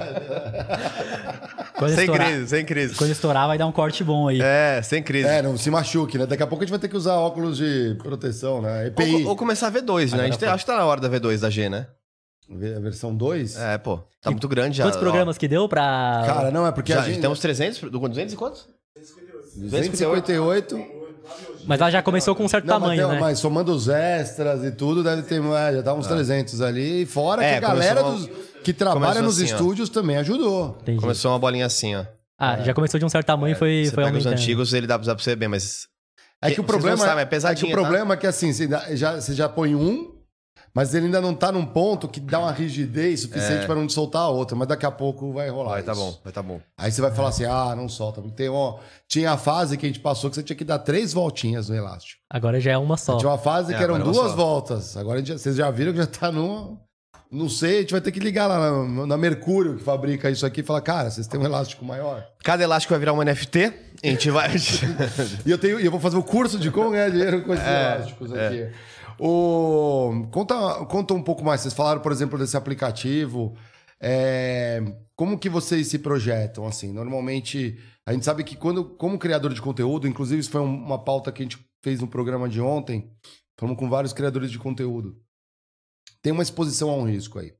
Quando sem estourar, crise, sem crise. Quando estourar, vai dar um corte bom aí. É, sem crise. É, não se machuque, né? Daqui a pouco a gente vai ter que usar óculos de proteção, né? E P I. Ou, ou começar a V dois, né? A gente tem, acho que tá na hora da V dois da G, né? A versão dois? É, pô. Tá e muito grande já. Quantos programas ó. que deu pra... Cara, não, é porque já, a gente... Tem uns trezentos, duzentos e quantos? duzentos e cinquenta e oito. Mas ela já começou com um certo não, tamanho, mas, né? Mas somando os extras e tudo, deve ter... É, já tá uns ah. trezentos ali. Fora é, que a galera uma... dos... que trabalha começou nos assim, estúdios ó. também ajudou. Entendi. Começou uma bolinha assim, ó. Ah, é. já começou de um certo tamanho e é, foi, você foi pega aumentando. Os antigos, ele dá pra você bem, mas... É que, que o problema, sabem, é, é, que o problema tá? é que assim, você já, você já põe um, Mas ele ainda não tá num ponto que dá uma rigidez suficiente é. para não soltar a outra. Mas daqui a pouco vai rolar. Vai, isso. tá bom, vai, tá bom. Aí você vai falar assim: ah, não solta. Tem, ó, tinha a fase que a gente passou que você tinha que dar três voltinhas no elástico. Agora já é uma só. Tinha uma fase é, que eram duas voltas. Agora a gente, vocês já viram que já tá numa. Não sei, a gente vai ter que ligar lá na, na Mercúrio, que fabrica isso aqui, e falar, cara, vocês têm um elástico maior? Cada elástico vai virar um N F T, a gente vai... e eu, tenho, eu vou fazer o um curso de como ganhar dinheiro com esses é, elásticos é. aqui. O, conta, conta um pouco mais, vocês falaram, por exemplo, desse aplicativo, é, como que vocês se projetam? Assim, normalmente, a gente sabe que quando, como criador de conteúdo, inclusive isso foi uma pauta que a gente fez no programa de ontem, falamos com vários criadores de conteúdo, tem uma exposição a um risco aí.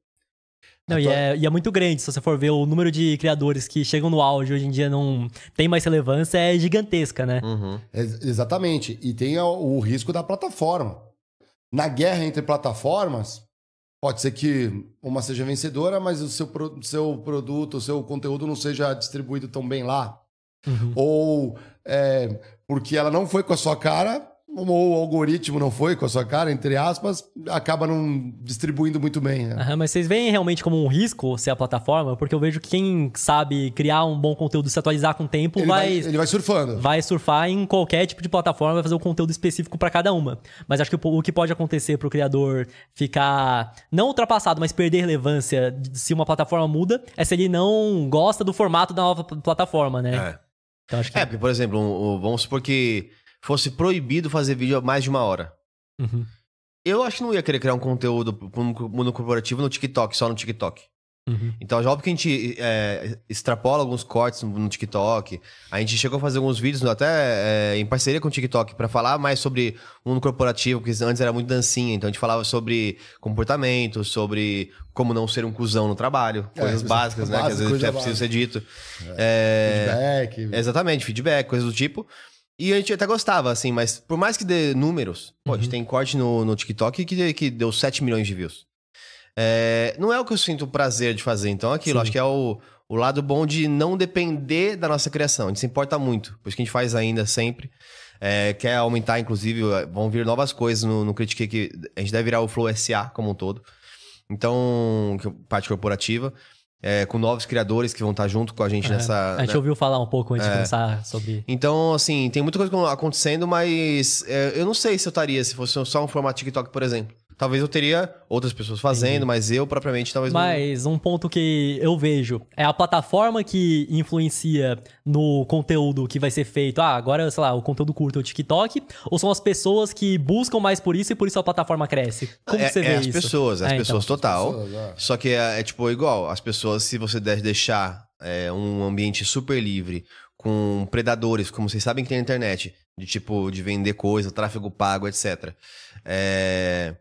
Não, então... e, é, e é muito grande. Se você for ver o número de criadores que chegam no auge hoje em dia não tem mais relevância, é gigantesca, né? Uhum. É, exatamente. E tem o, o risco da plataforma. Na guerra entre plataformas, pode ser que uma seja vencedora, mas o seu, pro, seu produto, o seu conteúdo não seja distribuído tão bem lá. Uhum. Ou é, porque ela não foi com a sua cara... ou o algoritmo não foi com a sua cara, entre aspas, acaba não distribuindo muito bem, né? Aham, mas vocês veem realmente como um risco ser a plataforma? Porque eu vejo que quem sabe criar um bom conteúdo, se atualizar com o tempo, ele vai, vai... Ele vai surfando. Vai surfar em qualquer tipo de plataforma, vai fazer um conteúdo específico para cada uma. Mas acho que o que pode acontecer pro criador ficar, não ultrapassado, mas perder relevância se uma plataforma muda, é se ele não gosta do formato da nova plataforma, né? É, então, acho que... é porque, por exemplo, um, vamos supor que fosse proibido fazer vídeo a mais de uma hora. Uhum. Eu acho que não ia querer criar um conteúdo para o mundo corporativo no TikTok, só no TikTok. Uhum. Então, já óbvio que a gente é, extrapola alguns cortes no, no TikTok. A gente chegou a fazer alguns vídeos até é, em parceria com o TikTok para falar mais sobre o mundo corporativo, porque antes era muito dancinha. Então, a gente falava sobre comportamento, sobre como não ser um cuzão no trabalho. É, coisas básicas, né? Básico, que às vezes é básica. Preciso ser dito. É, é, feedback. Exatamente, feedback, coisas do tipo. E a gente até gostava, assim, mas por mais que dê números... Pô, uhum. A gente tem corte no, no TikTok que, que deu sete milhões de views. É, não é o que eu sinto prazer de fazer, então é aquilo. Sim. Acho que é o, o lado bom de não depender da nossa criação. A gente se importa muito, por isso que a gente faz ainda sempre. É, quer aumentar, inclusive, vão vir novas coisas no, no Kritikê, que a gente deve virar o Flow S A como um todo. Então, parte corporativa... É, com novos criadores que vão estar junto com a gente é, nessa... A gente né? ouviu falar um pouco antes é. de começar sobre... Então, assim, tem muita coisa acontecendo, mas é, eu não sei se eu estaria, se fosse só um formato TikTok, por exemplo. Talvez eu teria outras pessoas fazendo, sim, mas eu propriamente talvez mas não... Mas um ponto que eu vejo é a plataforma que influencia no conteúdo que vai ser feito. Ah, agora, sei lá, o conteúdo curto é o TikTok, ou são as pessoas que buscam mais por isso e por isso a plataforma cresce? Como é, você é vê as isso? Pessoas, as é, pessoas então. Total. As pessoas, é. Só que é, é tipo igual, as pessoas... Se você deve deixar é, um ambiente super livre, com predadores, como vocês sabem que tem na internet, de tipo, de vender coisa, tráfego pago, etcétera. É,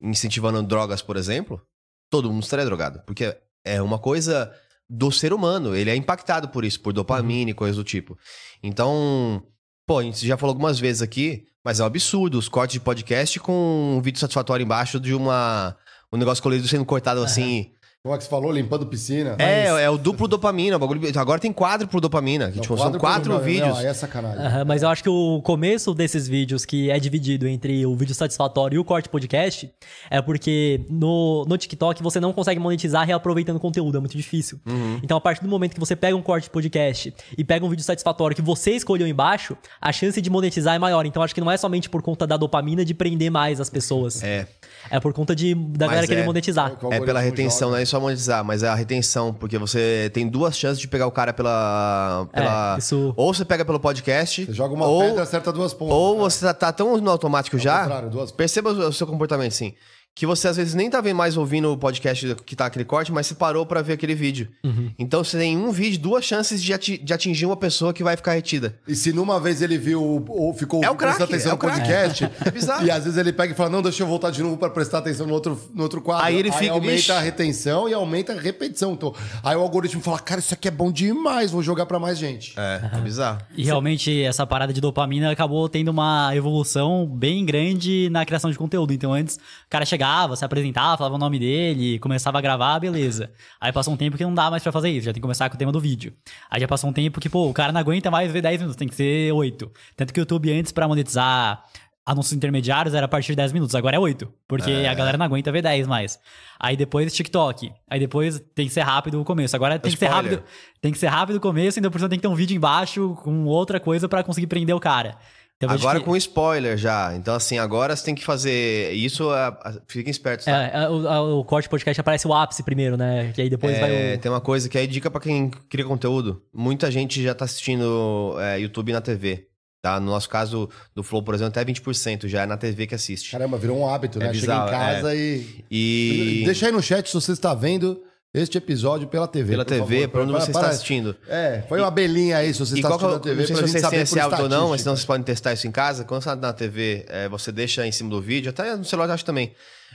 incentivando drogas, por exemplo, todo mundo estaria drogado. Porque é uma coisa do ser humano, ele é impactado por isso, por dopamina e coisas do tipo. Então, pô, a gente já falou algumas vezes aqui, mas é um absurdo os cortes de podcast com um vídeo satisfatório embaixo de uma um negócio colorido sendo cortado assim... Como é que você falou? Limpando piscina. É, mas... é o duplo dopamina. O bagulho... Agora tem quádruplo dopamina. Que, não, tipo, quádruplo são quatro dopamina, vídeos. Não, aí é sacanagem. Uhum, mas eu acho que o começo desses vídeos que é dividido entre o vídeo satisfatório e o corte podcast é porque no, no TikTok você não consegue monetizar reaproveitando o conteúdo. É muito difícil. Uhum. Então, a partir do momento que você pega um corte podcast e pega um vídeo satisfatório que você escolheu embaixo, a chance de monetizar é maior. Então, acho que não é somente por conta da dopamina de prender mais as pessoas. É. É por conta de, da mas galera é, querer monetizar. É pela retenção, né? Só monetizar, mas é a retenção, porque você tem duas chances de pegar o cara pela... pela é, isso... Ou você pega pelo podcast... Você joga uma ou, pedra e acerta duas pontas. Ou cara. Você tá tão no automático é já... Duas... Perceba o seu comportamento, sim. Que você, às vezes, nem tá mais ouvindo o podcast que tá aquele corte, mas você parou pra ver aquele vídeo. Uhum. Então, você tem um vídeo, duas chances de, ati de atingir uma pessoa que vai ficar retida. E se numa vez ele viu ou ficou é prestando atenção é no podcast... É. É bizarro. E às vezes ele pega e fala, não, deixa eu voltar de novo pra prestar atenção no outro, no outro quadro. Aí ele fica... Aí aumenta bicho. A retenção e aumenta a repetição. Então, aí o algoritmo fala, cara, isso aqui é bom demais, vou jogar pra mais gente. É, é bizarro. E realmente, essa parada de dopamina acabou tendo uma evolução bem grande na criação de conteúdo. Então, antes, o cara chegava, se apresentava, falava o nome dele, começava a gravar, beleza. Aí passou um tempo que não dá mais pra fazer isso, já tem que começar com o tema do vídeo. Aí já passou um tempo que, pô, o cara não aguenta mais ver dez minutos, tem que ser oito. Tanto que o YouTube antes, pra monetizar... anúncios intermediários era a partir de dez minutos, agora é oito, porque é. a galera não aguenta ver dez mais. Aí depois TikTok, aí depois tem que ser rápido o começo, agora tem que ser rápido, tem que ser rápido o começo, ainda por cima tem que ter um vídeo embaixo com outra coisa pra conseguir prender o cara. Então, agora que... com spoiler já, então assim, agora você tem que fazer isso, a, a, fiquem espertos. Tá? É, o, o corte podcast aparece o ápice primeiro, né, que aí depois é, vai... O... Tem uma coisa que é dica pra quem cria conteúdo, muita gente já tá assistindo é, YouTube na T V. Tá? No nosso caso do Flow, por exemplo, até vinte por cento já é na T V que assiste. Caramba, virou um hábito, né? É bizarro, chega em casa é. e... e... Deixa aí no chat se você está vendo este episódio pela T V. Pela T V, por onde você está assistindo. É, põe uma abelhinha aí se você está assistindo na T V. Não sei se vocês têm esse hábito ou não, mas senão vocês podem testar isso em casa. Quando você está na T V, é, você deixa em cima do vídeo, até no celular eu acho também.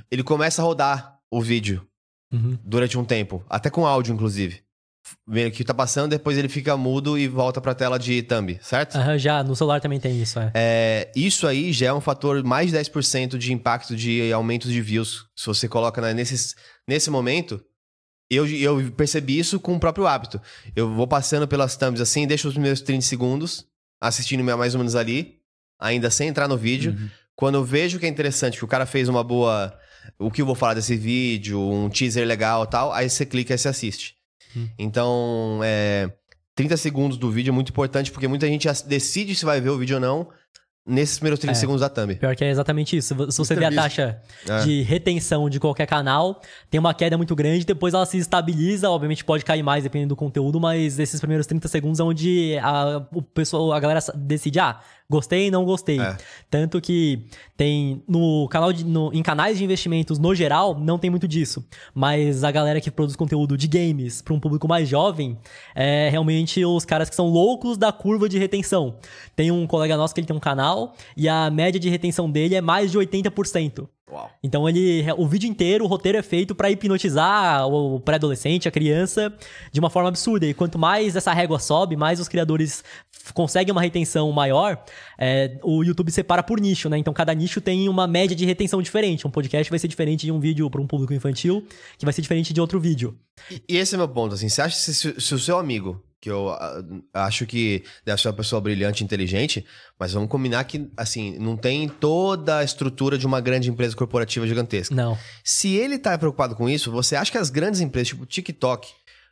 Ele começa a rodar o vídeo uhum. durante um tempo, até com áudio, inclusive. Meio que tá passando, depois ele fica mudo e volta pra tela de thumb, certo? Aham, já, no celular também tem isso, é. é. Isso aí já é um fator mais de dez por cento de impacto de aumento de views. Se você coloca né, nesses, nesse momento, eu, eu percebi isso com o próprio hábito. Eu vou passando pelas thumbs assim, deixo os meus trinta segundos, assistindo mais ou menos ali, ainda sem entrar no vídeo. Uhum. Quando eu vejo que é interessante, que o cara fez uma boa... O que eu vou falar desse vídeo, um teaser legal e tal, aí você clica e você assiste. Então, é, trinta segundos do vídeo é muito importante, porque muita gente decide se vai ver o vídeo ou não nesses primeiros trinta é, segundos da thumb. Pior que é exatamente isso. Se você vê a taxa é. de retenção de qualquer canal, tem uma queda muito grande, depois ela se estabiliza, obviamente pode cair mais dependendo do conteúdo, mas esses primeiros trinta segundos é onde a, o pessoal, a galera decide, ah, gostei, não gostei. É. Tanto que tem no canal de, no, em canais de investimentos no geral, não tem muito disso. Mas a galera que produz conteúdo de games para um público mais jovem é realmente os caras que são loucos da curva de retenção. Tem um colega nosso que ele tem um canal e a média de retenção dele é mais de oitenta por cento. Uau. Então ele, o vídeo inteiro, o roteiro é feito para hipnotizar o pré-adolescente, a criança, de uma forma absurda. E quanto mais essa régua sobe, mais os criadores conseguem uma retenção maior. É, o YouTube separa por nicho, né? Então cada nicho tem uma média de retenção diferente. Um podcast vai ser diferente de um vídeo para um público infantil, que vai ser diferente de outro vídeo. E, e esse é meu ponto, assim, você acha que se, se o seu amigo, que eu a, acho que deve ser uma pessoa brilhante, inteligente, mas vamos combinar que, assim, não tem toda a estrutura de uma grande empresa corporativa gigantesca. Não. Se ele tá preocupado com isso, você acha que as grandes empresas, tipo TikTok,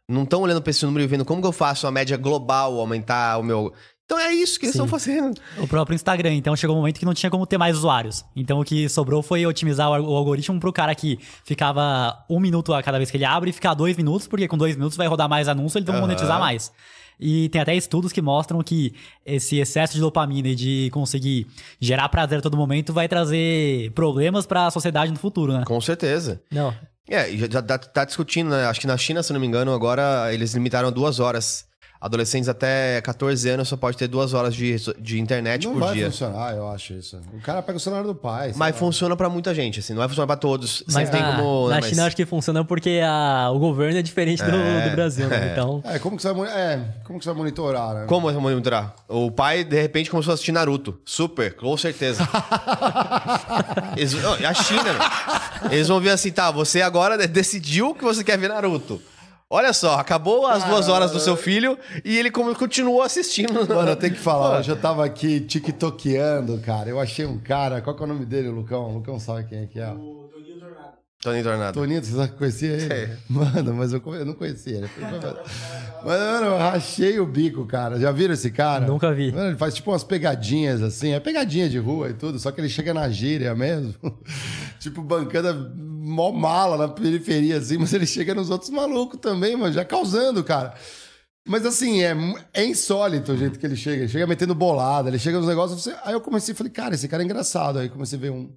não estão olhando para esse número e vendo como que eu faço a média global aumentar o meu... Então é isso que eles Sim. estão fazendo. O próprio Instagram, então chegou um momento que não tinha como ter mais usuários. Então o que sobrou foi otimizar o algoritmo pro cara que ficava um minuto a cada vez que ele abre e ficar dois minutos, porque com dois minutos vai rodar mais anúncio e eles vão uhum. monetizar mais. E tem até estudos que mostram que esse excesso de dopamina e de conseguir gerar prazer a todo momento vai trazer problemas para a sociedade no futuro, né? Com certeza. Não. É, já tá, tá discutindo, né? Acho que na China, se não me engano, agora eles limitaram a duas horas. Adolescentes até catorze anos só pode ter duas horas de, de internet não por dia. Não vai funcionar, eu acho isso. O cara pega o celular do pai. Mas lá. Funciona pra muita gente, assim. Não vai funcionar pra todos. Mas na, tem como, na né, China mas... acho que funciona porque a, o governo é diferente é, do, do Brasil, né? É. Então... É, como que você vai, é, como que você vai monitorar, né? Como você vai monitorar? O pai, de repente, começou a assistir Naruto. Super, com certeza. eles, não, a China, né? Eles vão ver assim, tá, você agora decidiu que você quer ver Naruto. Olha só, acabou as duas horas do seu filho e ele continuou assistindo. Mano, eu tenho que falar, hoje eu tava aqui tiktokeando, cara. Eu achei um cara, qual que é o nome dele, Lucão? O Lucão sabe quem é que é. O Toninho Tornado. Toninho Tornado. Toninho, você conhecia ele? É. Mano, mas eu, eu não conhecia ele. Mas, mano, eu rachei o bico, cara. Já viram esse cara? Nunca vi. Mano, ele faz tipo umas pegadinhas, assim. É pegadinha de rua e tudo, só que ele chega na gíria mesmo. Tipo, bancando mó mala na periferia, assim. Mas ele chega nos outros malucos também, mano. Já causando, cara. Mas, assim, é, é insólito o jeito que ele chega. Ele chega metendo bolada, ele chega nos negócios. Você... Aí eu comecei e falei, cara, esse cara é engraçado. Aí comecei a ver um.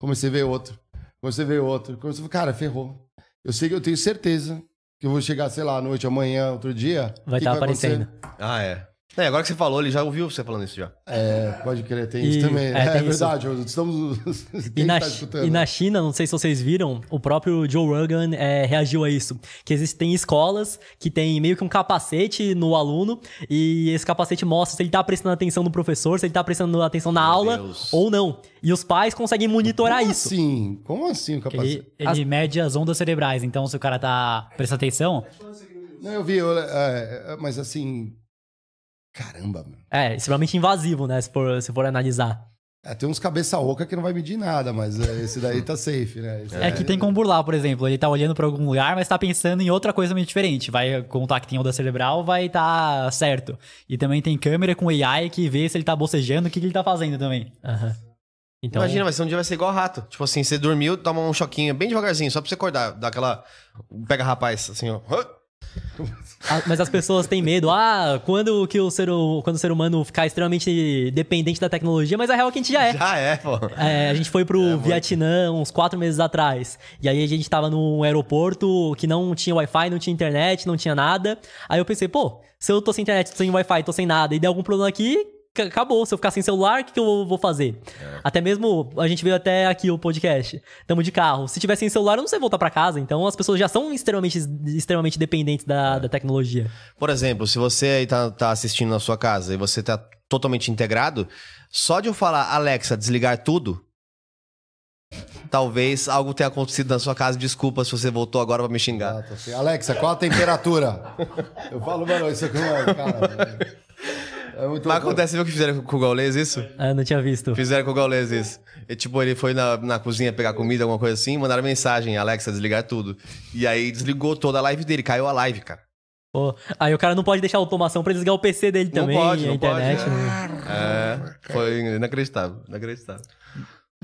Comecei a ver outro. Comecei a ver outro. Comecei a ver, cara, ferrou. Eu sei que eu tenho certeza... que eu vou chegar, sei lá, à noite, amanhã, outro dia... Vai estar tá aparecendo. Acontecer? Ah, é. É. Agora que você falou, ele já ouviu você falando isso já. É, pode crer, tem e, isso também. É, é, é verdade, isso. Estamos... E na, tá escutando? E na China, não sei se vocês viram, o próprio Joe Rogan é, reagiu a isso. Que existem escolas que tem meio que um capacete no aluno e esse capacete mostra se ele está prestando atenção no professor, se ele está prestando atenção na Meu aula Deus. Ou não. E os pais conseguem monitorar como isso. Assim? Como assim o capacete? Ele, ele as... mede as ondas cerebrais. Então, se o cara tá prestando atenção... Não, eu vi. Eu, é, mas assim... Caramba, mano. É, extremamente invasivo, né? Se for, se for analisar. É, tem uns cabeça oca que não vai medir nada, mas esse daí tá safe, né? Esse é daí... que tem como burlar, por exemplo. Ele tá olhando pra algum lugar, mas tá pensando em outra coisa meio diferente. Vai contar que tem onda cerebral, vai tá certo. E também tem câmera com A I que vê se ele tá bocejando, o que, que ele tá fazendo também. Uhum. Então... Imagina, mas um dia vai ser igual rato. Tipo assim, você dormiu, toma um choquinho bem devagarzinho, só pra você acordar. Dá aquela... Pega rapaz, assim, ó... Mas as pessoas têm medo. Ah, quando, que o, ser, quando o ser humano ficar extremamente dependente da tecnologia. Mas a real é que a gente já é. Já é, pô. É, a gente foi pro é, Vietnã muito... uns quatro meses atrás. E aí a gente tava num aeroporto que não tinha Wi-Fi, não tinha internet, não tinha nada. Aí eu pensei, pô, se eu tô sem internet, tô sem Wi-Fi, tô sem nada e der algum problema aqui... Acabou, se eu ficar sem celular, o que, que eu vou fazer? É. Até mesmo, a gente veio até aqui o podcast, tamo de carro. Se tiver sem celular, eu não sei voltar pra casa. Então as pessoas já são extremamente, extremamente dependentes da, é. da tecnologia. Por exemplo, se você aí tá, tá assistindo na sua casa e você tá totalmente integrado, só de eu falar, Alexa, desligar tudo, talvez algo tenha acontecido na sua casa. Desculpa se você voltou agora pra me xingar. Ah, tá assim. Alexa, qual a temperatura? Eu falo, mano, isso aqui não é, cara... É muito Mas louco. Acontece, viu que fizeram com o Gaules isso? Ah, não tinha visto. Fizeram com o Gaules isso. E, tipo, ele foi na, na cozinha pegar comida, alguma coisa assim, mandaram mensagem, Alexa, desligar tudo. E aí desligou toda a live dele, caiu a live, cara. Pô, aí o cara não pode deixar a automação pra desligar o P C dele também, não pode, não a internet. Pode. Né? É, foi inacreditável, inacreditável.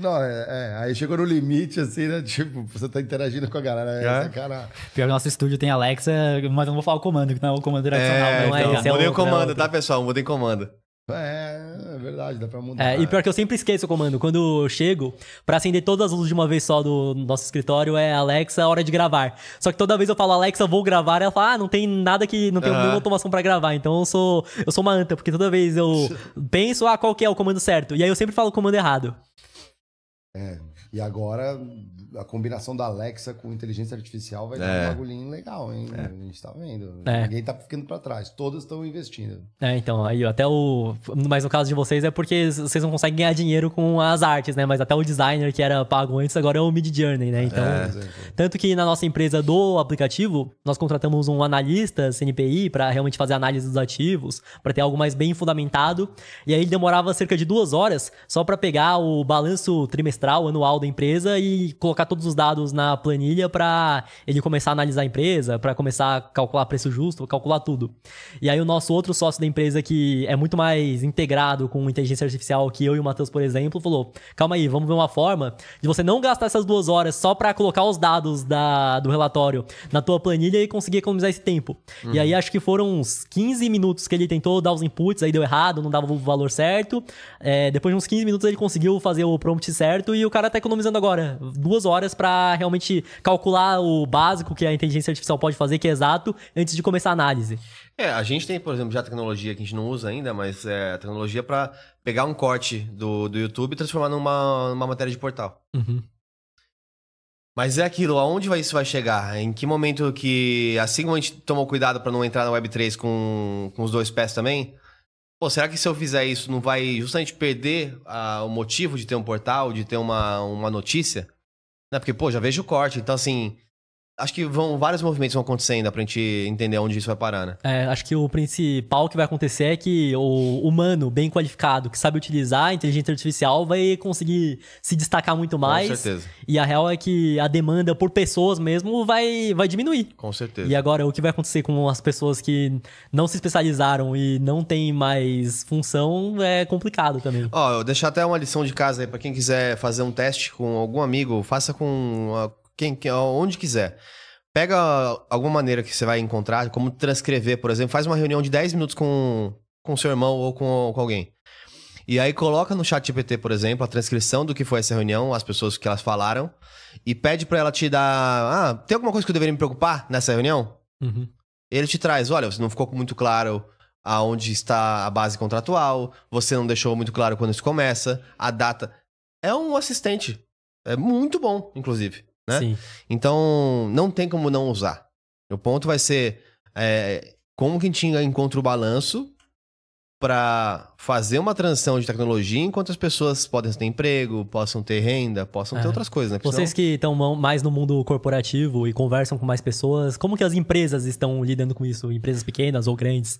Não, é, é, aí chegou no limite, assim, né? Tipo, você tá interagindo com a galera. É, é. Cara... Pior que nosso estúdio tem Alexa, mas eu não vou falar o comando, que não é o comando direcional. É, não é, então, é mudei o comando, é tá, pessoal? Mudei o comando. É, é verdade, dá pra mudar. É, e pior que eu sempre esqueço o comando. Quando eu chego, pra acender todas as luzes de uma vez só do nosso escritório, é Alexa, hora de gravar. Só que toda vez eu falo, Alexa, vou gravar, ela fala, ah, não tem nada que... Não tem nenhuma uhum. automação pra gravar. Então eu sou, eu sou uma anta, porque toda vez eu penso, ah, qual que é o comando certo? E aí eu sempre falo o comando errado. É, e agora a combinação da Alexa com inteligência artificial vai é. dar um bagulhinho legal, hein? É. A gente tá vendo. É. Ninguém tá ficando pra trás, todos estão investindo. É, então, aí até o... Mas no caso de vocês é porque vocês não conseguem ganhar dinheiro com as artes, né? Mas até o designer que era pago antes, agora é o Midjourney, né? Então, é. Tanto que na nossa empresa do aplicativo, nós contratamos um analista C N P I pra realmente fazer análise dos ativos, pra ter algo mais bem fundamentado. E aí ele demorava cerca de duas horas só pra pegar o balanço trimestral anual da empresa e colocar todos os dados na planilha para ele começar a analisar a empresa, para começar a calcular preço justo, calcular tudo. E aí o nosso outro sócio da empresa, que é muito mais integrado com inteligência artificial que eu e o Matheus, por exemplo, falou, calma aí, vamos ver uma forma de você não gastar essas duas horas só para colocar os dados da, do relatório na tua planilha e conseguir economizar esse tempo. Uhum. E aí acho que foram uns quinze minutos que ele tentou dar os inputs, aí deu errado, não dava o valor certo. É, depois de uns quinze minutos ele conseguiu fazer o prompt certo. E o cara tá economizando agora duas horas pra realmente calcular o básico que a inteligência artificial pode fazer, que é exato, antes de começar a análise. É, a gente tem, por exemplo, já tecnologia que a gente não usa ainda, mas é tecnologia pra pegar um corte do, do YouTube e transformar numa, numa matéria de portal. Uhum. Mas é aquilo, aonde vai, isso vai chegar? Em que momento que, assim como a gente tomou cuidado pra não entrar na Web três com, com os dois pés também... Pô, será que se eu fizer isso não vai justamente perder ah, o motivo de ter um portal, de ter uma, uma notícia? Né? Porque, pô, já vejo o corte. Então, assim, acho que vão, vários movimentos vão acontecer ainda pra gente entender onde isso vai parar, né? É, acho que o principal que vai acontecer é que o humano bem qualificado, que sabe utilizar a inteligência artificial, vai conseguir se destacar muito mais. Com certeza. E a real é que a demanda por pessoas mesmo vai, vai diminuir. Com certeza. E agora, o que vai acontecer com as pessoas que não se especializaram e não tem mais função é complicado também. Ó, eu vou deixar até uma lição de casa aí pra quem quiser fazer um teste com algum amigo, faça com... A... Quem, quem, onde quiser. Pega alguma maneira que você vai encontrar, como transcrever, por exemplo. Faz uma reunião de dez minutos com, com seu irmão ou com, com alguém. E aí coloca no ChatGPT, por exemplo, a transcrição do que foi essa reunião, as pessoas que elas falaram, e pede pra ela te dar... Ah, tem alguma coisa que eu deveria me preocupar nessa reunião? Uhum. Ele te traz, olha, você não ficou muito claro aonde está a base contratual, você não deixou muito claro quando isso começa, a data... É um assistente. É muito bom, inclusive. Né? Sim. Então, não tem como não usar. O ponto vai ser é, como que a gente encontra o balanço para fazer uma transição de tecnologia enquanto as pessoas podem ter emprego, possam ter renda, possam é. ter outras coisas. Né? Vocês senão... que estão mais no mundo corporativo e conversam com mais pessoas, como que as empresas estão lidando com isso? Empresas pequenas ou grandes?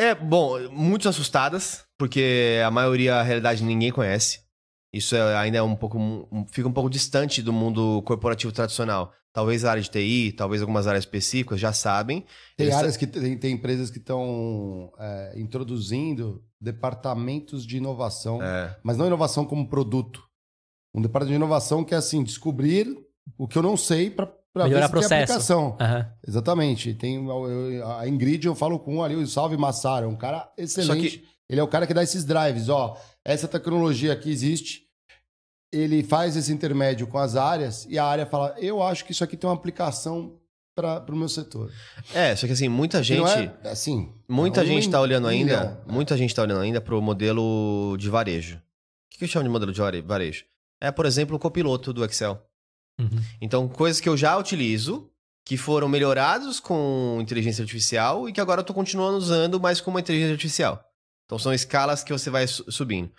É, bom, muitas assustadas, porque a maioria, a realidade, ninguém conhece. Isso é, ainda é um pouco... Um, fica um pouco distante do mundo corporativo tradicional. Talvez a área de T I, talvez algumas áreas específicas já sabem. Tem eles... áreas que... Tem, tem empresas que estão é, introduzindo departamentos de inovação. É. Mas não inovação como produto. Um departamento de inovação que é assim, descobrir o que eu não sei para... Para melhorar ver se tem aplicação. Uhum. Exatamente. Tem eu, a Ingrid, eu falo com ali, o Salve Massaro, é um cara excelente. Que... Ele é o cara que dá esses drives. Ó, essa tecnologia aqui existe, ele faz esse intermédio com as áreas e a área fala, eu acho que isso aqui tem uma aplicação para o meu setor. É, só que assim, muita gente... Não é, assim, muita não gente está olhando ainda não, muita gente está olhando ainda para o modelo de varejo. O que eu chamo de modelo de varejo? É, por exemplo, o copiloto do Excel. Uhum. Então, coisas que eu já utilizo, que foram melhorados com inteligência artificial e que agora eu estou continuando usando, mas com uma inteligência artificial. Então, são escalas que você vai subindo.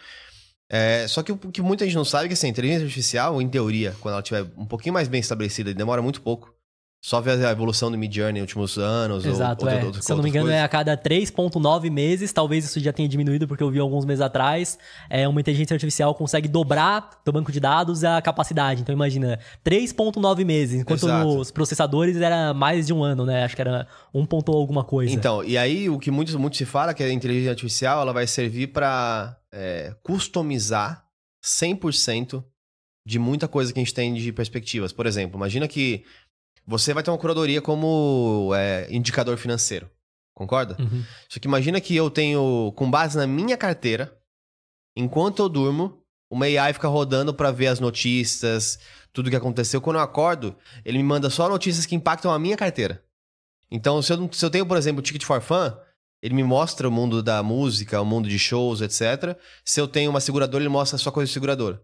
É, só que o que muita gente não sabe é que assim, a inteligência artificial, em teoria, quando ela estiver um pouquinho mais bem estabelecida, demora muito pouco. Só ver a evolução do Midjourney nos últimos anos. Exato, ou, ou, é. Ou, ou, se eu não me engano, coisas. É a cada três vírgula nove meses. Talvez isso já tenha diminuído, porque eu vi alguns meses atrás. É, uma inteligência artificial consegue dobrar do banco de dados a capacidade. Então, imagina, três vírgula nove meses. Enquanto nos processadores era mais de um ano, né? Acho que era um ponto ou alguma coisa. Então, e aí o que muito, muito se fala é que a inteligência artificial ela vai servir para é, customizar cem por cento de muita coisa que a gente tem de perspectivas. Por exemplo, imagina que... Você vai ter uma curadoria como é, indicador financeiro, concorda? Uhum. Só que imagina que eu tenho, com base na minha carteira, enquanto eu durmo, uma A I fica rodando para ver as notícias, tudo que aconteceu. Quando eu acordo, ele me manda só notícias que impactam a minha carteira. Então, se eu, se eu tenho, por exemplo, o Ticket for Fun, ele me mostra o mundo da música, o mundo de shows, etcétera. Se eu tenho uma seguradora, ele mostra só coisa de seguradora.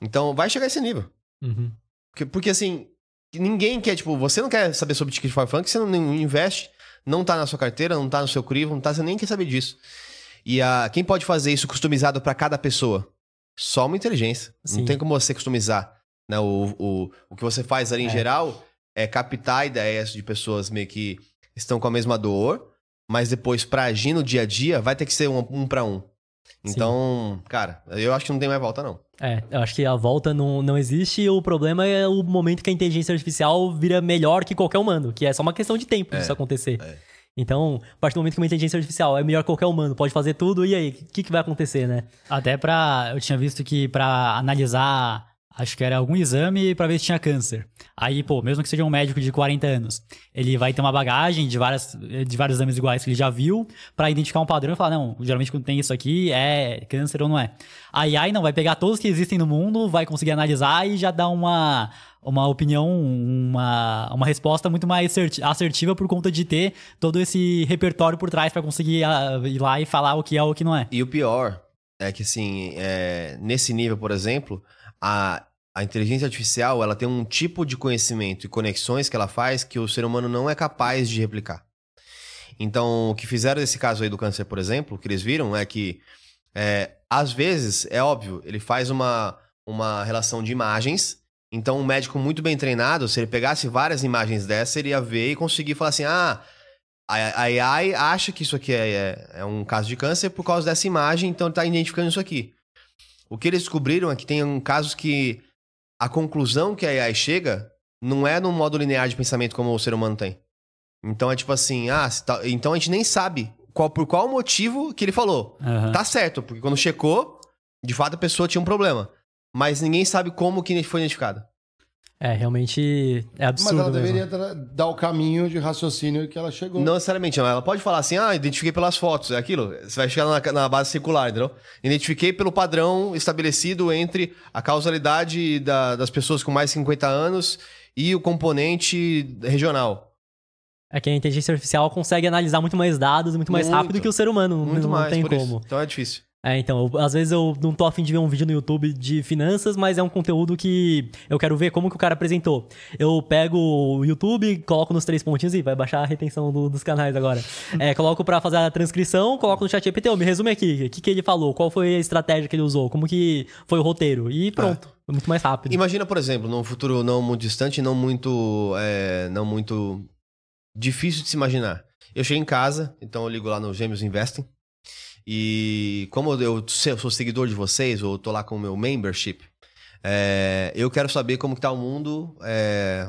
Então, vai chegar a esse nível. Uhum. Porque, porque assim... Ninguém quer, tipo, você não quer saber sobre Ticket for Fun, que você não investe, não tá na sua carteira, não tá no seu crivo, não tá, você nem quer saber disso. E a, quem pode fazer isso customizado para cada pessoa? Só uma inteligência. Sim. Não tem como você customizar. Né? O, o, o que você faz ali em é. geral é captar ideias de pessoas meio que estão com a mesma dor, mas depois pra agir no dia a dia vai ter que ser um, um pra um. Então, sim, cara, eu acho que não tem mais volta, não. É, eu acho que a volta não, não existe e o problema é o momento que a inteligência artificial vira melhor que qualquer humano, que é só uma questão de tempo é, isso acontecer. É. Então, a partir do momento que uma inteligência artificial é melhor que qualquer humano, pode fazer tudo, e aí, o que, que vai acontecer, né? Até pra... Eu tinha visto que pra analisar, acho que era algum exame pra ver se tinha câncer. Aí, pô, mesmo que seja um médico de quarenta anos, ele vai ter uma bagagem de, várias, de vários exames iguais que ele já viu pra identificar um padrão e falar, não, geralmente quando tem isso aqui é câncer ou não é. A AI não, vai pegar todos que existem no mundo, vai conseguir analisar e já dar uma... uma opinião, uma, uma resposta muito mais assertiva por conta de ter todo esse repertório por trás para conseguir ir lá e falar o que é ou o que não é. E o pior é que, assim, é, nesse nível, por exemplo, a, a inteligência artificial ela tem um tipo de conhecimento e conexões que ela faz que o ser humano não é capaz de replicar. Então, o que fizeram nesse caso aí do câncer, por exemplo, o que eles viram é que, é, às vezes, é óbvio, ele faz uma, uma relação de imagens. Então, um médico muito bem treinado, se ele pegasse várias imagens dessas, ele ia ver e conseguir falar assim, ah, a AI acha que isso aqui é, é, é um caso de câncer por causa dessa imagem, então ele está identificando isso aqui. O que eles descobriram é que tem casos que a conclusão que a AI chega não é num modo linear de pensamento como o ser humano tem. Então, é tipo assim, ah, tá... então a gente nem sabe qual, por qual motivo que ele falou. Uhum. Tá certo, porque quando checou, de fato a pessoa tinha um problema. Mas ninguém sabe como que foi identificado. É, realmente é absurdo. Mas ela deveria mesmo dar o caminho de raciocínio que ela chegou. Não necessariamente, ela pode falar assim, ah, identifiquei pelas fotos, é aquilo. Você vai chegar na, na base circular, entendeu? Identifiquei pelo padrão estabelecido entre a causalidade da, das pessoas com mais de cinquenta anos e o componente regional. É que a inteligência artificial consegue analisar muito mais dados, muito mais muito, rápido que o ser humano. Muito não mais, tem por como. Isso. Então é difícil. É, então, eu, às vezes eu não tô afim de ver um vídeo no YouTube de finanças, mas é um conteúdo que eu quero ver como que o cara apresentou. Eu pego o YouTube, coloco nos três pontinhos e vai baixar a retenção do, dos canais agora. É, coloco pra fazer a transcrição, coloco no ChatGPT, me resume aqui, o que, que ele falou, qual foi a estratégia que ele usou, como que foi o roteiro e pronto, é. Muito mais rápido. Imagina, por exemplo, num futuro não muito distante, não muito, é, não muito difícil de se imaginar. Eu chego em casa, então eu ligo lá no Gêmeos Investem. E como eu sou seguidor de vocês, ou tô lá com o meu membership, é, eu quero saber como que tá o mundo é,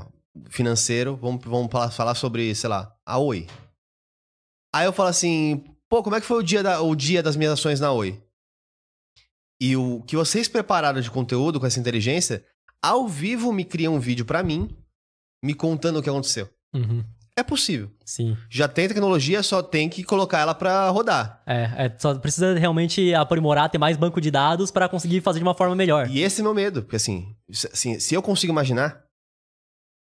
financeiro. Vamos, vamos falar sobre, sei lá, a Oi. Aí eu falo assim, pô, como é que foi o dia, da, o dia das minhas ações na Oi? E o que vocês prepararam de conteúdo com essa inteligência, ao vivo me cria um vídeo pra mim, me contando o que aconteceu. Uhum. É possível. Sim. Já tem tecnologia, só tem que colocar ela pra rodar. É, é só precisa realmente aprimorar, ter mais banco de dados pra conseguir fazer de uma forma melhor. E esse é meu medo, porque assim, se, se eu consigo imaginar,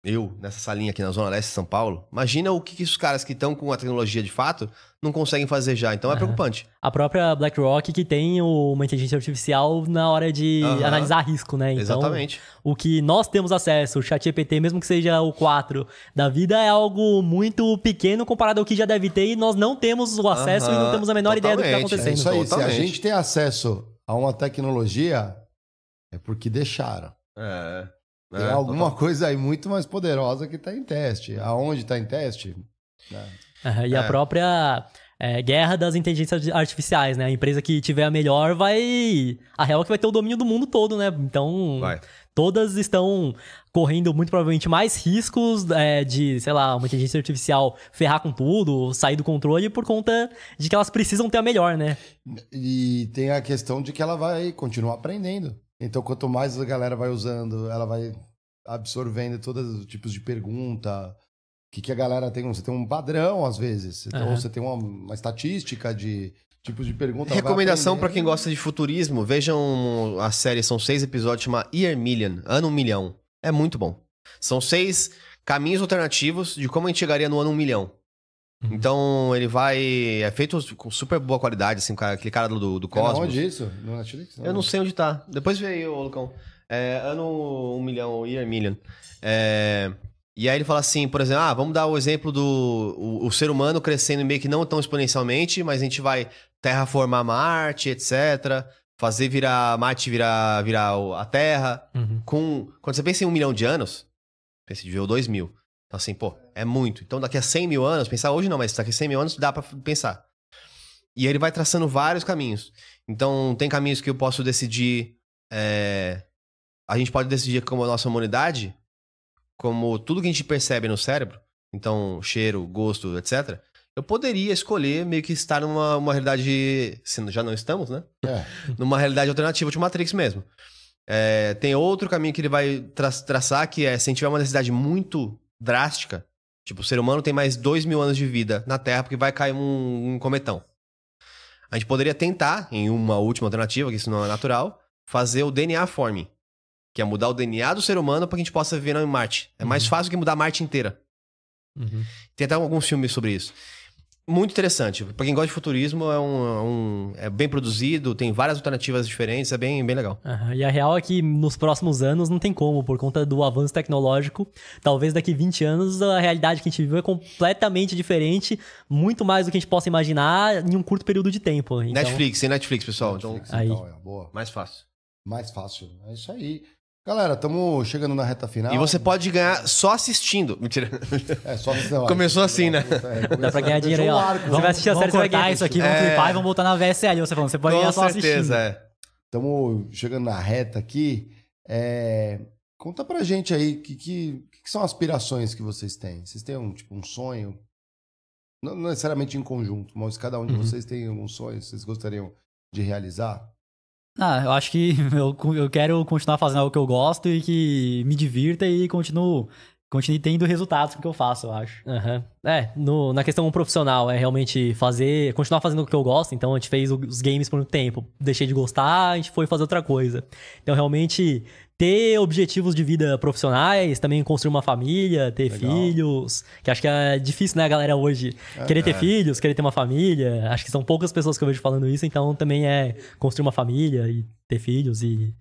eu, nessa salinha aqui na Zona Leste de São Paulo, imagina o que, que os caras que estão com a tecnologia de fato não conseguem fazer já. Então é uhum. preocupante. A própria BlackRock que tem uma inteligência artificial na hora de uhum. analisar risco, né? Então, exatamente. O que nós temos acesso, o ChatGPT, mesmo que seja o quatro da vida, é algo muito pequeno comparado ao que já deve ter e nós não temos o acesso uhum. e não temos a menor totalmente. Ideia do que está acontecendo. É isso aí. Totalmente. Se a gente tem acesso a uma tecnologia, é porque deixaram. É... Tem é, alguma total. Coisa aí muito mais poderosa que está em teste. Aonde está em teste? É. E a é. própria é, guerra das inteligências artificiais, né? A empresa que tiver a melhor vai... A real é que vai ter o domínio do mundo todo, né? Então, vai. Todas estão correndo muito provavelmente mais riscos é, de, sei lá, uma inteligência artificial ferrar com tudo, sair do controle por conta de que elas precisam ter a melhor, né? E tem a questão de que ela vai continuar aprendendo. Então, quanto mais a galera vai usando, ela vai absorvendo todos os tipos de pergunta. O que, que a galera tem? Você tem um padrão, às vezes. Então, uhum. você tem uma, uma estatística de tipos de pergunta. Recomendação para quem gosta de futurismo. Vejam a série, são seis episódios, chama Year Million, Ano um Milhão. É muito bom. São seis caminhos alternativos de como a gente chegaria no ano um milhão. Uhum. Então, ele vai... É feito com super boa qualidade, assim, aquele cara do, do Cosmos. É onde isso? No Netflix? Não. Eu não sei onde tá. Depois vê aí, ô Lucão. É, ano um milhão, Year Million. É, e aí ele fala assim, por exemplo, ah, vamos dar o exemplo do o, o ser humano crescendo meio que não tão exponencialmente, mas a gente vai terraformar Marte, etcétera. Fazer virar Marte virar, virar a Terra. Uhum. Com, quando você pensa em um milhão de anos, pensa de ver o dois mil. Então, assim, pô, é muito. Então, daqui a cem mil anos, pensar hoje não, mas daqui a cem mil anos dá pra pensar. E ele vai traçando vários caminhos. Então, tem caminhos que eu posso decidir... É... A gente pode decidir como a nossa humanidade, como tudo que a gente percebe no cérebro, então, cheiro, gosto, etcétera. Eu poderia escolher meio que estar numa uma realidade... Se já não estamos, né? É. Numa realidade alternativa de Matrix mesmo. É... Tem outro caminho que ele vai tra- traçar, que é se a gente tiver uma necessidade muito... drástica. Tipo, o ser humano tem mais dois mil anos de vida na Terra porque vai cair um, um cometão. A gente poderia tentar, em uma última alternativa, que isso não é natural, fazer o D N A forming, que é mudar o D N A do ser humano para que a gente possa viver em Marte. É uhum. mais fácil que mudar Marte inteira. Uhum. Tem até alguns filmes sobre isso. Muito interessante. Pra quem gosta de futurismo, é, um, um, é bem produzido, tem várias alternativas diferentes, é bem, bem legal. Uhum. E a real é que nos próximos anos não tem como, por conta do avanço tecnológico. Talvez daqui vinte anos a realidade que a gente vive é completamente diferente, muito mais do que a gente possa imaginar em um curto período de tempo. Então... Netflix, sem Netflix, pessoal. Netflix, então, aí. Então é boa. Mais fácil. Mais fácil, é isso aí. Galera, estamos chegando na reta final. E você pode ganhar só assistindo. Mentira. É, só assistindo. Começou assim, né? É, dá pra ganhar dinheiro aí, ó. Arco, você vai assistir a série, você vai ganhar isso aqui, vamos é... clipar e vamos botar na V S L. Você falando, você pode ganhar só assistindo. Com certeza, é. Estamos chegando na reta aqui. É... Conta pra gente aí, o que, que, que são as aspirações que vocês têm? Vocês têm um, tipo, um sonho? Não, não necessariamente em conjunto, mas cada um de uhum. vocês tem algum sonho que vocês gostariam de realizar? Ah, eu acho que eu, eu quero continuar fazendo algo que eu gosto e que me divirta e continuo, continue tendo resultados com o que eu faço, eu acho. Uhum. É, no, na questão profissional, é realmente fazer, continuar fazendo o que eu gosto. Então, a gente fez os games por um tempo, deixei de gostar, a gente foi fazer outra coisa. Então, realmente, ter objetivos de vida profissionais, também construir uma família, ter legal. Filhos, que acho que é difícil, né, galera, hoje, é, querer ter é. Filhos, querer ter uma família, acho que são poucas pessoas que eu vejo falando isso, então também é construir uma família e ter filhos e,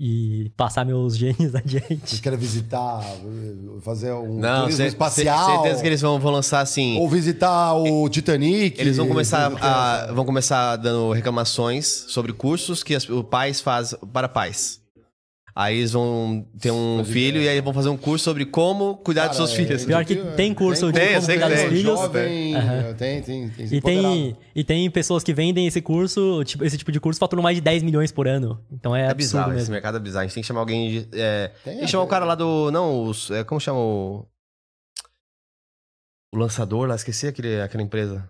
e passar meus genes adiante. Vocês querem visitar, fazer um não, turismo cê, espacial? Não, certeza que eles vão, vão lançar assim... Ou visitar o Titanic. Eles vão começar, a, vão começar dando reclamações sobre cursos que os pais fazem para pais. Aí eles vão ter um Mas filho é. e aí vão fazer um curso sobre como cuidar Cara, dos seus é, filhos. Pior que tem curso tem, de como cuidar dos filhos. Jovem, uhum. tem, tem, tem, e, tem, e tem pessoas que vendem esse curso, tipo, esse tipo de curso, faturam mais de dez milhões por ano. Então é, é absurdo bizarro mesmo. Esse mercado é bizarro. A gente tem que chamar alguém... De, é, tem, tem que chamar é, o cara lá do... Não, os, é, como chama o... O lançador lá, esqueci aquele, aquela empresa.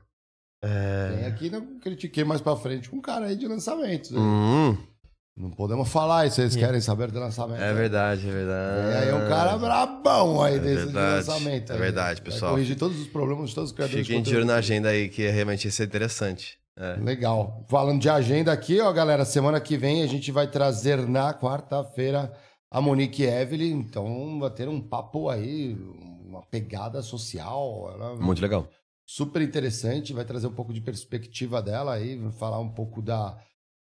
É... Tem aqui, não critiquei mais pra frente com um cara aí de lançamentos. Hum... Não podemos falar isso, eles querem saber do lançamento. É verdade, é verdade. E aí é um cara brabão aí é desse de lançamento. É verdade, aí, pessoal. Vai corrigir todos os problemas de todos os criadores. Fiquem de olho na agenda aí, que realmente isso é interessante. É. Legal. Falando de agenda aqui, ó, galera, semana que vem a gente vai trazer na quarta-feira a Monique Evelyn. Então vai ter um papo aí, uma pegada social. Ela... Muito legal. Super interessante, vai trazer um pouco de perspectiva dela aí, vai falar um pouco da...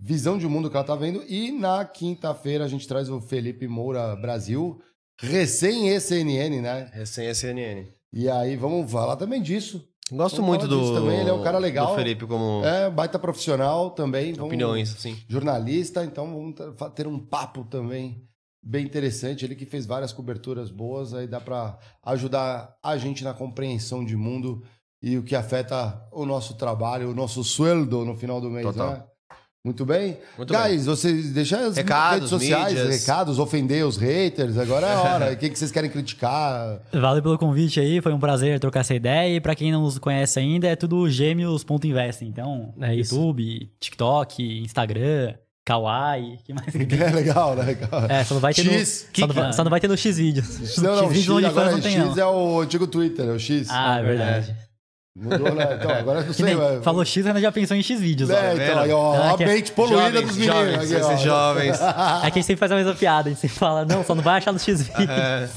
visão de mundo que ela tá vendo. E na quinta-feira a gente traz o Felipe Moura Brasil, recém-E C N N, né? Recém-E C N N. E aí vamos falar também disso. Gosto vamos muito do... também. Ele é um cara legal. Do Felipe como... É, baita profissional também. Vamos... Opiniões, sim. Jornalista, então vamos ter um papo também bem interessante. Ele que fez várias coberturas boas, aí dá para ajudar a gente na compreensão de mundo e o que afeta o nosso trabalho, o nosso sueldo no final do mês, Total. né? Muito bem? Muito Guys, bem. vocês deixaram as recados, redes sociais, mídias. recados, ofender os haters, agora é a hora. O que, que vocês querem criticar? Valeu pelo convite aí, foi um prazer trocar essa ideia. E pra quem não os conhece ainda, é tudo gêmeos ponto investem. Então, é YouTube, TikTok, Instagram, Kawaii, que mais que tem? É legal, né? É, só não vai ter X, no... Só não, só não vai ter no X-Vídeos. Não, não, X, X, agora não tem, X não. é o antigo Twitter, é o X. Ah, é verdade. É. Mudou, né? Então, agora eu não sei, velho. Falou X, ainda já pensou em X vídeos. É, ó, então, ó, ó, a mente poluída dos meninos. Jovens, aqui, jovens. É que a gente sempre faz a mesma piada, a gente sempre fala, não, só não vai achar nos X vídeos. É.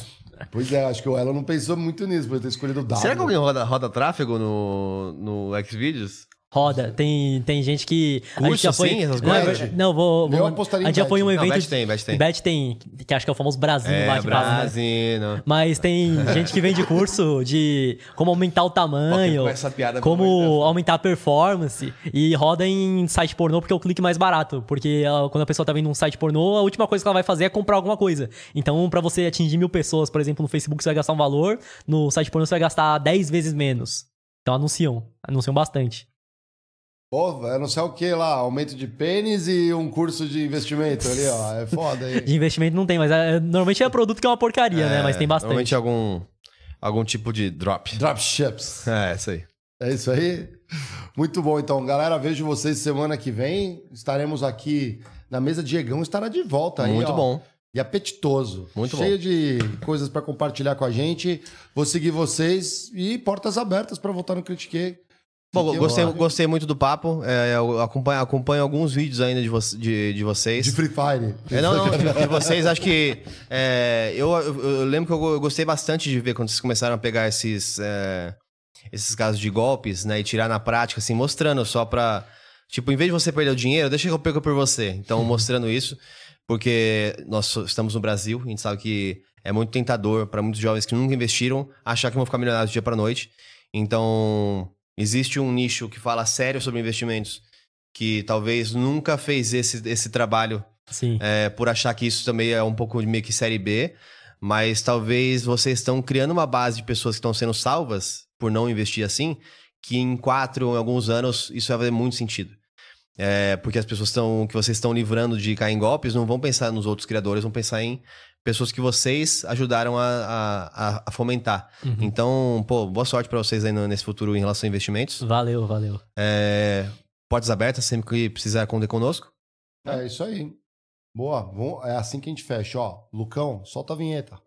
Pois é, acho que ela não pensou muito nisso, por ter escolhido o W. Será que alguém roda, roda tráfego no, no X vídeos? Roda, tem, tem gente que... Curso, a gente já foi, sim, essas coisas? É, não, vou... vou a gente já foi um evento... Não, bet tem, bet tem. Bet tem, que acho que é o famoso Brasil é, lá de Brasil. Né? Mas tem gente que vende curso de como aumentar o tamanho, okay, essa piada como mesmo. aumentar a performance, e roda em site pornô porque é o clique mais barato. Porque quando a pessoa tá vendo um site pornô, a última coisa que ela vai fazer é comprar alguma coisa. Então, pra você atingir mil pessoas, por exemplo, no Facebook você vai gastar um valor, no site pornô você vai gastar dez vezes menos. Então, anunciam. Anunciam bastante. Pô, vai anunciar o que lá? Aumento de pênis e um curso de investimento ali, ó. É foda aí. De investimento não tem, mas é, normalmente é produto que é uma porcaria, é, né? Mas tem bastante. Normalmente algum, algum tipo de drop. Dropships. É, isso aí. É isso aí? Muito bom, então. Galera, vejo vocês semana que vem. Estaremos aqui na mesa de Diegão. Estará de volta aí, Muito ó. bom. E apetitoso. Muito cheio bom. de coisas para compartilhar com a gente. Vou seguir vocês e portas abertas para voltar no Kritikê. Bom, gostei, gostei muito do papo. É, eu acompanho, acompanho alguns vídeos ainda de, vo de, de vocês. De Free Fire. É, não, não, de, de vocês. Acho que... É, eu, eu lembro que eu, eu gostei bastante de ver quando vocês começaram a pegar esses, é, esses casos de golpes, né? E tirar na prática, assim, mostrando só pra... Tipo, em vez de você perder o dinheiro, deixa que eu perco por você. Então, mostrando isso. Porque nós estamos no Brasil, a gente sabe que é muito tentador pra muitos jovens que nunca investiram achar que vão ficar milionários do dia pra noite. Então... Existe um nicho que fala sério sobre investimentos, que talvez nunca fez esse, esse trabalho, Sim. É, por achar que isso também é um pouco meio que série B, mas talvez vocês estão criando uma base de pessoas que estão sendo salvas por não investir assim, que em quatro, em alguns anos, isso vai fazer muito sentido. É, porque as pessoas estão, que vocês estão livrando de cair em golpes não vão pensar nos outros criadores, vão pensar em pessoas que vocês ajudaram a, a, a fomentar. Uhum. Então, pô, boa sorte pra vocês aí nesse futuro em relação a investimentos. Valeu, valeu. É, portas abertas, sempre que precisar, conta conosco. É isso aí. Boa, é assim que a gente fecha. Ó, Lucão, solta a vinheta.